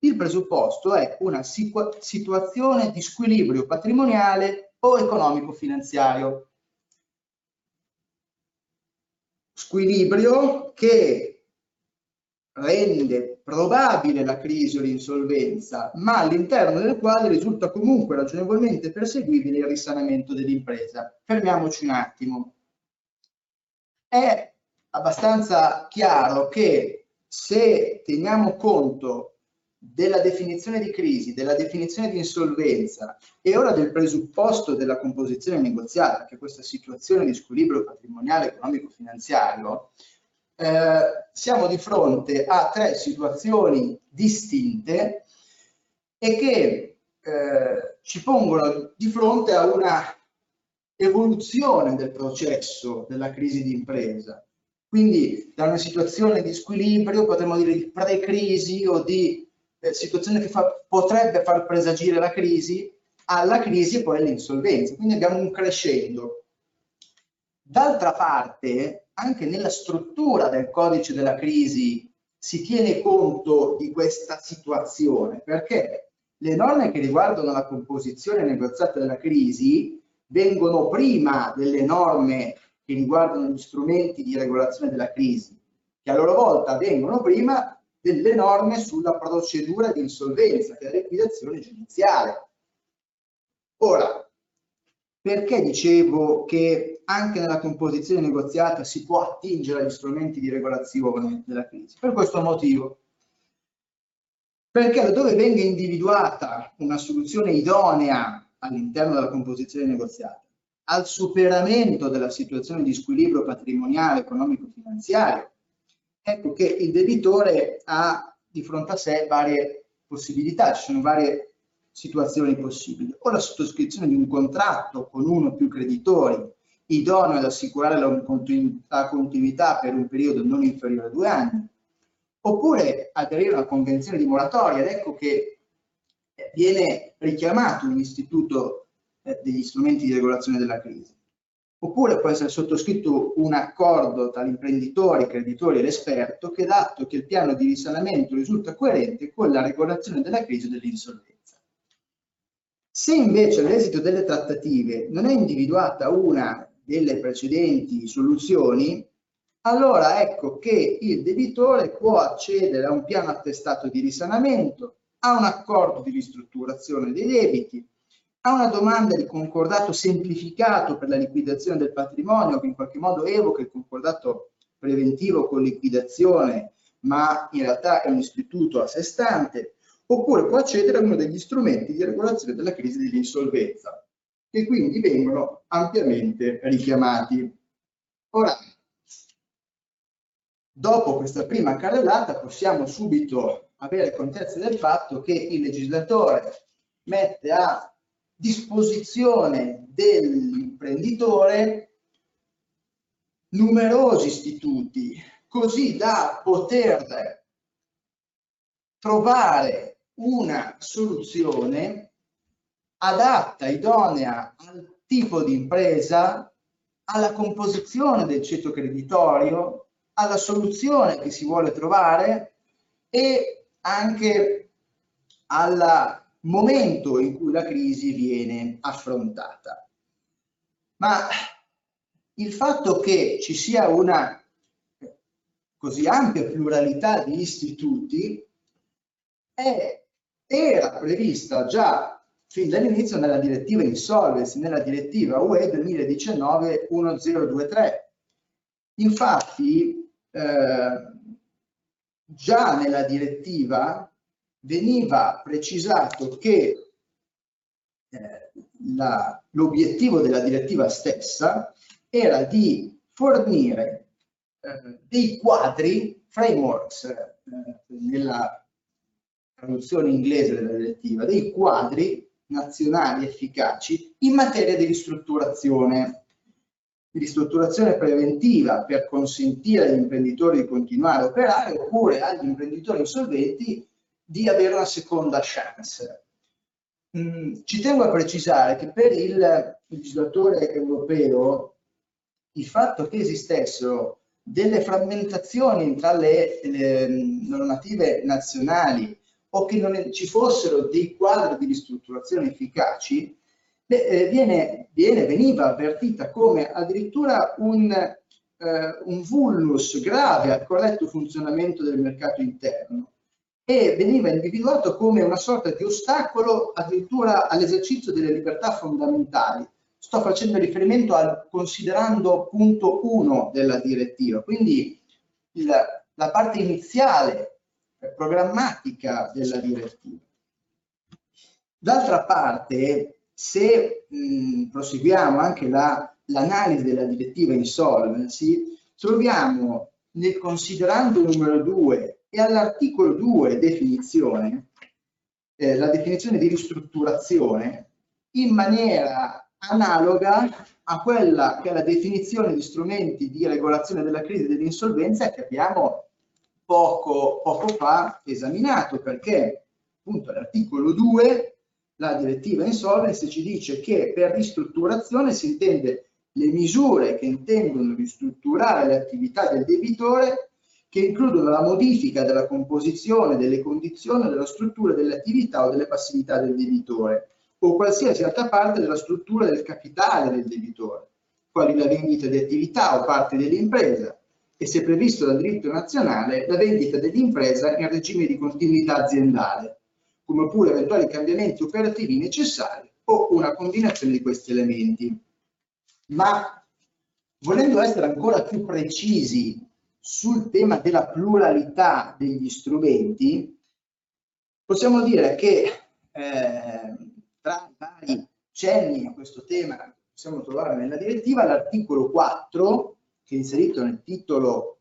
Il presupposto è una situazione di squilibrio patrimoniale o economico-finanziario. Squilibrio che rende probabile la crisi o l'insolvenza, ma all'interno del quale risulta comunque ragionevolmente perseguibile il risanamento dell'impresa. Fermiamoci un attimo. È abbastanza chiaro che se teniamo conto della definizione di crisi, della definizione di insolvenza e ora del presupposto della composizione negoziale, perché questa situazione di squilibrio patrimoniale economico-finanziario, siamo di fronte a tre situazioni distinte e che ci pongono di fronte a una evoluzione del processo della crisi di impresa. Quindi da una situazione di squilibrio, potremmo dire di pre-crisi o di situazione che potrebbe far presagire la crisi, alla crisi e poi all'insolvenza. Quindi abbiamo un crescendo. D'altra parte, anche nella struttura del codice della crisi si tiene conto di questa situazione, perché le norme che riguardano la composizione negoziata della crisi vengono prima delle norme che riguardano gli strumenti di regolazione della crisi, che a loro volta vengono prima delle norme sulla procedura di insolvenza, che è la liquidazione giudiziale. Ora, perché dicevo che anche nella composizione negoziata si può attingere agli strumenti di regolazione della crisi? Per questo motivo. Perché laddove venga individuata una soluzione idonea all'interno della composizione negoziata, al superamento della situazione di squilibrio patrimoniale, economico-finanziario, ecco che il debitore ha di fronte a sé varie possibilità, ci sono varie situazioni possibili. O la sottoscrizione di un contratto con uno o più creditori, idoneo ad assicurare la continuità per un periodo non inferiore a 2 anni, oppure aderire a una convenzione di moratoria, ed ecco che viene richiamato un istituto degli strumenti di regolazione della crisi. Oppure può essere sottoscritto un accordo tra imprenditori, creditori e l'esperto che, dato che il piano di risanamento risulta coerente con la regolazione della crisi e dell'insolvenza. Se invece all'esito delle trattative non è individuata una delle precedenti soluzioni, allora ecco che il debitore può accedere a un piano attestato di risanamento, a un accordo di ristrutturazione dei debiti, a una domanda di concordato semplificato per la liquidazione del patrimonio, che in qualche modo evoca il concordato preventivo con liquidazione, ma in realtà è un istituto a sé stante, oppure può accedere a uno degli strumenti di regolazione della crisi dell'insolvenza, che quindi vengono ampiamente richiamati. Ora, dopo questa prima carrellata possiamo subito avere contezza del fatto che il legislatore mette a disposizione dell'imprenditore numerosi istituti, così da poter trovare una soluzione adatta, idonea al tipo di impresa, alla composizione del ceto creditorio, alla soluzione che si vuole trovare e anche alla momento in cui la crisi viene affrontata. Ma il fatto che ci sia una così ampia pluralità di istituti era prevista già fin dall'inizio nella direttiva Insolvency, nella direttiva UE 2019-1023. Infatti già nella direttiva veniva precisato che l'obiettivo della direttiva stessa era di fornire dei quadri, frameworks, nella traduzione inglese della direttiva, dei quadri nazionali efficaci in materia di ristrutturazione preventiva per consentire agli imprenditori di continuare a operare oppure agli imprenditori insolventi di avere una seconda chance. Ci tengo a precisare che per il legislatore europeo il fatto che esistessero delle frammentazioni tra le normative nazionali o che non ci fossero dei quadri di ristrutturazione efficaci veniva avvertita come addirittura un vulnus grave al corretto funzionamento del mercato interno e veniva individuato come una sorta di ostacolo addirittura all'esercizio delle libertà fondamentali. Sto facendo riferimento al considerando punto 1 della direttiva, quindi la parte iniziale programmatica della direttiva. D'altra parte, se proseguiamo anche l'analisi della direttiva Insolvency, troviamo nel considerando numero 2 e all'articolo 2 definizione, la definizione di ristrutturazione in maniera analoga a quella che è la definizione di strumenti di regolazione della crisi dell'insolvenza che abbiamo poco fa esaminato, perché appunto l'articolo 2, la direttiva Insolvency, ci dice che per ristrutturazione si intende le misure che intendono ristrutturare le attività del debitore, che includono la modifica della composizione, delle condizioni, della struttura delle attività o delle passività del debitore, o qualsiasi altra parte della struttura del capitale del debitore, quali la vendita di attività o parte dell'impresa, e se previsto dal diritto nazionale, la vendita dell'impresa in regime di continuità aziendale, come pure eventuali cambiamenti operativi necessari o una combinazione di questi elementi. Ma volendo essere ancora più precisi sul tema della pluralità degli strumenti, possiamo dire che tra i vari cenni a questo tema che possiamo trovare nella direttiva, l'articolo 4, che è inserito nel titolo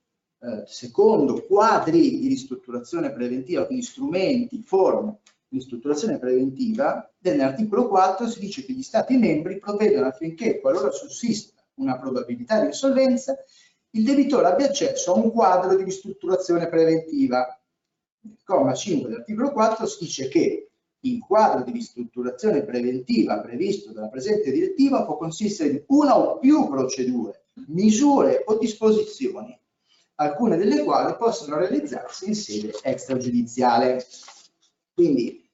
secondo, quadri di ristrutturazione preventiva, quindi strumenti, forme di ristrutturazione preventiva, nell'articolo 4 si dice che gli Stati membri provvedono affinché, qualora sussista una probabilità di insolvenza, il debitore abbia accesso a un quadro di ristrutturazione preventiva. Nel comma 5 dell'articolo 4 si dice che il quadro di ristrutturazione preventiva previsto dalla presente direttiva può consistere di una o più procedure, misure o disposizioni, alcune delle quali possono realizzarsi in sede extragiudiziale. Quindi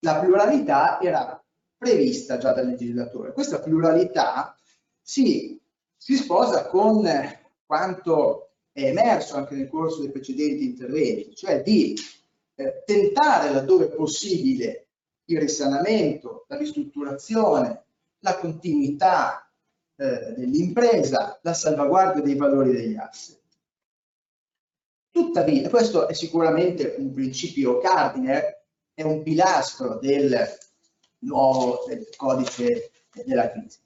la pluralità era prevista già dal legislatore. Questa pluralità si sposa con quanto è emerso anche nel corso dei precedenti interventi, cioè di tentare, laddove possibile, il risanamento, la ristrutturazione, la continuità dell'impresa, la salvaguardia dei valori degli asset. Tuttavia, questo è sicuramente un principio cardine, è un pilastro del nuovo codice della crisi.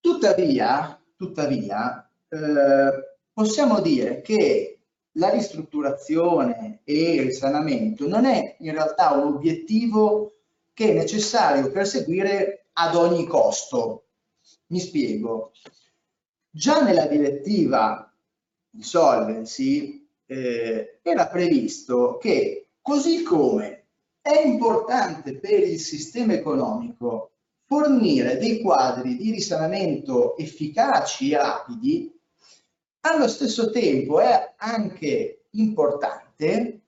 Tuttavia, possiamo dire che la ristrutturazione e il risanamento non è in realtà un obiettivo che è necessario perseguire ad ogni costo. Mi spiego. Già nella direttiva Insolvency era previsto che, così come è importante per il sistema economico fornire dei quadri di risanamento efficaci e rapidi, allo stesso tempo è anche importante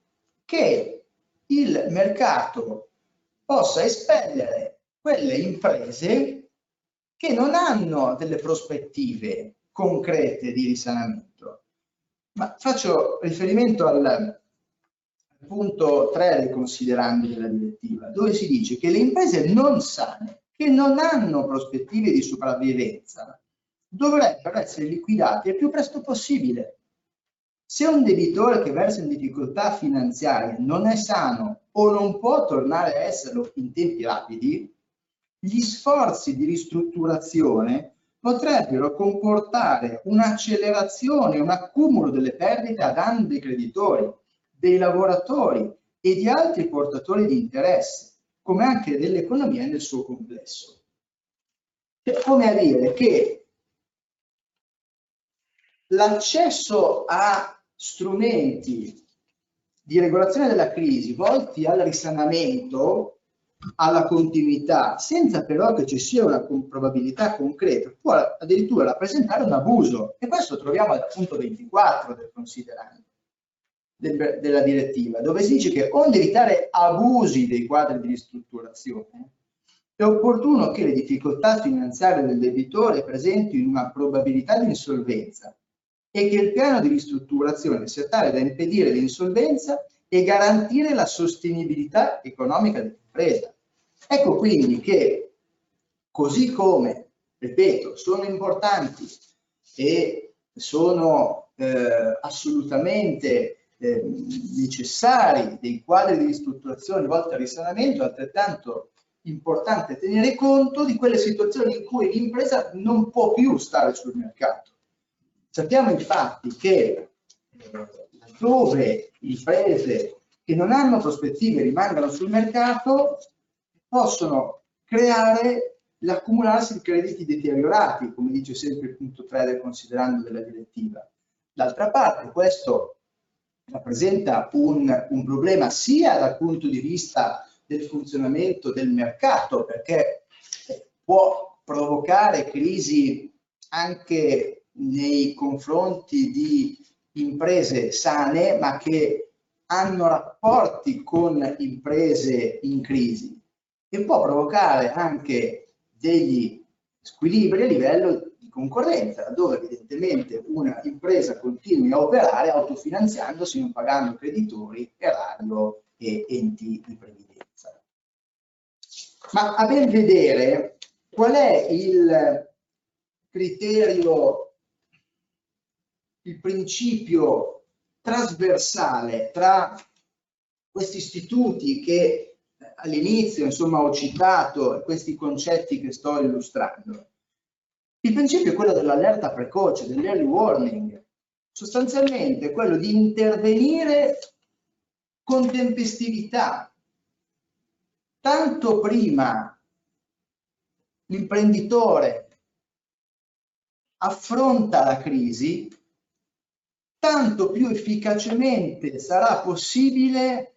che il mercato possa espellere quelle imprese che non hanno delle prospettive concrete di risanamento. Ma faccio riferimento al punto 3 del considerando della direttiva, dove si dice che le imprese non sane, che non hanno prospettive di sopravvivenza, dovrebbero essere liquidati il più presto possibile. Se un debitore che versa in difficoltà finanziarie non è sano o non può tornare a esserlo in tempi rapidi, gli sforzi di ristrutturazione potrebbero comportare un'accelerazione, un accumulo delle perdite a danno dei creditori, dei lavoratori e di altri portatori di interesse, come anche dell'economia nel suo complesso. Cioè, come a dire che l'accesso a strumenti di regolazione della crisi volti al risanamento, alla continuità, senza però che ci sia una probabilità concreta, può addirittura rappresentare un abuso. E questo troviamo al punto 24 del considerando della direttiva, dove si dice che, onde evitare abusi dei quadri di ristrutturazione, è opportuno che le difficoltà finanziarie del debitore presentino una probabilità di insolvenza e che il piano di ristrutturazione sia tale da impedire l'insolvenza e garantire la sostenibilità economica dell'impresa. Ecco quindi che, così come, ripeto, sono importanti e sono assolutamente necessari, dei quadri di ristrutturazione volta al risanamento, altrettanto importante tenere conto di quelle situazioni in cui l'impresa non può più stare sul mercato. Sappiamo infatti che laddove imprese che non hanno prospettive rimangano sul mercato possono creare l'accumularsi di crediti deteriorati, come dice sempre il punto 3 del considerando della direttiva. D'altra parte questo rappresenta un problema sia dal punto di vista del funzionamento del mercato, perché può provocare crisi anche nei confronti di imprese sane ma che hanno rapporti con imprese in crisi, e può provocare anche degli squilibri a livello di concorrenza, dove evidentemente una impresa continui a operare autofinanziandosi, non pagando creditori, erario e enti di previdenza. Ma a ben vedere, qual è il criterio, il principio trasversale tra questi istituti che all'inizio insomma ho citato, questi concetti che sto illustrando? Il principio è quello dell'allerta precoce, dell'early warning, sostanzialmente quello di intervenire con tempestività, tanto prima l'imprenditore affronta la crisi, tanto più efficacemente sarà possibile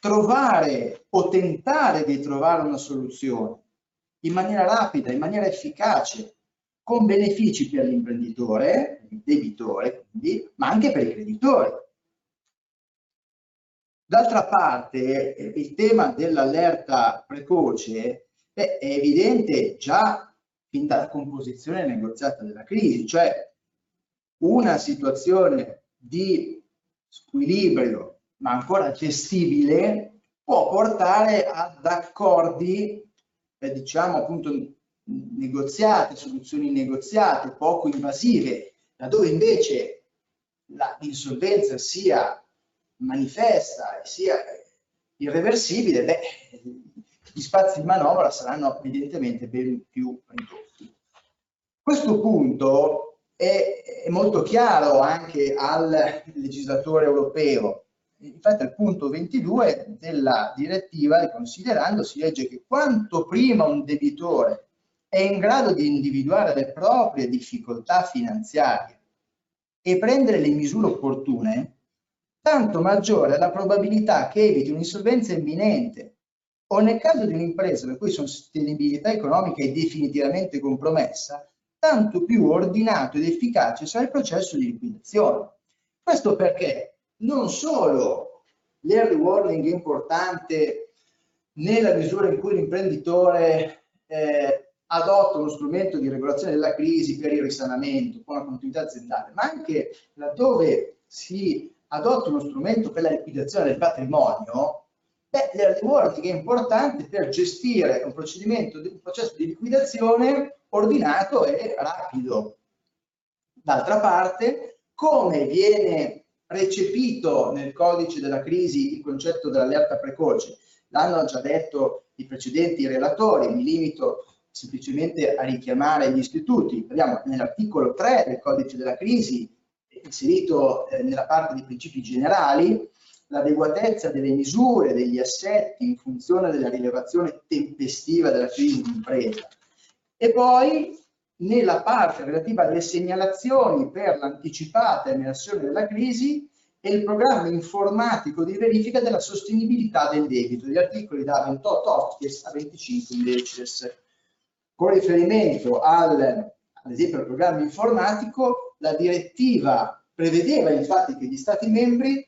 trovare o tentare di trovare una soluzione in maniera rapida, in maniera efficace, con benefici per l'imprenditore, il debitore quindi, ma anche per i creditori. D'altra parte il tema dell'allerta precoce è evidente già fin dalla composizione negoziata della crisi, cioè una situazione di squilibrio ma ancora gestibile può portare ad accordi, diciamo appunto negoziate, soluzioni negoziate, poco invasive, laddove invece l'insolvenza sia manifesta e sia irreversibile, beh, gli spazi di manovra saranno evidentemente ben più ridotti. Questo punto è molto chiaro anche al legislatore europeo. Infatti al punto 22 della direttiva, considerando, si legge che quanto prima un debitore è in grado di individuare le proprie difficoltà finanziarie e prendere le misure opportune, tanto maggiore è la probabilità che eviti un'insolvenza imminente o, nel caso di un'impresa per cui sostenibilità economica è definitivamente compromessa, tanto più ordinato ed efficace sarà il processo di liquidazione. Questo perché non solo l'early warning è importante nella misura in cui l'imprenditore adotta uno strumento di regolazione della crisi per il risanamento con la continuità aziendale, ma anche laddove si adotta uno strumento per la liquidazione del patrimonio, l'early warning è importante per gestire un procedimento, un processo di liquidazione ordinato e rapido. D'altra parte, come viene recepito nel codice della crisi il concetto dell'allerta precoce? L'hanno già detto i precedenti relatori, mi limito semplicemente a richiamare gli istituti. Abbiamo nell'articolo 3 del codice della crisi inserito nella parte dei principi generali l'adeguatezza delle misure, degli assetti in funzione della rilevazione tempestiva della crisi d'impresa, e poi nella parte relativa alle segnalazioni per l'anticipata emersione della crisi e il programma informatico di verifica della sostenibilità del debito, gli articoli da 28 octies a 25 indecies. Con riferimento ad esempio al programma informatico, la direttiva prevedeva infatti che gli Stati membri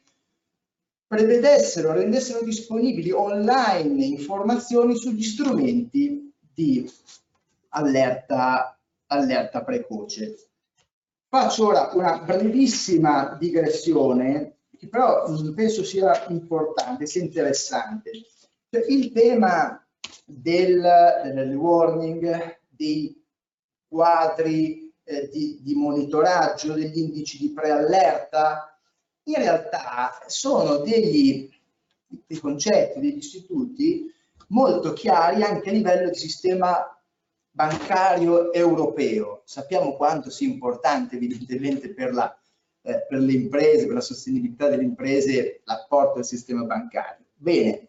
prevedessero, rendessero disponibili online informazioni sugli strumenti di allerta precoce. Faccio ora una brevissima digressione che però penso sia importante, sia interessante. Il tema del warning, dei quadri di monitoraggio, degli indici di preallerta, in realtà sono dei concetti, degli istituti molto chiari anche a livello di sistema bancario europeo. Sappiamo quanto sia importante evidentemente per le imprese, per la sostenibilità delle imprese, l'apporto al sistema bancario. Bene,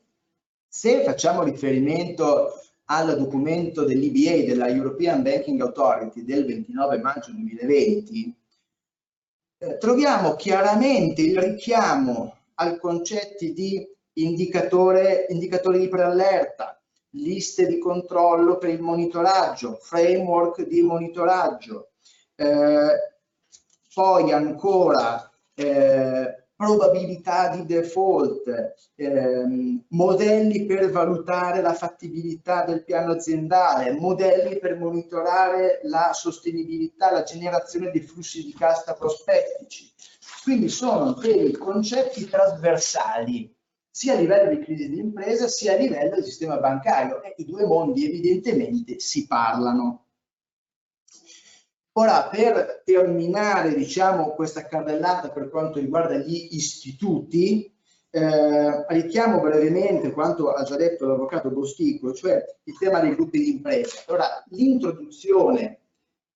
se facciamo riferimento al documento dell'EBA, della European Banking Authority del 29 maggio 2020, troviamo chiaramente il richiamo al concetto di indicatori di preallerta, liste di controllo per il monitoraggio, framework di monitoraggio, poi ancora probabilità di default, modelli per valutare la fattibilità del piano aziendale, modelli per monitorare la sostenibilità, la generazione dei flussi di cassa prospettici. Quindi sono dei concetti trasversali, sia a livello di crisi di impresa sia a livello di sistema bancario, e i due mondi evidentemente si parlano. Ora, per terminare, diciamo, questa carrellata per quanto riguarda gli istituti, richiamo brevemente quanto ha già detto l'avvocato Bosticco, cioè il tema dei gruppi di impresa. Allora, l'introduzione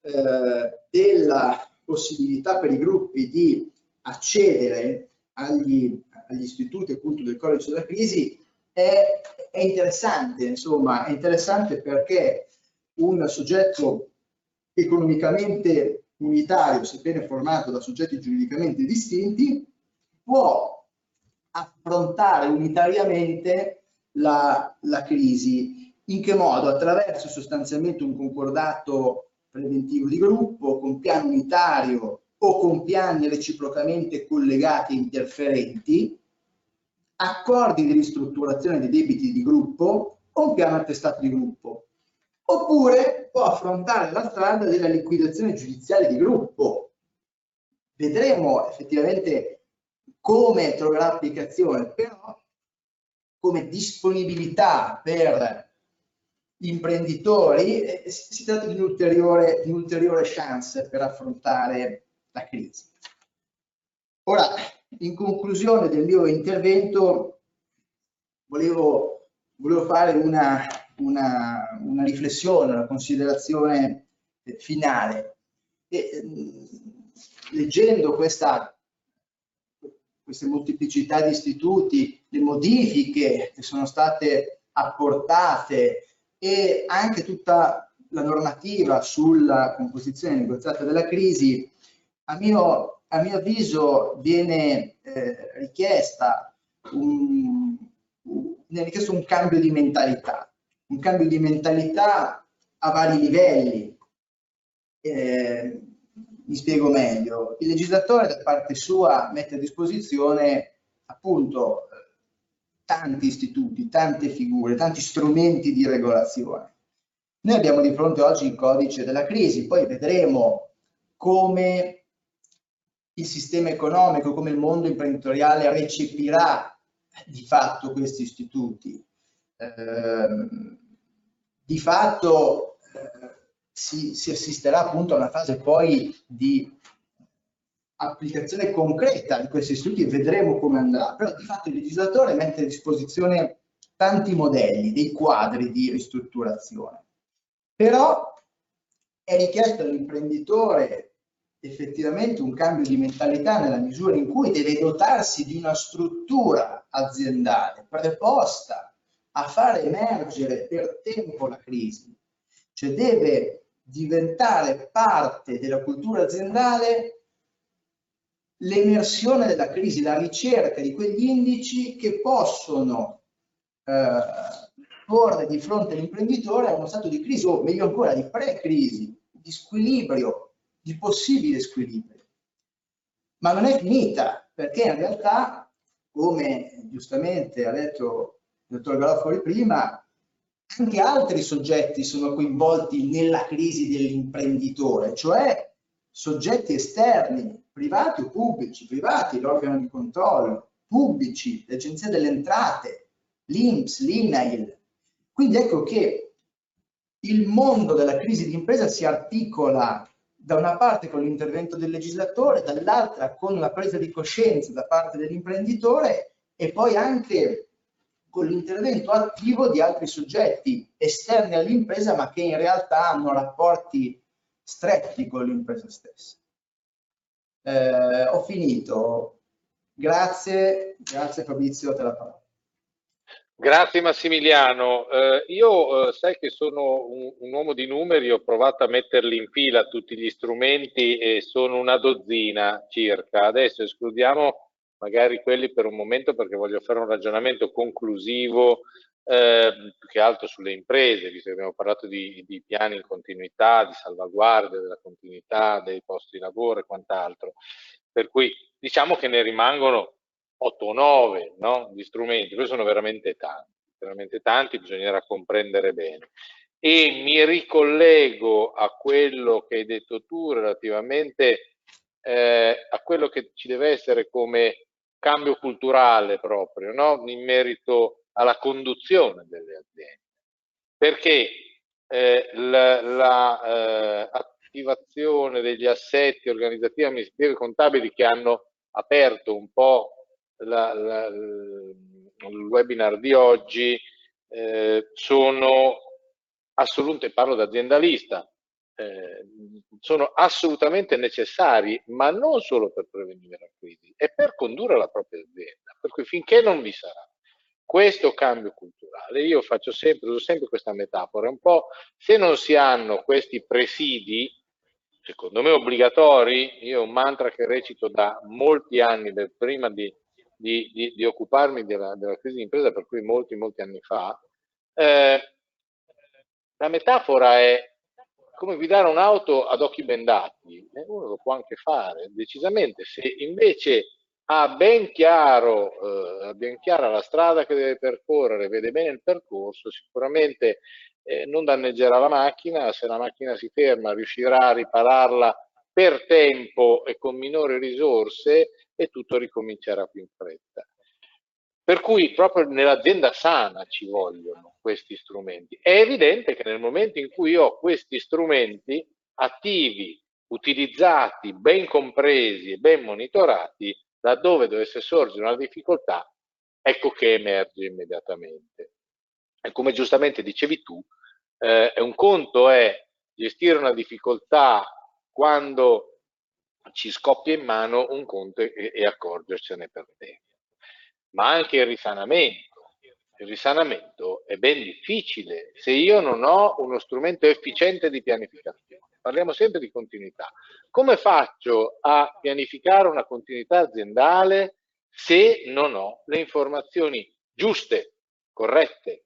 della possibilità per i gruppi di accedere agli istituti, appunto, del codice della crisi è interessante, insomma, è interessante perché un soggetto economicamente unitario, sebbene formato da soggetti giuridicamente distinti, può affrontare unitariamente la crisi. In che modo? Attraverso sostanzialmente un concordato preventivo di gruppo, con piano unitario o con piani reciprocamente collegati e interferenti, accordi di ristrutturazione dei debiti di gruppo o un piano attestato di gruppo. Oppure può affrontare la strada della liquidazione giudiziale di gruppo. Vedremo effettivamente come troverà applicazione, però come disponibilità per gli imprenditori si tratta di un'ulteriore chance per affrontare la crisi. Ora, in conclusione del mio intervento, volevo fare una riflessione, una considerazione finale. Leggendo queste molteplicità di istituti, le modifiche che sono state apportate e anche tutta la normativa sulla composizione negoziata della crisi, a mio avviso viene richiesto un cambio di mentalità. Un cambio di mentalità a vari livelli. Mi spiego meglio. Il legislatore da parte sua mette a disposizione, appunto, tanti istituti, tante figure, tanti strumenti di regolazione. Noi abbiamo di fronte oggi il codice della crisi, poi vedremo come il sistema economico, come il mondo imprenditoriale recepirà di fatto questi istituti. Di fatto si assisterà appunto a una fase poi di applicazione concreta di questi istituti e vedremo come andrà, però di fatto il legislatore mette a disposizione tanti modelli, dei quadri di ristrutturazione, però è richiesto all'imprenditore effettivamente un cambio di mentalità nella misura in cui deve dotarsi di una struttura aziendale preposta a far emergere per tempo la crisi, cioè deve diventare parte della cultura aziendale l'emersione della crisi, la ricerca di quegli indici che possono porre di fronte l'imprenditore a uno stato di crisi, o meglio ancora di pre-crisi, di squilibrio, di possibile squilibrio. Ma non è finita, perché in realtà, come giustamente ha detto il dottor Garofoli prima, anche altri soggetti sono coinvolti nella crisi dell'imprenditore, cioè soggetti esterni, privati o pubblici, privati l'organo di controllo, pubblici, l'Agenzia delle Entrate, l'INPS, l'INAIL. Quindi ecco che il mondo della crisi d'impresa si articola da una parte con l'intervento del legislatore, dall'altra con una presa di coscienza da parte dell'imprenditore e poi anche con l'intervento attivo di altri soggetti esterni all'impresa ma che in realtà hanno rapporti stretti con l'impresa stessa. Ho finito. Grazie Fabrizio, te la parola. Grazie Massimiliano. Io sai che sono un uomo di numeri, ho provato a metterli in fila tutti gli strumenti e sono una dozzina circa. Adesso escludiamo magari quelli per un momento perché voglio fare un ragionamento conclusivo più che altro sulle imprese, visto che abbiamo parlato di piani in continuità, di salvaguardia della continuità dei posti di lavoro e quant'altro. Per cui diciamo che ne rimangono 8 o 9 di strumenti, questi sono veramente tanti, bisognerà comprendere bene. E mi ricollego a quello che hai detto tu relativamente a quello che ci deve essere come cambio culturale proprio, in merito alla conduzione delle aziende. Perché l'attivazione degli assetti organizzativi, amministrativi e contabili che hanno aperto un po' il webinar di oggi sono assolutamente, parlo da aziendalista, sono assolutamente necessari, ma non solo per prevenire la crisi, è per condurre la propria azienda, per cui finché non vi sarà questo cambio culturale, io faccio sempre, uso sempre questa metafora, un po' se non si hanno questi presidi, secondo me obbligatori, io ho un mantra che recito da molti anni, prima di occuparmi della crisi di impresa, per cui molti anni fa, la metafora è come guidare un'auto ad occhi bendati, uno lo può anche fare decisamente, se invece ha ben chiaro, ben chiara la strada che deve percorrere, vede bene il percorso, sicuramente non danneggerà la macchina, se la macchina si ferma riuscirà a ripararla per tempo e con minori risorse e tutto ricomincerà più in fretta. Per cui proprio nell'azienda sana ci vogliono questi strumenti. È evidente che nel momento in cui io ho questi strumenti attivi, utilizzati, ben compresi e ben monitorati, laddove dovesse sorgere una difficoltà, ecco che emerge immediatamente. E come giustamente dicevi tu, un conto è gestire una difficoltà quando ci scoppia in mano un conto e accorgersene per tempo. Ma anche il risanamento è ben difficile se io non ho uno strumento efficiente di pianificazione. Parliamo sempre di continuità. Come faccio a pianificare una continuità aziendale se non ho le informazioni giuste, corrette,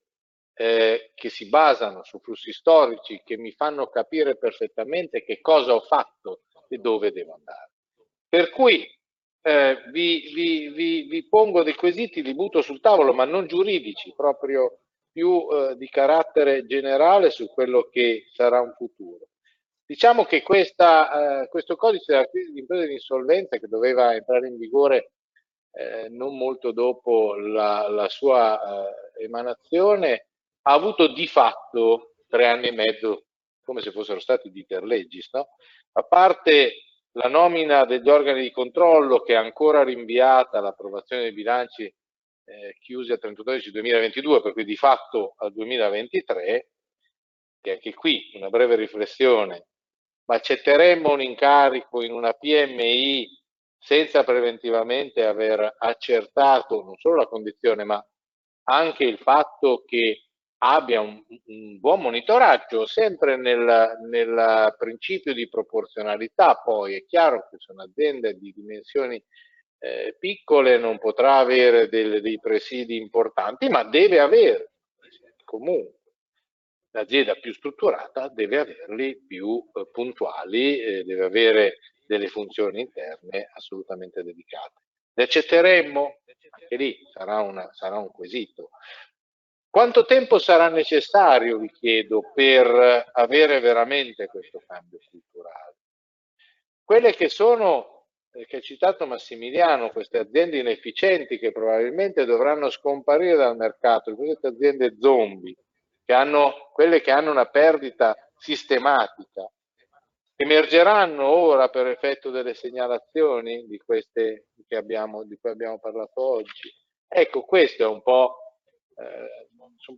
che si basano su flussi storici, che mi fanno capire perfettamente che cosa ho fatto e dove devo andare. Per cui vi pongo dei quesiti, li butto sul tavolo, ma non giuridici, proprio più di carattere generale su quello che sarà un futuro. Diciamo che questo codice della crisi di impresa e di insolvenza, che doveva entrare in vigore non molto dopo la sua emanazione, ha avuto di fatto 3 anni e mezzo, come se fossero stati di interlegis, a parte la nomina degli organi di controllo che è ancora rinviata all'approvazione dei bilanci chiusi al 31/12/2022, per cui di fatto al 2023, che anche qui una breve riflessione, ma accetteremmo un incarico in una PMI senza preventivamente aver accertato non solo la condizione, ma anche il fatto che abbia un buon monitoraggio, sempre nel principio di proporzionalità. Poi è chiaro che se un'azienda di dimensioni piccole non potrà avere dei presidi importanti, ma deve avere comunque, l'azienda più strutturata deve averli più puntuali, deve avere delle funzioni interne assolutamente dedicate. Le accetteremmo? Anche lì sarà un quesito. Quanto tempo sarà necessario, vi chiedo, per avere veramente questo cambio culturale? Quelle che sono, che ha citato Massimiliano, queste aziende inefficienti che probabilmente dovranno scomparire dal mercato, queste aziende zombie, quelle che hanno una perdita sistematica, Emergeranno ora, per effetto delle segnalazioni di queste di cui abbiamo parlato oggi? Ecco, queste sono un po'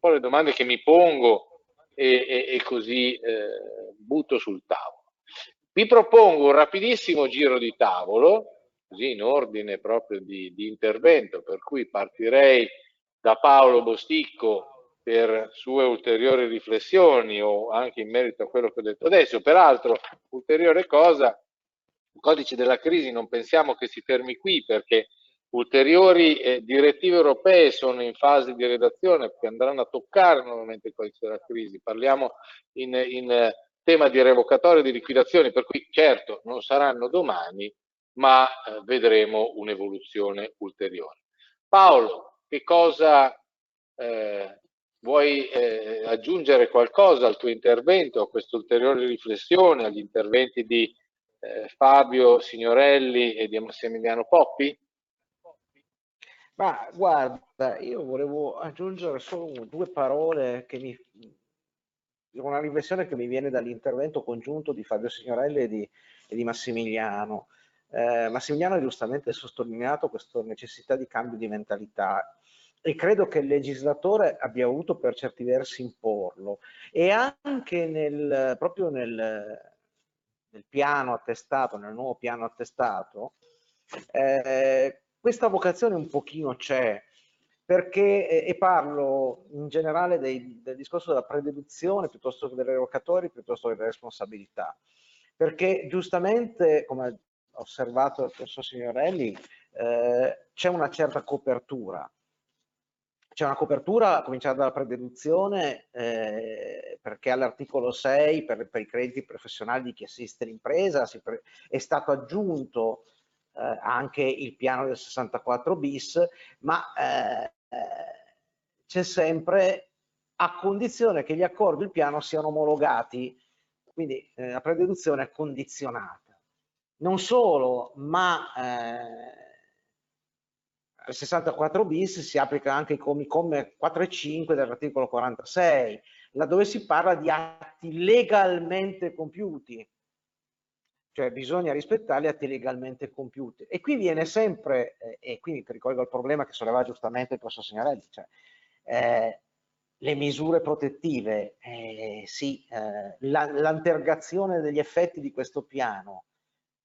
le domande che mi pongo e così butto sul tavolo. Vi propongo un rapidissimo giro di tavolo, così in ordine proprio di intervento, per cui partirei da Paolo Bosticco, per sue ulteriori riflessioni o anche in merito a quello che ho detto adesso. Peraltro, ulteriore cosa, il codice della crisi non pensiamo che si fermi qui, perché ulteriori direttive europee sono in fase di redazione, che andranno a toccare nuovamente il codice della crisi. Parliamo in tema di revocatoria e di liquidazioni, per cui certo non saranno domani, ma vedremo un'evoluzione ulteriore. Paolo, che cosa... vuoi aggiungere qualcosa al tuo intervento, a questa ulteriore riflessione, agli interventi di Fabio Signorelli e di Massimiliano Poppi? Ma guarda, io volevo aggiungere solo due parole, una riflessione che mi viene dall'intervento congiunto di Fabio Signorelli e di Massimiliano. Massimiliano ha giustamente sottolineato questa necessità di cambio di mentalità, e credo che il legislatore abbia voluto per certi versi imporlo, e anche proprio nel piano attestato, nel nuovo piano attestato, questa vocazione un pochino c'è, perché, e parlo in generale del discorso della prededuzione piuttosto che dei revocatori, piuttosto che delle responsabilità, perché giustamente, come ha osservato il professor Signorelli, c'è una certa copertura. C'è una copertura a cominciare dalla prededuzione, perché all'articolo 6 per i crediti professionali di chi assiste l'impresa è stato aggiunto anche il piano del 64 bis, ma c'è sempre, a condizione che gli accordi del piano siano omologati, quindi la prededuzione è condizionata. Non solo, ma... il 64 bis si applica anche ai commi 4 e 5 dell'articolo 46, laddove si parla di atti legalmente compiuti, cioè bisogna rispettare gli atti legalmente compiuti. E qui viene sempre, e quindi ricolgo al problema che sollevava giustamente il professor Signorelli, cioè, le misure protettive, sì, l'antergazione degli effetti di questo piano,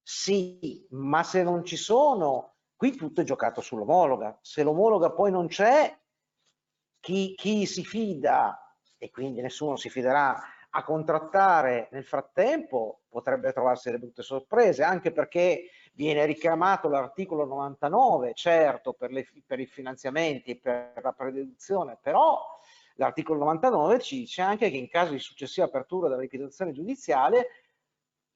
sì, ma se non ci sono... Qui tutto è giocato sull'omologa. Se l'omologa poi non c'è, chi si fida, e quindi nessuno si fiderà a contrattare nel frattempo, potrebbe trovarsi delle brutte sorprese, anche perché viene richiamato l'articolo 99, certo per i finanziamenti, per la prededuzione, però l'articolo 99 ci dice anche che in caso di successiva apertura della liquidazione giudiziale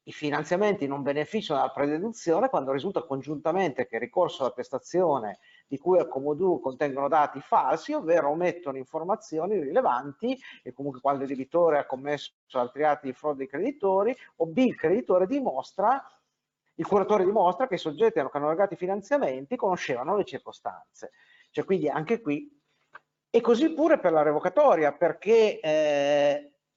i finanziamenti non beneficiano della prededuzione quando risulta congiuntamente che il ricorso alla prestazione di cui al comma 2 contengono dati falsi, ovvero omettono informazioni rilevanti, e comunque quando il debitore ha commesso altri atti di frode ai creditori, o B, il curatore dimostra che i soggetti hanno erogato i finanziamenti conoscevano le circostanze. Cioè, quindi anche qui, e così pure per la revocatoria, perché...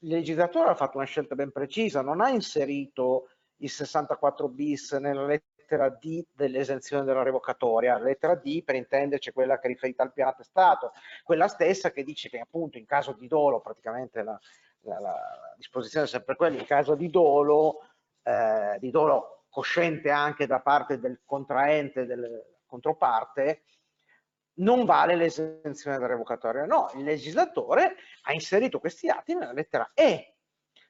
il legislatore ha fatto una scelta ben precisa, non ha inserito il 64 bis nella lettera D dell'esenzione della revocatoria. La lettera D, per intenderci, quella che è riferita al piano attestato, quella stessa che dice che appunto in caso di dolo, praticamente la disposizione è sempre quella, in caso di dolo cosciente anche da parte del contraente, del controparte, non vale l'esenzione della revocatoria. No, il legislatore ha inserito questi atti nella lettera E,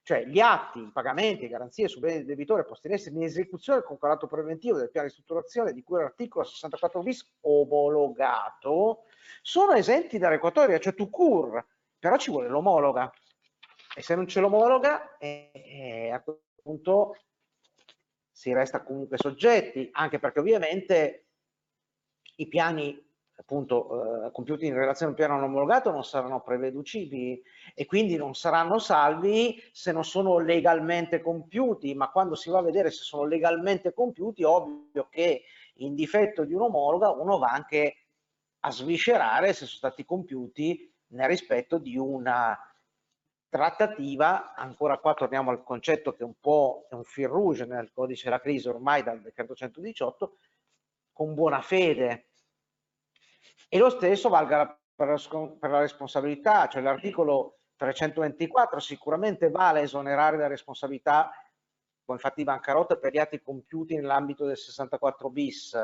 cioè gli atti, i pagamenti, le garanzie su beni del debitore possono essere in esecuzione con calato preventivo del piano di strutturazione di cui l'articolo 64 bis omologato, sono esenti da revocatoria, cioè tout court, però ci vuole l'omologa, e se non c'è l'omologa a quel punto si resta comunque soggetti, anche perché ovviamente i piani appunto compiuti in relazione al piano non omologato non saranno preveducibili e quindi non saranno salvi se non sono legalmente compiuti, ma quando si va a vedere se sono legalmente compiuti, ovvio che in difetto di un omologa uno va anche a sviscerare se sono stati compiuti nel rispetto di una trattativa, ancora qua torniamo al concetto che un po' è un fil rouge nel codice della crisi ormai dal decreto 118, con buona fede. E lo stesso valga per la responsabilità, cioè l'articolo 324 sicuramente vale esonerare da responsabilità, come infatti bancarotta, per gli atti compiuti nell'ambito del 64 bis,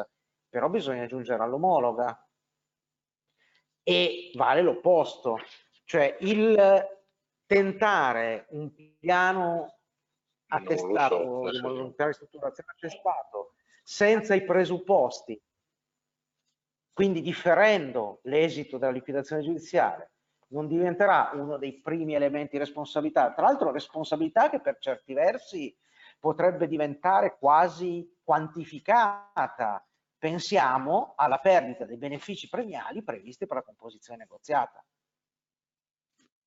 però bisogna aggiungere all'omologa. E vale l'opposto, cioè il tentare un piano attestato, un piano di strutturazione attestato senza i presupposti, quindi differendo l'esito della liquidazione giudiziale, non diventerà uno dei primi elementi di responsabilità, tra l'altro responsabilità che per certi versi potrebbe diventare quasi quantificata. Pensiamo alla perdita dei benefici premiali previsti per la composizione negoziata.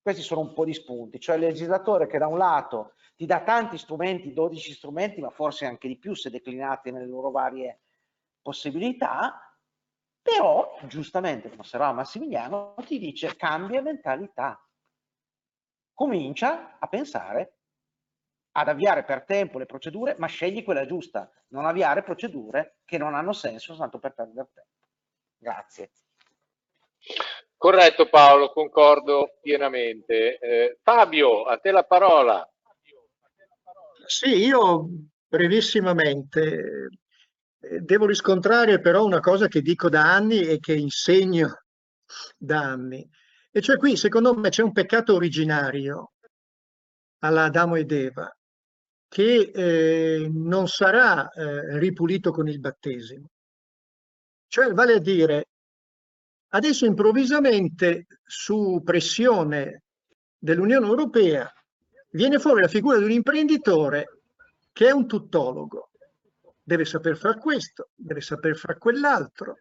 Questi sono un po' di spunti, cioè il legislatore che da un lato ti dà tanti strumenti, 12 strumenti, ma forse anche di più se declinati nelle loro varie possibilità, però giustamente, come osservava Massimiliano, ti dice cambia mentalità, comincia a pensare ad avviare per tempo le procedure, ma scegli quella giusta, non avviare procedure che non hanno senso soltanto per perdere tempo. Grazie. Corretto Paolo, concordo pienamente. Fabio, a te la parola. Sì, io brevissimamente devo riscontrare però una cosa che dico da anni e che insegno da anni. E cioè qui secondo me c'è un peccato originario alla Adamo ed Eva che non sarà ripulito con il battesimo. Cioè vale a dire, adesso improvvisamente, su pressione dell'Unione Europea, viene fuori la figura di un imprenditore che è un tuttologo. Deve saper far questo, deve saper far quell'altro,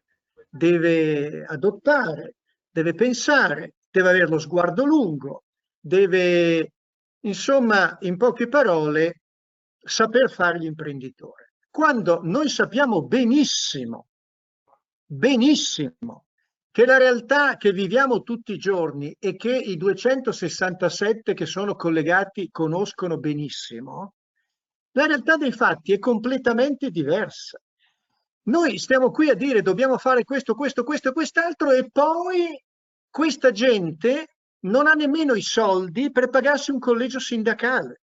deve adottare, deve pensare, deve avere lo sguardo lungo, deve, insomma, in poche parole, saper fare l'imprenditore. Quando noi sappiamo benissimo, benissimo, che la realtà che viviamo tutti i giorni e che i 267 che sono collegati conoscono benissimo, la realtà dei fatti è completamente diversa. Noi stiamo qui a dire dobbiamo fare questo, questo, questo e quest'altro e poi questa gente non ha nemmeno i soldi per pagarsi un collegio sindacale.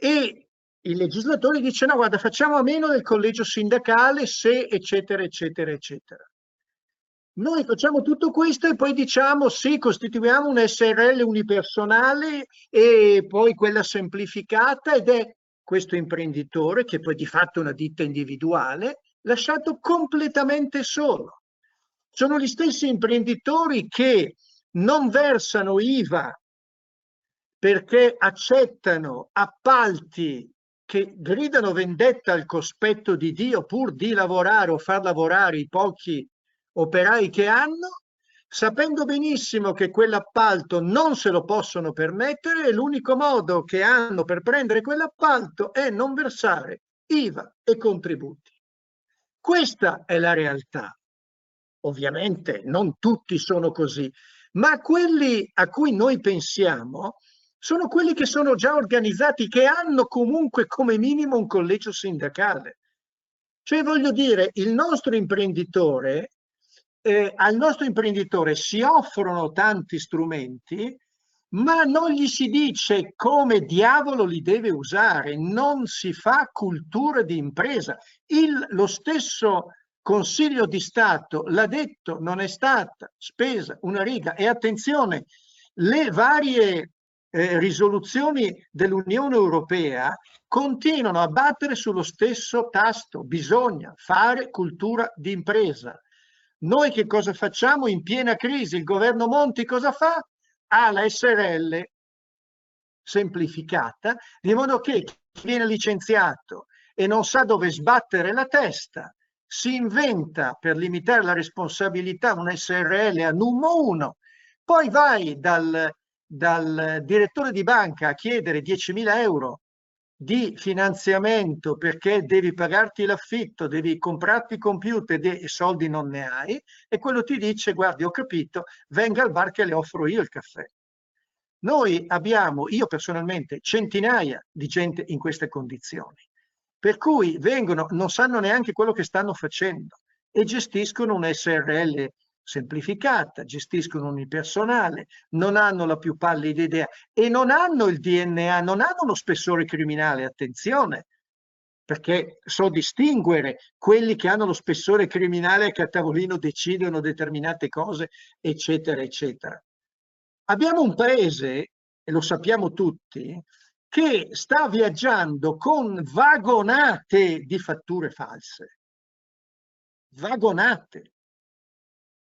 E il legislatore dice no, guarda, facciamo a meno del collegio sindacale se eccetera, eccetera, eccetera. Noi facciamo tutto questo e poi diciamo sì, costituiamo un SRL unipersonale e poi quella semplificata ed è questo imprenditore, che poi di fatto è una ditta individuale, lasciato completamente solo. Sono gli stessi imprenditori che non versano IVA perché accettano appalti che gridano vendetta al cospetto di Dio pur di lavorare o far lavorare i pochi operai che hanno, sapendo benissimo che quell'appalto non se lo possono permettere e l'unico modo che hanno per prendere quell'appalto è non versare IVA e contributi. Questa è la realtà. Ovviamente non tutti sono così, ma quelli a cui noi pensiamo sono quelli che sono già organizzati, che hanno comunque come minimo un collegio sindacale. Cioè voglio dire, il nostro imprenditore, al nostro imprenditore si offrono tanti strumenti, ma non gli si dice come diavolo li deve usare, non si fa cultura di impresa. Lo stesso Consiglio di Stato l'ha detto, non è stata spesa una riga. E attenzione, le varie risoluzioni dell'Unione Europea continuano a battere sullo stesso tasto, bisogna fare cultura di impresa. Noi che cosa facciamo in piena crisi? Il governo Monti cosa fa? Ha la SRL semplificata, di modo che chi viene licenziato e non sa dove sbattere la testa, si inventa per limitare la responsabilità un SRL a numero 1, poi vai dal direttore di banca a chiedere 10.000 euro di finanziamento perché devi pagarti l'affitto, devi comprarti i computer e soldi non ne hai, e quello ti dice guardi, ho capito, venga al bar che le offro io il caffè. Noi abbiamo, io personalmente, centinaia di gente in queste condizioni, per cui vengono, non sanno neanche quello che stanno facendo e gestiscono un SRL semplificata, gestiscono un personale, non hanno la più pallida idea e non hanno il DNA, non hanno lo spessore criminale, attenzione, perché so distinguere quelli che hanno lo spessore criminale che a tavolino decidono determinate cose, eccetera, eccetera. Abbiamo un paese, e lo sappiamo tutti, che sta viaggiando con vagonate di fatture false. Vagonate.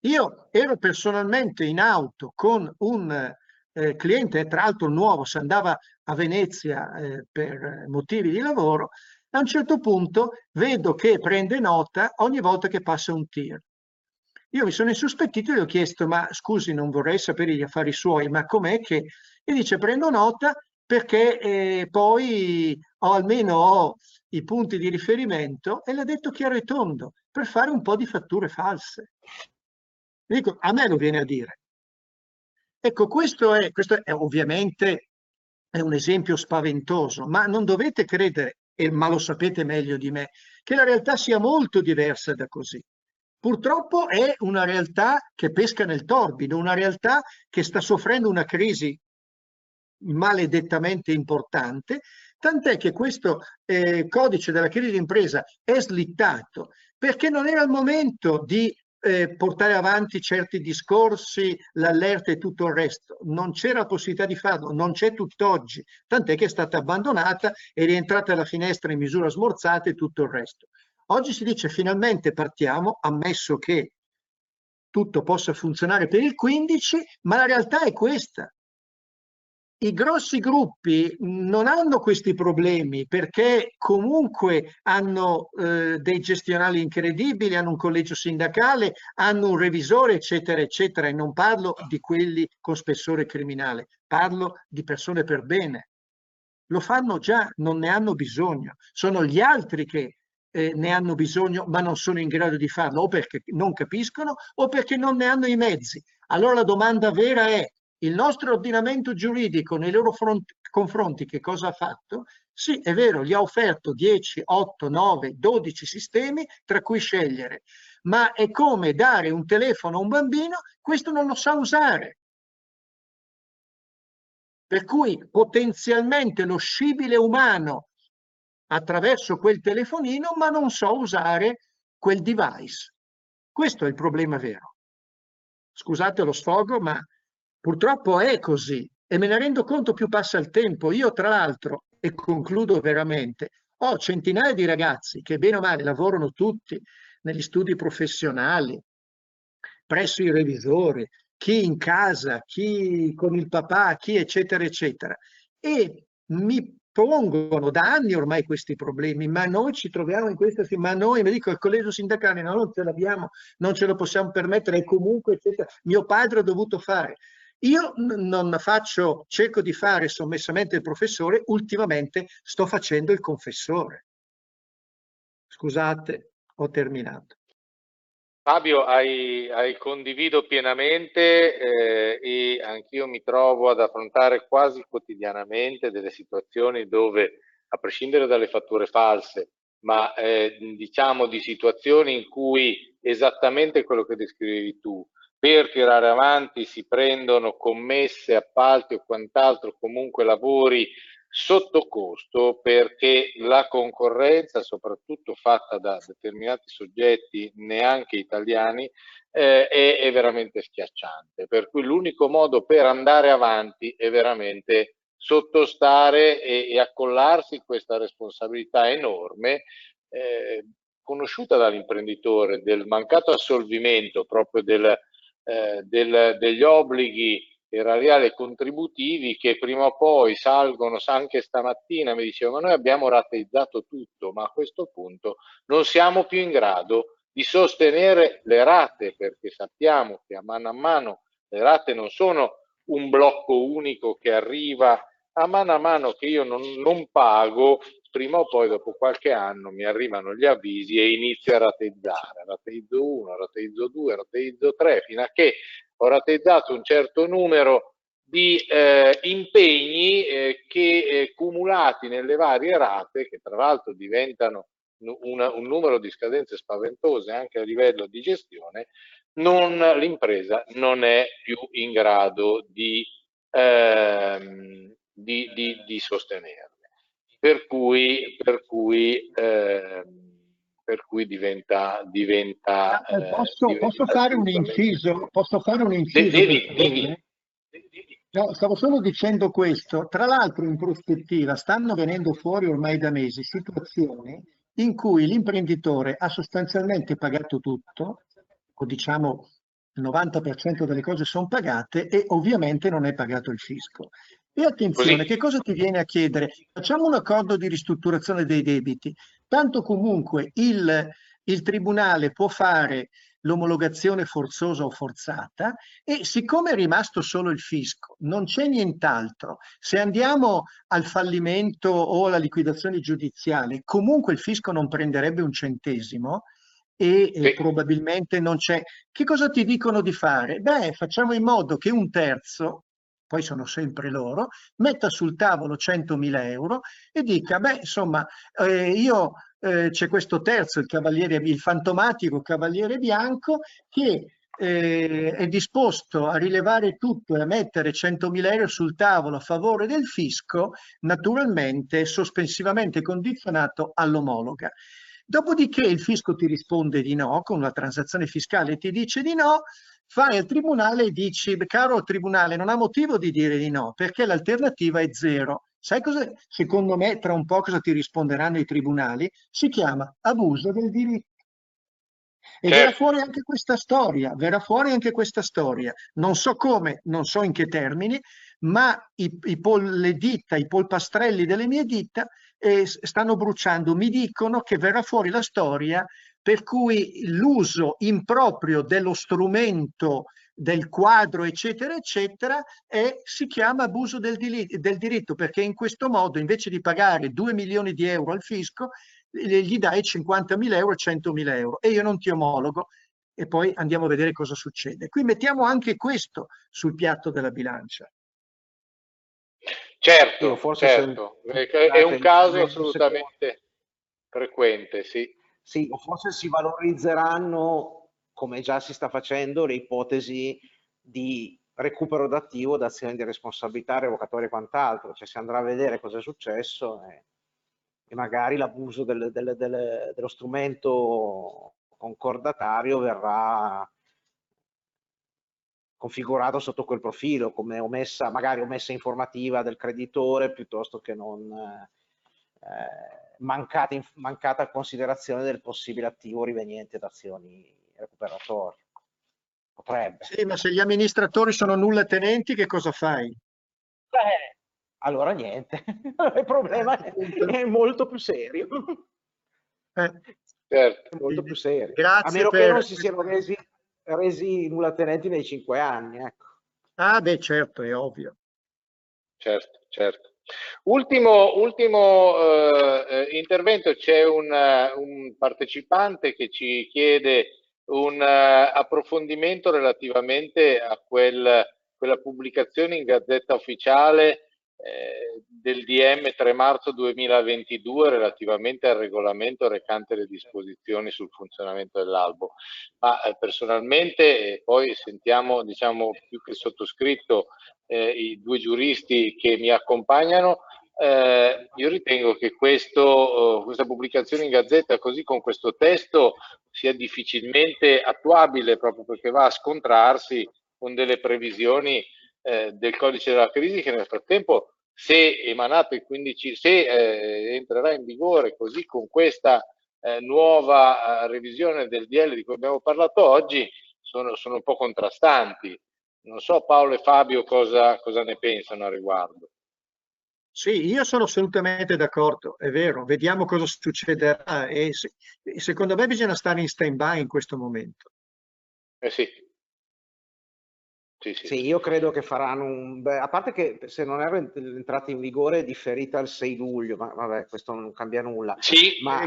Io ero personalmente in auto con un cliente, tra l'altro nuovo, si andava a Venezia per motivi di lavoro, a un certo punto vedo che prende nota ogni volta che passa un tir. Io mi sono insospettito e gli ho chiesto, ma scusi, non vorrei sapere gli affari suoi, ma com'è che... E dice, prendo nota perché poi almeno ho i punti di riferimento, e l'ha detto chiaro e tondo, per fare un po' di fatture false. Dico, a me lo viene a dire. Ecco, questo è ovviamente è un esempio spaventoso, ma non dovete credere, ma lo sapete meglio di me, che la realtà sia molto diversa da così. Purtroppo è una realtà che pesca nel torbido, una realtà che sta soffrendo una crisi maledettamente importante, tant'è che questo codice della crisi d'impresa è slittato perché non era il momento di portare avanti certi discorsi, l'allerta e tutto il resto. Non c'era possibilità di farlo, non c'è tutt'oggi, tant'è che è stata abbandonata e rientrata alla finestra in misura smorzata e tutto il resto. Oggi si dice finalmente partiamo, ammesso che tutto possa funzionare per il 15, ma la realtà è questa. I grossi gruppi non hanno questi problemi perché comunque hanno dei gestionali incredibili, hanno un collegio sindacale, hanno un revisore, eccetera, eccetera. E non parlo di quelli con spessore criminale, parlo di persone per bene. Lo fanno già, non ne hanno bisogno. Sono gli altri che ne hanno bisogno ma non sono in grado di farlo, o perché non capiscono o perché non ne hanno i mezzi. Allora la domanda vera è: il nostro ordinamento giuridico nei loro confronti che cosa ha fatto? Sì, è vero, gli ha offerto 10, 8, 9, 12 sistemi tra cui scegliere, ma è come dare un telefono a un bambino, questo non lo sa usare. Per cui potenzialmente lo scibile umano attraverso quel telefonino, ma non so usare quel device. Questo è il problema vero. Scusate lo sfogo, ma... purtroppo è così e me ne rendo conto più passa il tempo. Io tra l'altro, e concludo veramente, ho centinaia di ragazzi che bene o male lavorano tutti negli studi professionali, presso i revisori, chi in casa, chi con il papà, chi eccetera eccetera, e mi pongono da anni ormai questi problemi, ma noi ci troviamo in questa, ma noi, mi dico, il collegio sindacale no, non ce l'abbiamo, non ce lo possiamo permettere e comunque eccetera, mio padre ha dovuto fare. Io non faccio, cerco di fare sommessamente il professore, ultimamente sto facendo il confessore. Scusate, ho terminato. Fabio, hai condiviso pienamente e anch'io mi trovo ad affrontare quasi quotidianamente delle situazioni dove, a prescindere dalle fatture false, ma diciamo di situazioni in cui esattamente quello che descrivevi tu, per tirare avanti si prendono commesse, appalti o quant'altro, comunque lavori sotto costo, perché la concorrenza, soprattutto fatta da determinati soggetti neanche italiani, è veramente schiacciante. Per cui l'unico modo per andare avanti è veramente sottostare e accollarsi questa responsabilità enorme, conosciuta dall'imprenditore, del mancato assolvimento proprio degli obblighi erariali e contributivi, che prima o poi salgono. Anche stamattina mi diceva, ma noi abbiamo rateizzato tutto, ma a questo punto non siamo più in grado di sostenere le rate, perché sappiamo che a mano le rate non sono un blocco unico che arriva, a mano che io non pago, prima o poi dopo qualche anno mi arrivano gli avvisi e inizio a rateizzare, rateizzo 1, rateizzo 2, rateizzo 3, fino a che ho rateizzato un certo numero di impegni che cumulati nelle varie rate, che tra l'altro diventano un numero di scadenze spaventose anche a livello di gestione, l'impresa non è più in grado di sostenerle. Per cui diventa posso fare un inciso? Posso fare un inciso? Devi. No, stavo solo dicendo questo. Tra l'altro, in prospettiva stanno venendo fuori ormai da mesi situazioni in cui l'imprenditore ha sostanzialmente pagato tutto, o diciamo il 90% delle cose sono pagate e ovviamente non è pagato il fisco. E attenzione, così, che cosa ti viene a chiedere? Facciamo un accordo di ristrutturazione dei debiti, tanto comunque il tribunale può fare l'omologazione forzosa o forzata, e siccome è rimasto solo il fisco, non c'è nient'altro. Se andiamo al fallimento o alla liquidazione giudiziale, comunque il fisco non prenderebbe un centesimo e probabilmente non c'è. Che cosa ti dicono di fare? Beh, facciamo in modo che un terzo, poi sono sempre loro, metta sul tavolo 100.000 euro e dica, beh, insomma, io... c'è questo terzo, il fantomatico cavaliere bianco, che è disposto a rilevare tutto e a mettere 100.000 euro sul tavolo a favore del fisco, naturalmente sospensivamente condizionato all'omologa. Dopodiché il fisco ti risponde di no, con una transazione fiscale ti dice di no, vai al tribunale e dici, caro tribunale, non ha motivo di dire di no, perché l'alternativa è zero. Sai cosa, secondo me, tra un po' cosa ti risponderanno i tribunali? Si chiama abuso del diritto. E verrà fuori anche questa storia, non so come, non so in che termini, ma le polpastrelli delle mie dita stanno bruciando. Mi dicono che verrà fuori la storia per cui l'uso improprio dello strumento, del quadro, eccetera, eccetera, si chiama abuso del diritto, perché in questo modo, invece di pagare 2 milioni di euro al fisco, gli dai 50.000 euro, 100.000 euro, e io non ti omologo, e poi andiamo a vedere cosa succede. Qui mettiamo anche questo sul piatto della bilancia. Certo, certo. È un caso assolutamente frequente, sì. Sì, o forse si valorizzeranno, come già si sta facendo, le ipotesi di recupero d'attivo, d'azione di responsabilità, revocatoria e quant'altro. Cioè si andrà a vedere cosa è successo e magari l'abuso dello strumento concordatario verrà configurato sotto quel profilo, come magari omessa informativa del creditore, piuttosto che non... mancata considerazione del possibile attivo riveniente da azioni recuperatorie. Potrebbe. Sì, ma se gli amministratori sono nulla tenenti, che cosa fai? Beh, allora niente. Il problema è molto più serio. Certo. È molto più serio. Grazie. A meno che non si siano resi nulla tenenti nei 5 anni, ecco. Ah, beh, certo, è ovvio. Certo, certo. Ultimo intervento, c'è un partecipante che ci chiede un approfondimento relativamente a quella pubblicazione in Gazzetta Ufficiale del DM 3 marzo 2022 relativamente al regolamento recante le disposizioni sul funzionamento dell'albo. Ma personalmente, poi sentiamo, diciamo, più che sottoscritto i due giuristi che mi accompagnano, io ritengo che questa pubblicazione in Gazzetta così, con questo testo, sia difficilmente attuabile, proprio perché va a scontrarsi con delle previsioni del codice della crisi, che nel frattempo, se emanato il 15, se entrerà in vigore così, con questa nuova revisione del DL di cui abbiamo parlato oggi, sono un po' contrastanti. Non so Paolo e Fabio cosa ne pensano a riguardo. Sì, io sono assolutamente d'accordo, è vero, vediamo cosa succederà e secondo me bisogna stare in stand-by in questo momento. Sì. Sì, io credo che faranno a parte che, se non ero entrata in vigore, è differita al 6 luglio, ma vabbè, questo non cambia nulla. Sì, ma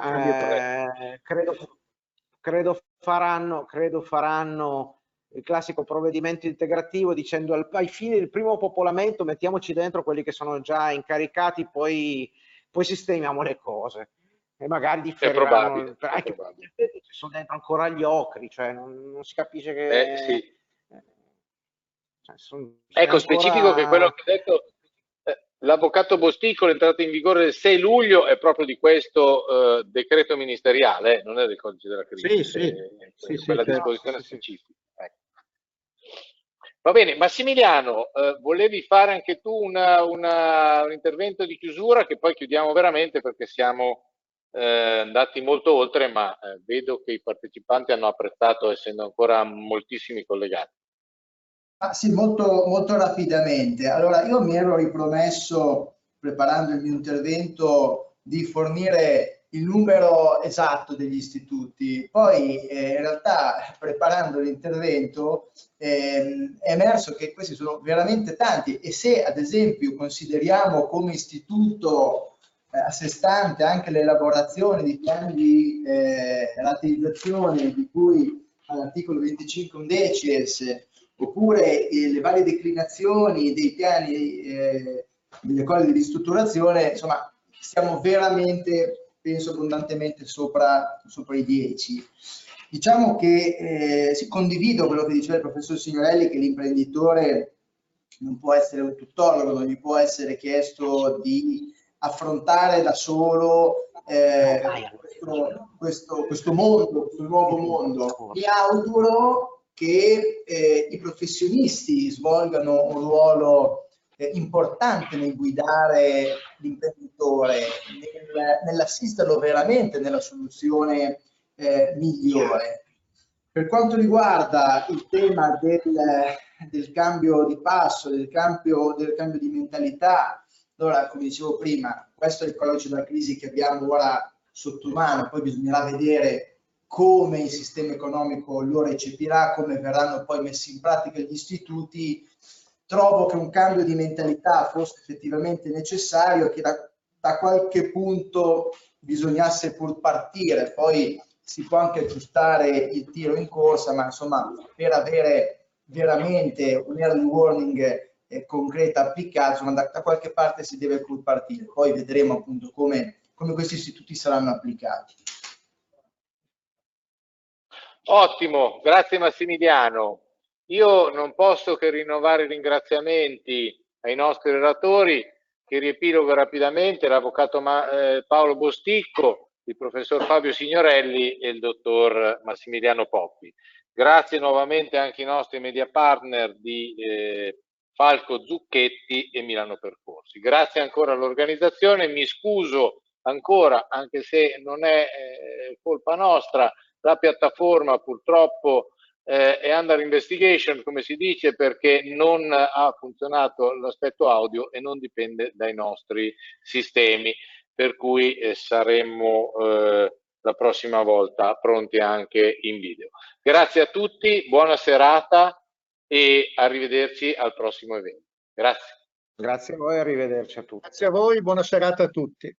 credo faranno il classico provvedimento integrativo dicendo ai fini del primo popolamento mettiamoci dentro quelli che sono già incaricati, poi sistemiamo le cose. E magari differiamo, anche perché ci sono dentro ancora gli OCRI, cioè non si capisce che... sì. Cioè, ecco, ancora... specifico che quello che ha detto l'avvocato Bosticco, l'entrata in vigore del 6 luglio è proprio di questo decreto ministeriale, non è del codice della crisi, sì, sì, quella disposizione specifica. Sì. Ecco. Va bene, Massimiliano, volevi fare anche tu un intervento di chiusura, che poi chiudiamo veramente perché siamo andati molto oltre, ma vedo che i partecipanti hanno apprezzato, essendo ancora moltissimi collegati. Ah, sì, molto rapidamente. Allora, io mi ero ripromesso, preparando il mio intervento, di fornire il numero esatto degli istituti. Poi, in realtà, preparando l'intervento, è emerso che questi sono veramente tanti. E se, ad esempio, consideriamo come istituto a sé stante anche l'elaborazione di piani di rateizzazione, di cui all'articolo 25 undecies, oppure le varie declinazioni dei piani delle cose di ristrutturazione, insomma, siamo veramente, penso, abbondantemente sopra i 10. Diciamo che condivido quello che diceva il professor Signorelli, che l'imprenditore non può essere un tuttologo, non gli può essere chiesto di affrontare da solo questo mondo, questo nuovo mondo. Mi auguro che i professionisti svolgano un ruolo importante nel guidare l'imprenditore, nell'assisterlo veramente nella soluzione migliore. Per quanto riguarda il tema del cambio di passo, del cambio di mentalità, allora, come dicevo prima, questo è il codice della crisi che abbiamo ora sotto mano, poi bisognerà vedere come il sistema economico lo recepirà, come verranno poi messi in pratica gli istituti. Trovo che un cambio di mentalità fosse effettivamente necessario, che da qualche punto bisognasse pur partire, poi si può anche aggiustare il tiro in corsa, ma insomma, per avere veramente un early warning concreta applicato, insomma, da qualche parte si deve pur partire, poi vedremo appunto come questi istituti saranno applicati. Ottimo, grazie Massimiliano. Io non posso che rinnovare i ringraziamenti ai nostri relatori, che riepilogo rapidamente: l'avvocato Paolo Bosticco, il professor Fabio Signorelli e il dottor Massimiliano Poppi. Grazie nuovamente anche ai nostri media partner di Falco Zucchetti e Milano Percorsi. Grazie ancora all'organizzazione, mi scuso ancora, anche se non è colpa nostra. La piattaforma purtroppo è under investigation, come si dice, perché non ha funzionato l'aspetto audio e non dipende dai nostri sistemi, per cui saremo la prossima volta pronti anche in video. Grazie a tutti, buona serata e arrivederci al prossimo evento. Grazie. Grazie a voi, arrivederci a tutti. Grazie a voi, buona serata a tutti.